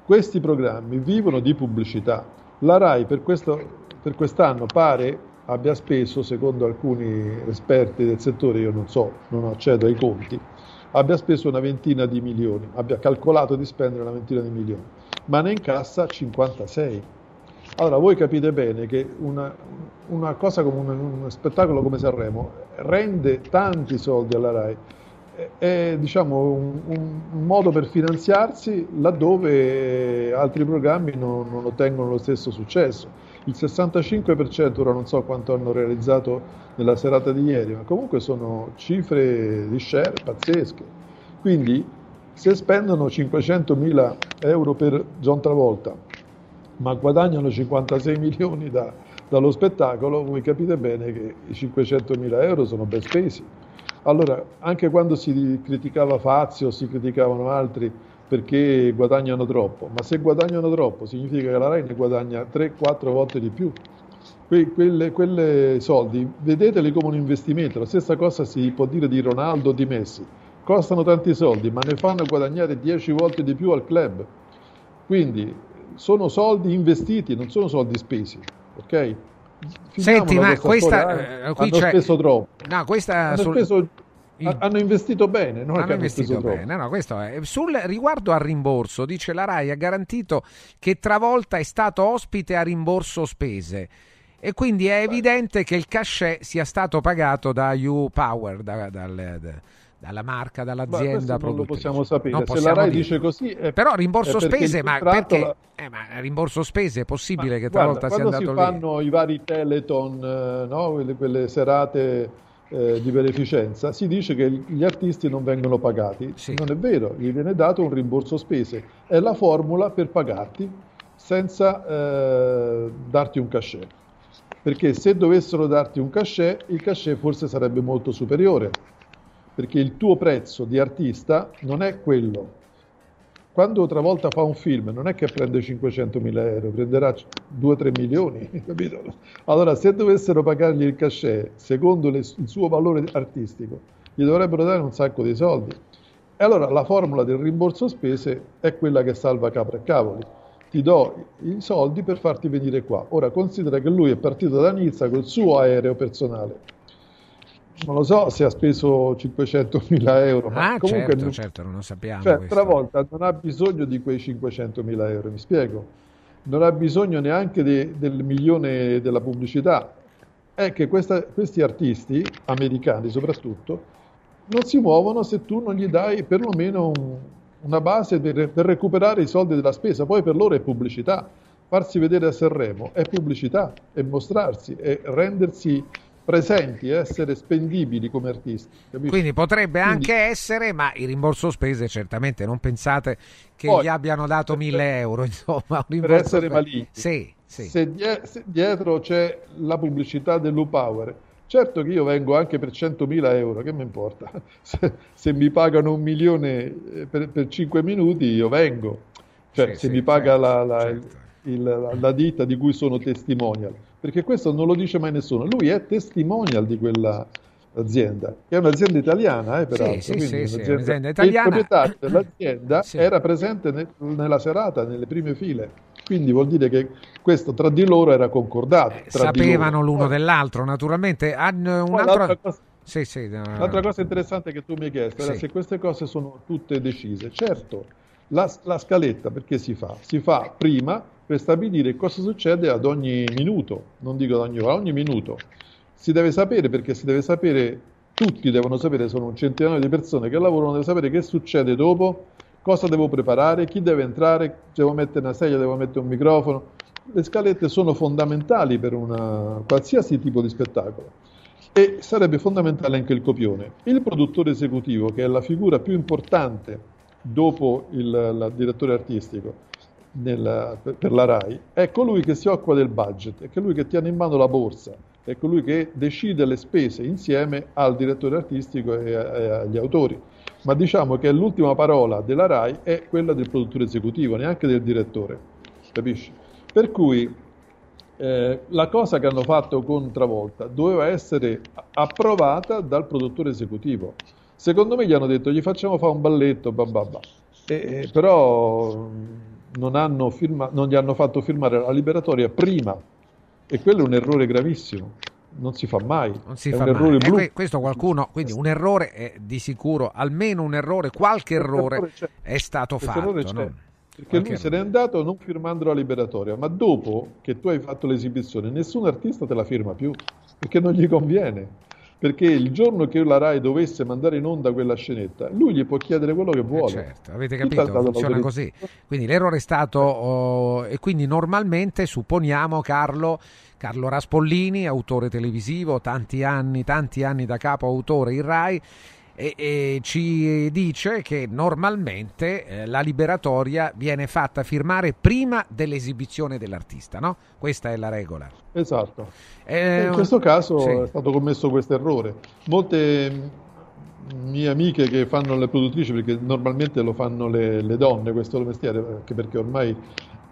Questi programmi vivono di pubblicità. La Rai per quest'anno pare abbia speso, secondo alcuni esperti del settore, io non so, non accedo ai conti, abbia speso una ventina di milioni, abbia calcolato di spendere una ventina di milioni, ma ne incassa 56. Allora, voi capite bene che una cosa come uno spettacolo come Sanremo rende tanti soldi alla Rai, è diciamo un modo per finanziarsi laddove altri programmi non ottengono lo stesso successo. Il 65%, ora non so quanto hanno realizzato nella serata di ieri, ma comunque sono cifre di share pazzesche. Quindi se spendono 500.000 euro per John Travolta, ma guadagnano 56 milioni dallo spettacolo, voi capite bene che i 500.000 euro sono ben spesi. Allora, anche quando si criticava Fazio, si criticavano altri perché guadagnano troppo, ma se guadagnano troppo significa che la Rai ne guadagna 3-4 volte di più. Quelle soldi, vedeteli come un investimento, la stessa cosa si può dire di Ronaldo o di Messi, costano tanti soldi ma ne fanno guadagnare 10 volte di più al club. Quindi sono soldi investiti, non sono soldi spesi, ok? Senti, ma questa qui hanno speso troppo. No, questa hanno investito bene, non hanno investito bene. No, questo è. Sul riguardo al rimborso, dice la Rai ha garantito che Travolta è stato ospite a rimborso spese e quindi è evidente che il cachet sia stato pagato da U Power, dalla marca, dall'azienda produttrice. Non lo possiamo sapere, non possiamo la Rai dire. Dice così però rimborso spese, ma perché rimborso spese è possibile che Travolta sia andato lì? Quando si fanno i vari Teleton, no? quelle serate di beneficenza, si dice che gli artisti non vengono pagati, sì. Non è vero, gli viene dato un rimborso spese, è la formula per pagarti senza darti un cachet, perché se dovessero darti un cachet, il cachet forse sarebbe molto superiore, perché il tuo prezzo di artista non è quello. Quando Travolta fa un film non è che prende 500.000 euro, prenderà 2-3 milioni, capito? Allora se dovessero pagargli il cachet, secondo il suo valore artistico, gli dovrebbero dare un sacco di soldi. E allora la formula del rimborso spese è quella che salva capra e cavoli. Ti do i soldi per farti venire qua. Ora considera che lui è partito da Nizza col suo aereo personale. Non lo so se ha speso 500.000 euro. Ma comunque certo, non lo sappiamo. Cioè, Travolta non ha bisogno di quei 500.000 euro, mi spiego. Non ha bisogno neanche del milione della pubblicità. È che questi artisti, americani soprattutto, non si muovono se tu non gli dai perlomeno una base per recuperare i soldi della spesa. Poi per loro è pubblicità. Farsi vedere a Sanremo è pubblicità, è mostrarsi, è rendersi presenti, essere spendibili come artisti, capisci? Quindi potrebbe anche essere, ma il rimborso spese certamente non pensate che poi gli abbiano dato 1.000 euro, insomma, per essere maligni. Sì. Se dietro c'è la pubblicità dell'U Power, certo che io vengo anche per 100.000 euro, che mi importa? Se mi pagano 1.000.000 per 5 minuti io vengo, cioè se mi paga certo. La ditta di cui sono testimonial, perché questo non lo dice mai nessuno, lui è testimonial di quella azienda, è un'azienda italiana peraltro, un'azienda italiana. Il proprietario dell'azienda era presente nella serata, nelle prime file, Quindi vuol dire che questo tra di loro era concordato. Sapevano l'uno dell'altro, naturalmente. L'altra cosa interessante che tu mi hai chiesto era se queste cose sono tutte decise. Certo, la scaletta perché si fa? Si fa prima per stabilire cosa succede ad ogni minuto, non dico ad ogni ora, ogni minuto. Si deve sapere, perché si deve sapere, tutti devono sapere, sono un centinaio di persone che lavorano, deve sapere che succede dopo, cosa devo preparare, chi deve entrare, devo mettere una sedia, devo mettere un microfono. Le scalette sono fondamentali per una qualsiasi tipo di spettacolo e sarebbe fondamentale anche il copione. Il produttore esecutivo, che è la figura più importante dopo il direttore artistico per la Rai, è colui che si occupa del budget, è colui che tiene in mano la borsa, è colui che decide le spese insieme al direttore artistico e agli autori. Ma diciamo che l'ultima parola della Rai è quella del produttore esecutivo, neanche del direttore, capisci? Per cui la cosa che hanno fatto con Travolta doveva essere approvata dal produttore esecutivo. Secondo me gli hanno detto gli facciamo fare un balletto, però non gli hanno fatto firmare la liberatoria prima. E quello è un errore gravissimo, non si fa mai. È un errore blu. Questo qualcuno, quindi un errore è di sicuro, almeno un errore, qualche errore è stato fatto. Perché lui se n'è andato non firmando la liberatoria, ma dopo che tu hai fatto l'esibizione, nessun artista te la firma più, perché non gli conviene. Perché il giorno che la Rai dovesse mandare in onda quella scenetta, lui gli può chiedere quello che vuole. Certo, avete capito, funziona così. Quindi l'errore è stato, e quindi normalmente supponiamo Carlo Raspollini, autore televisivo, tanti anni da capo autore in Rai, e ci dice che normalmente la liberatoria viene fatta firmare prima dell'esibizione dell'artista, no? Questa è la regola. Esatto. In questo caso è stato commesso questo errore. Molte mie amiche che fanno le produttrici, perché normalmente lo fanno le donne, questo è il mestiere, anche perché ormai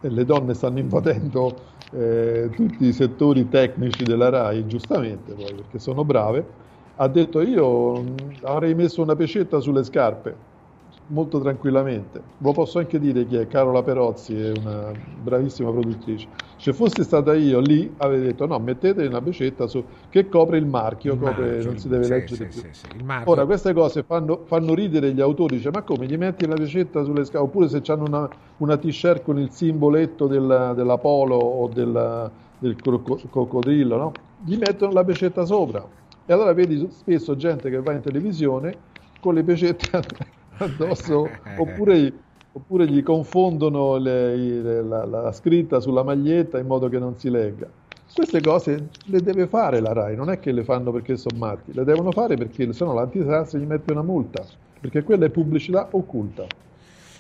le donne stanno invadendo tutti i settori tecnici della Rai, giustamente poi, perché sono brave. Ha detto io avrei messo una pecetta sulle scarpe molto tranquillamente, lo posso anche dire chi è, Carola Perozzi, è una bravissima produttrice, se fossi stata io lì avrei detto no, mettete una pecetta che copre il marchio, non si deve leggere più. Ora queste cose fanno ridere gli autori, dice ma come gli metti la pecetta sulle scarpe, oppure se hanno una t-shirt con il simboletto della polo o del coccodrillo, no? Gli mettono la pecetta sopra. E allora vedi spesso gente che va in televisione con le pecette addosso, oppure gli confondono la scritta sulla maglietta in modo che non si legga. Queste cose le deve fare la Rai, non è che le fanno perché sono matti, le devono fare perché se no l'antitrust gli mette una multa, perché quella è pubblicità occulta.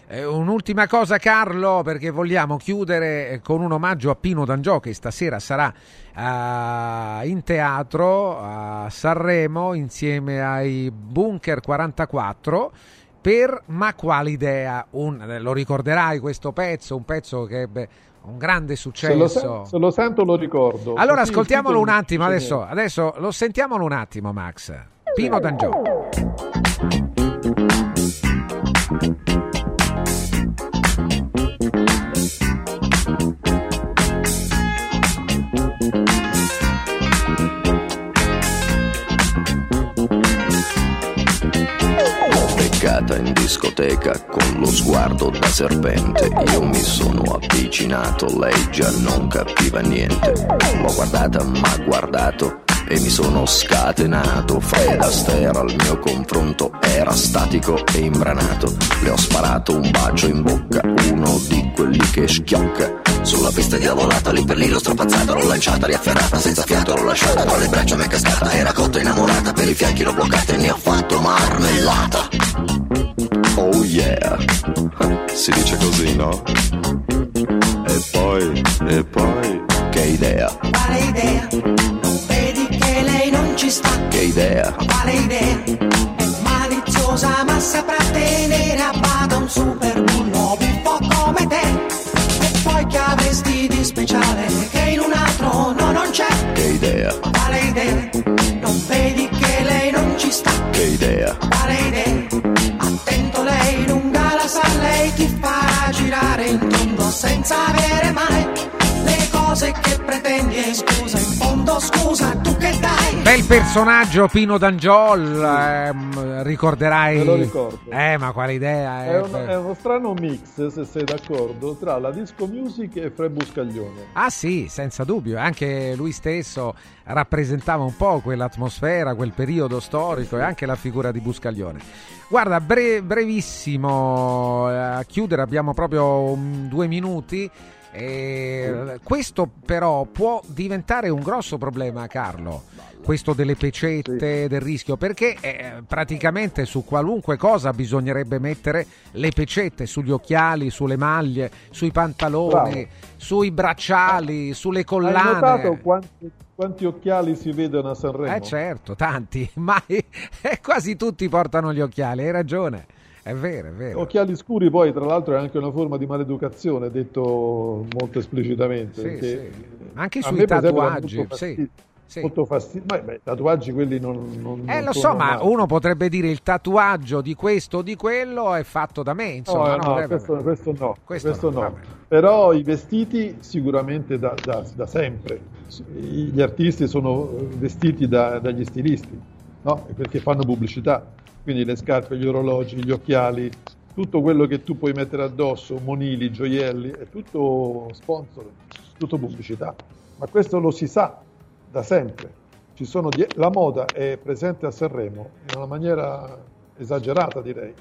Un'ultima cosa, Carlo, perché vogliamo chiudere con un omaggio a Pino D'Angiò, che stasera sarà in teatro a Sanremo insieme ai Bunker 44 per Ma quale idea? Lo ricorderai questo pezzo, un pezzo che ebbe un grande successo. Se lo sento lo ricordo. Allora ascoltiamolo un attimo, adesso lo sentiamolo un attimo, Max. Pino D'Angiò. In discoteca con lo sguardo da serpente, io mi sono avvicinato, lei già non capiva niente, l'ho guardata ma guardato e mi sono scatenato. Fred Astaire al mio confronto era statico e imbranato, le ho sparato un bacio in bocca, uno di quelli che schiocca. Sulla pista diavolata, lì per lì l'ho strapazzata, l'ho lanciata, riafferrata, senza fiato l'ho lasciata, tra le braccia mi è cascata, era cotta innamorata, per i fianchi l'ho bloccata e ne ho fatto marmellata. Oh yeah, si dice così, no? E poi, che idea? Quale idea? Non vedi che lei non ci sta? Che idea? Quale idea? È maliziosa ma saprà tenere a bada un super bullo buffo come te. Poi che avresti di speciale che in un altro non c'è? Che idea? Quale idea? Non vedi che lei non ci sta? Che idea? Quale idea? Attento lei, lunga la sa, lei ti fa girare il mondo. senza avere mai le cose che pretendi. E scusa, in fondo scusa, tu che dai? Bel personaggio Pino D'Angiol, ricorderai. Me lo ricordo. Ma quale idea? È uno strano mix, se sei d'accordo, tra la disco music e Fred Buscaglione. Ah sì, senza dubbio, anche lui stesso rappresentava un po' quell'atmosfera, quel periodo storico, sì. E anche la figura di Buscaglione. Guarda, brevissimo, a chiudere abbiamo proprio 2 minuti. Questo però può diventare un grosso problema, Carlo, questo delle pecette, sì, del rischio, perché praticamente su qualunque cosa bisognerebbe mettere le pecette, sugli occhiali, sulle maglie, sui pantaloni, bravo, sui bracciali, sulle collane. Hai notato quanti occhiali si vedono a Sanremo? Certo, tanti, ma quasi tutti portano gli occhiali, hai ragione. È vero, è vero. Occhiali scuri poi tra l'altro è anche una forma di maleducazione, detto molto esplicitamente. Sì, sì. Anche sui tatuaggi, molto fastidio, sì. Molto fastidio. Beh, tatuaggi quelli non lo so, ma male. Uno potrebbe dire il tatuaggio di questo o di quello è fatto da me, insomma. No, questo no. Però i vestiti sicuramente da sempre. Gli artisti sono vestiti dagli stilisti, no? Perché fanno pubblicità. Quindi le scarpe, gli orologi, gli occhiali, tutto quello che tu puoi mettere addosso, monili, gioielli, è tutto sponsor, tutto pubblicità. Ma questo lo si sa da sempre. La moda è presente a Sanremo in una maniera esagerata, direi.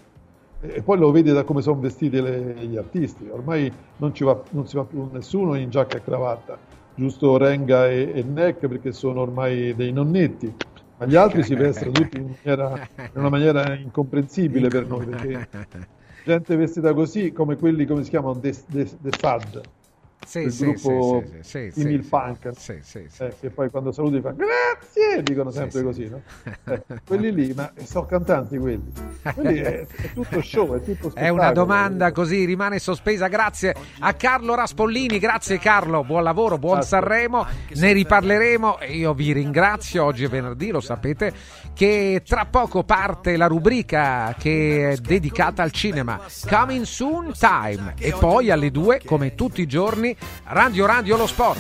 E poi lo vedi da come sono vestiti gli artisti. Ormai non si va più nessuno in giacca e cravatta, giusto Renga e Neck, perché sono ormai dei nonnetti. Ma gli altri si vestono tutti in una maniera incomprensibile per noi, perché gente vestita così, come quelli, come si chiamano, The Sad, il gruppo simil punk, che poi quando saluti fa grazie, dicono sempre così, no? Quelli lì, ma sono cantanti quelli. Quindi è tutto show, è tutto spettacolo. È una domanda così, rimane sospesa. Grazie a Carlo Raspollini, grazie Carlo, buon lavoro, buon Sanremo, ne riparleremo. Io vi ringrazio, oggi è venerdì, lo sapete, che tra poco parte la rubrica che è dedicata al cinema, Coming Soon Time, e poi alle 2, come tutti i giorni, Radio lo sport.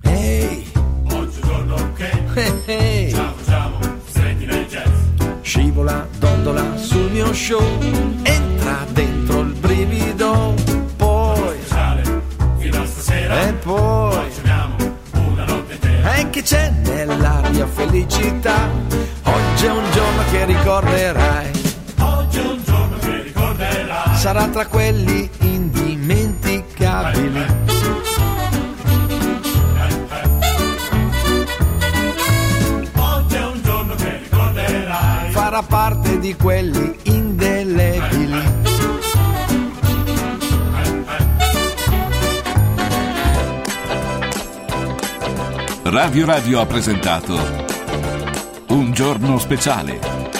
Ehi, buongiorno, che ciao, senti nel jazz. Scivola, dondola sul mio show, entra dentro il brivido, poi sale fino a stasera e poi una notte intera. E che c'è nell'aria felicità? Oggi è un giorno che ricorderai. Oggi è un giorno che ricorderai. Sarà tra quelli indimenticabili. Oggi è un giorno che ricorderai. Farà parte di quelli indelebili. Radio ha presentato Un giorno speciale.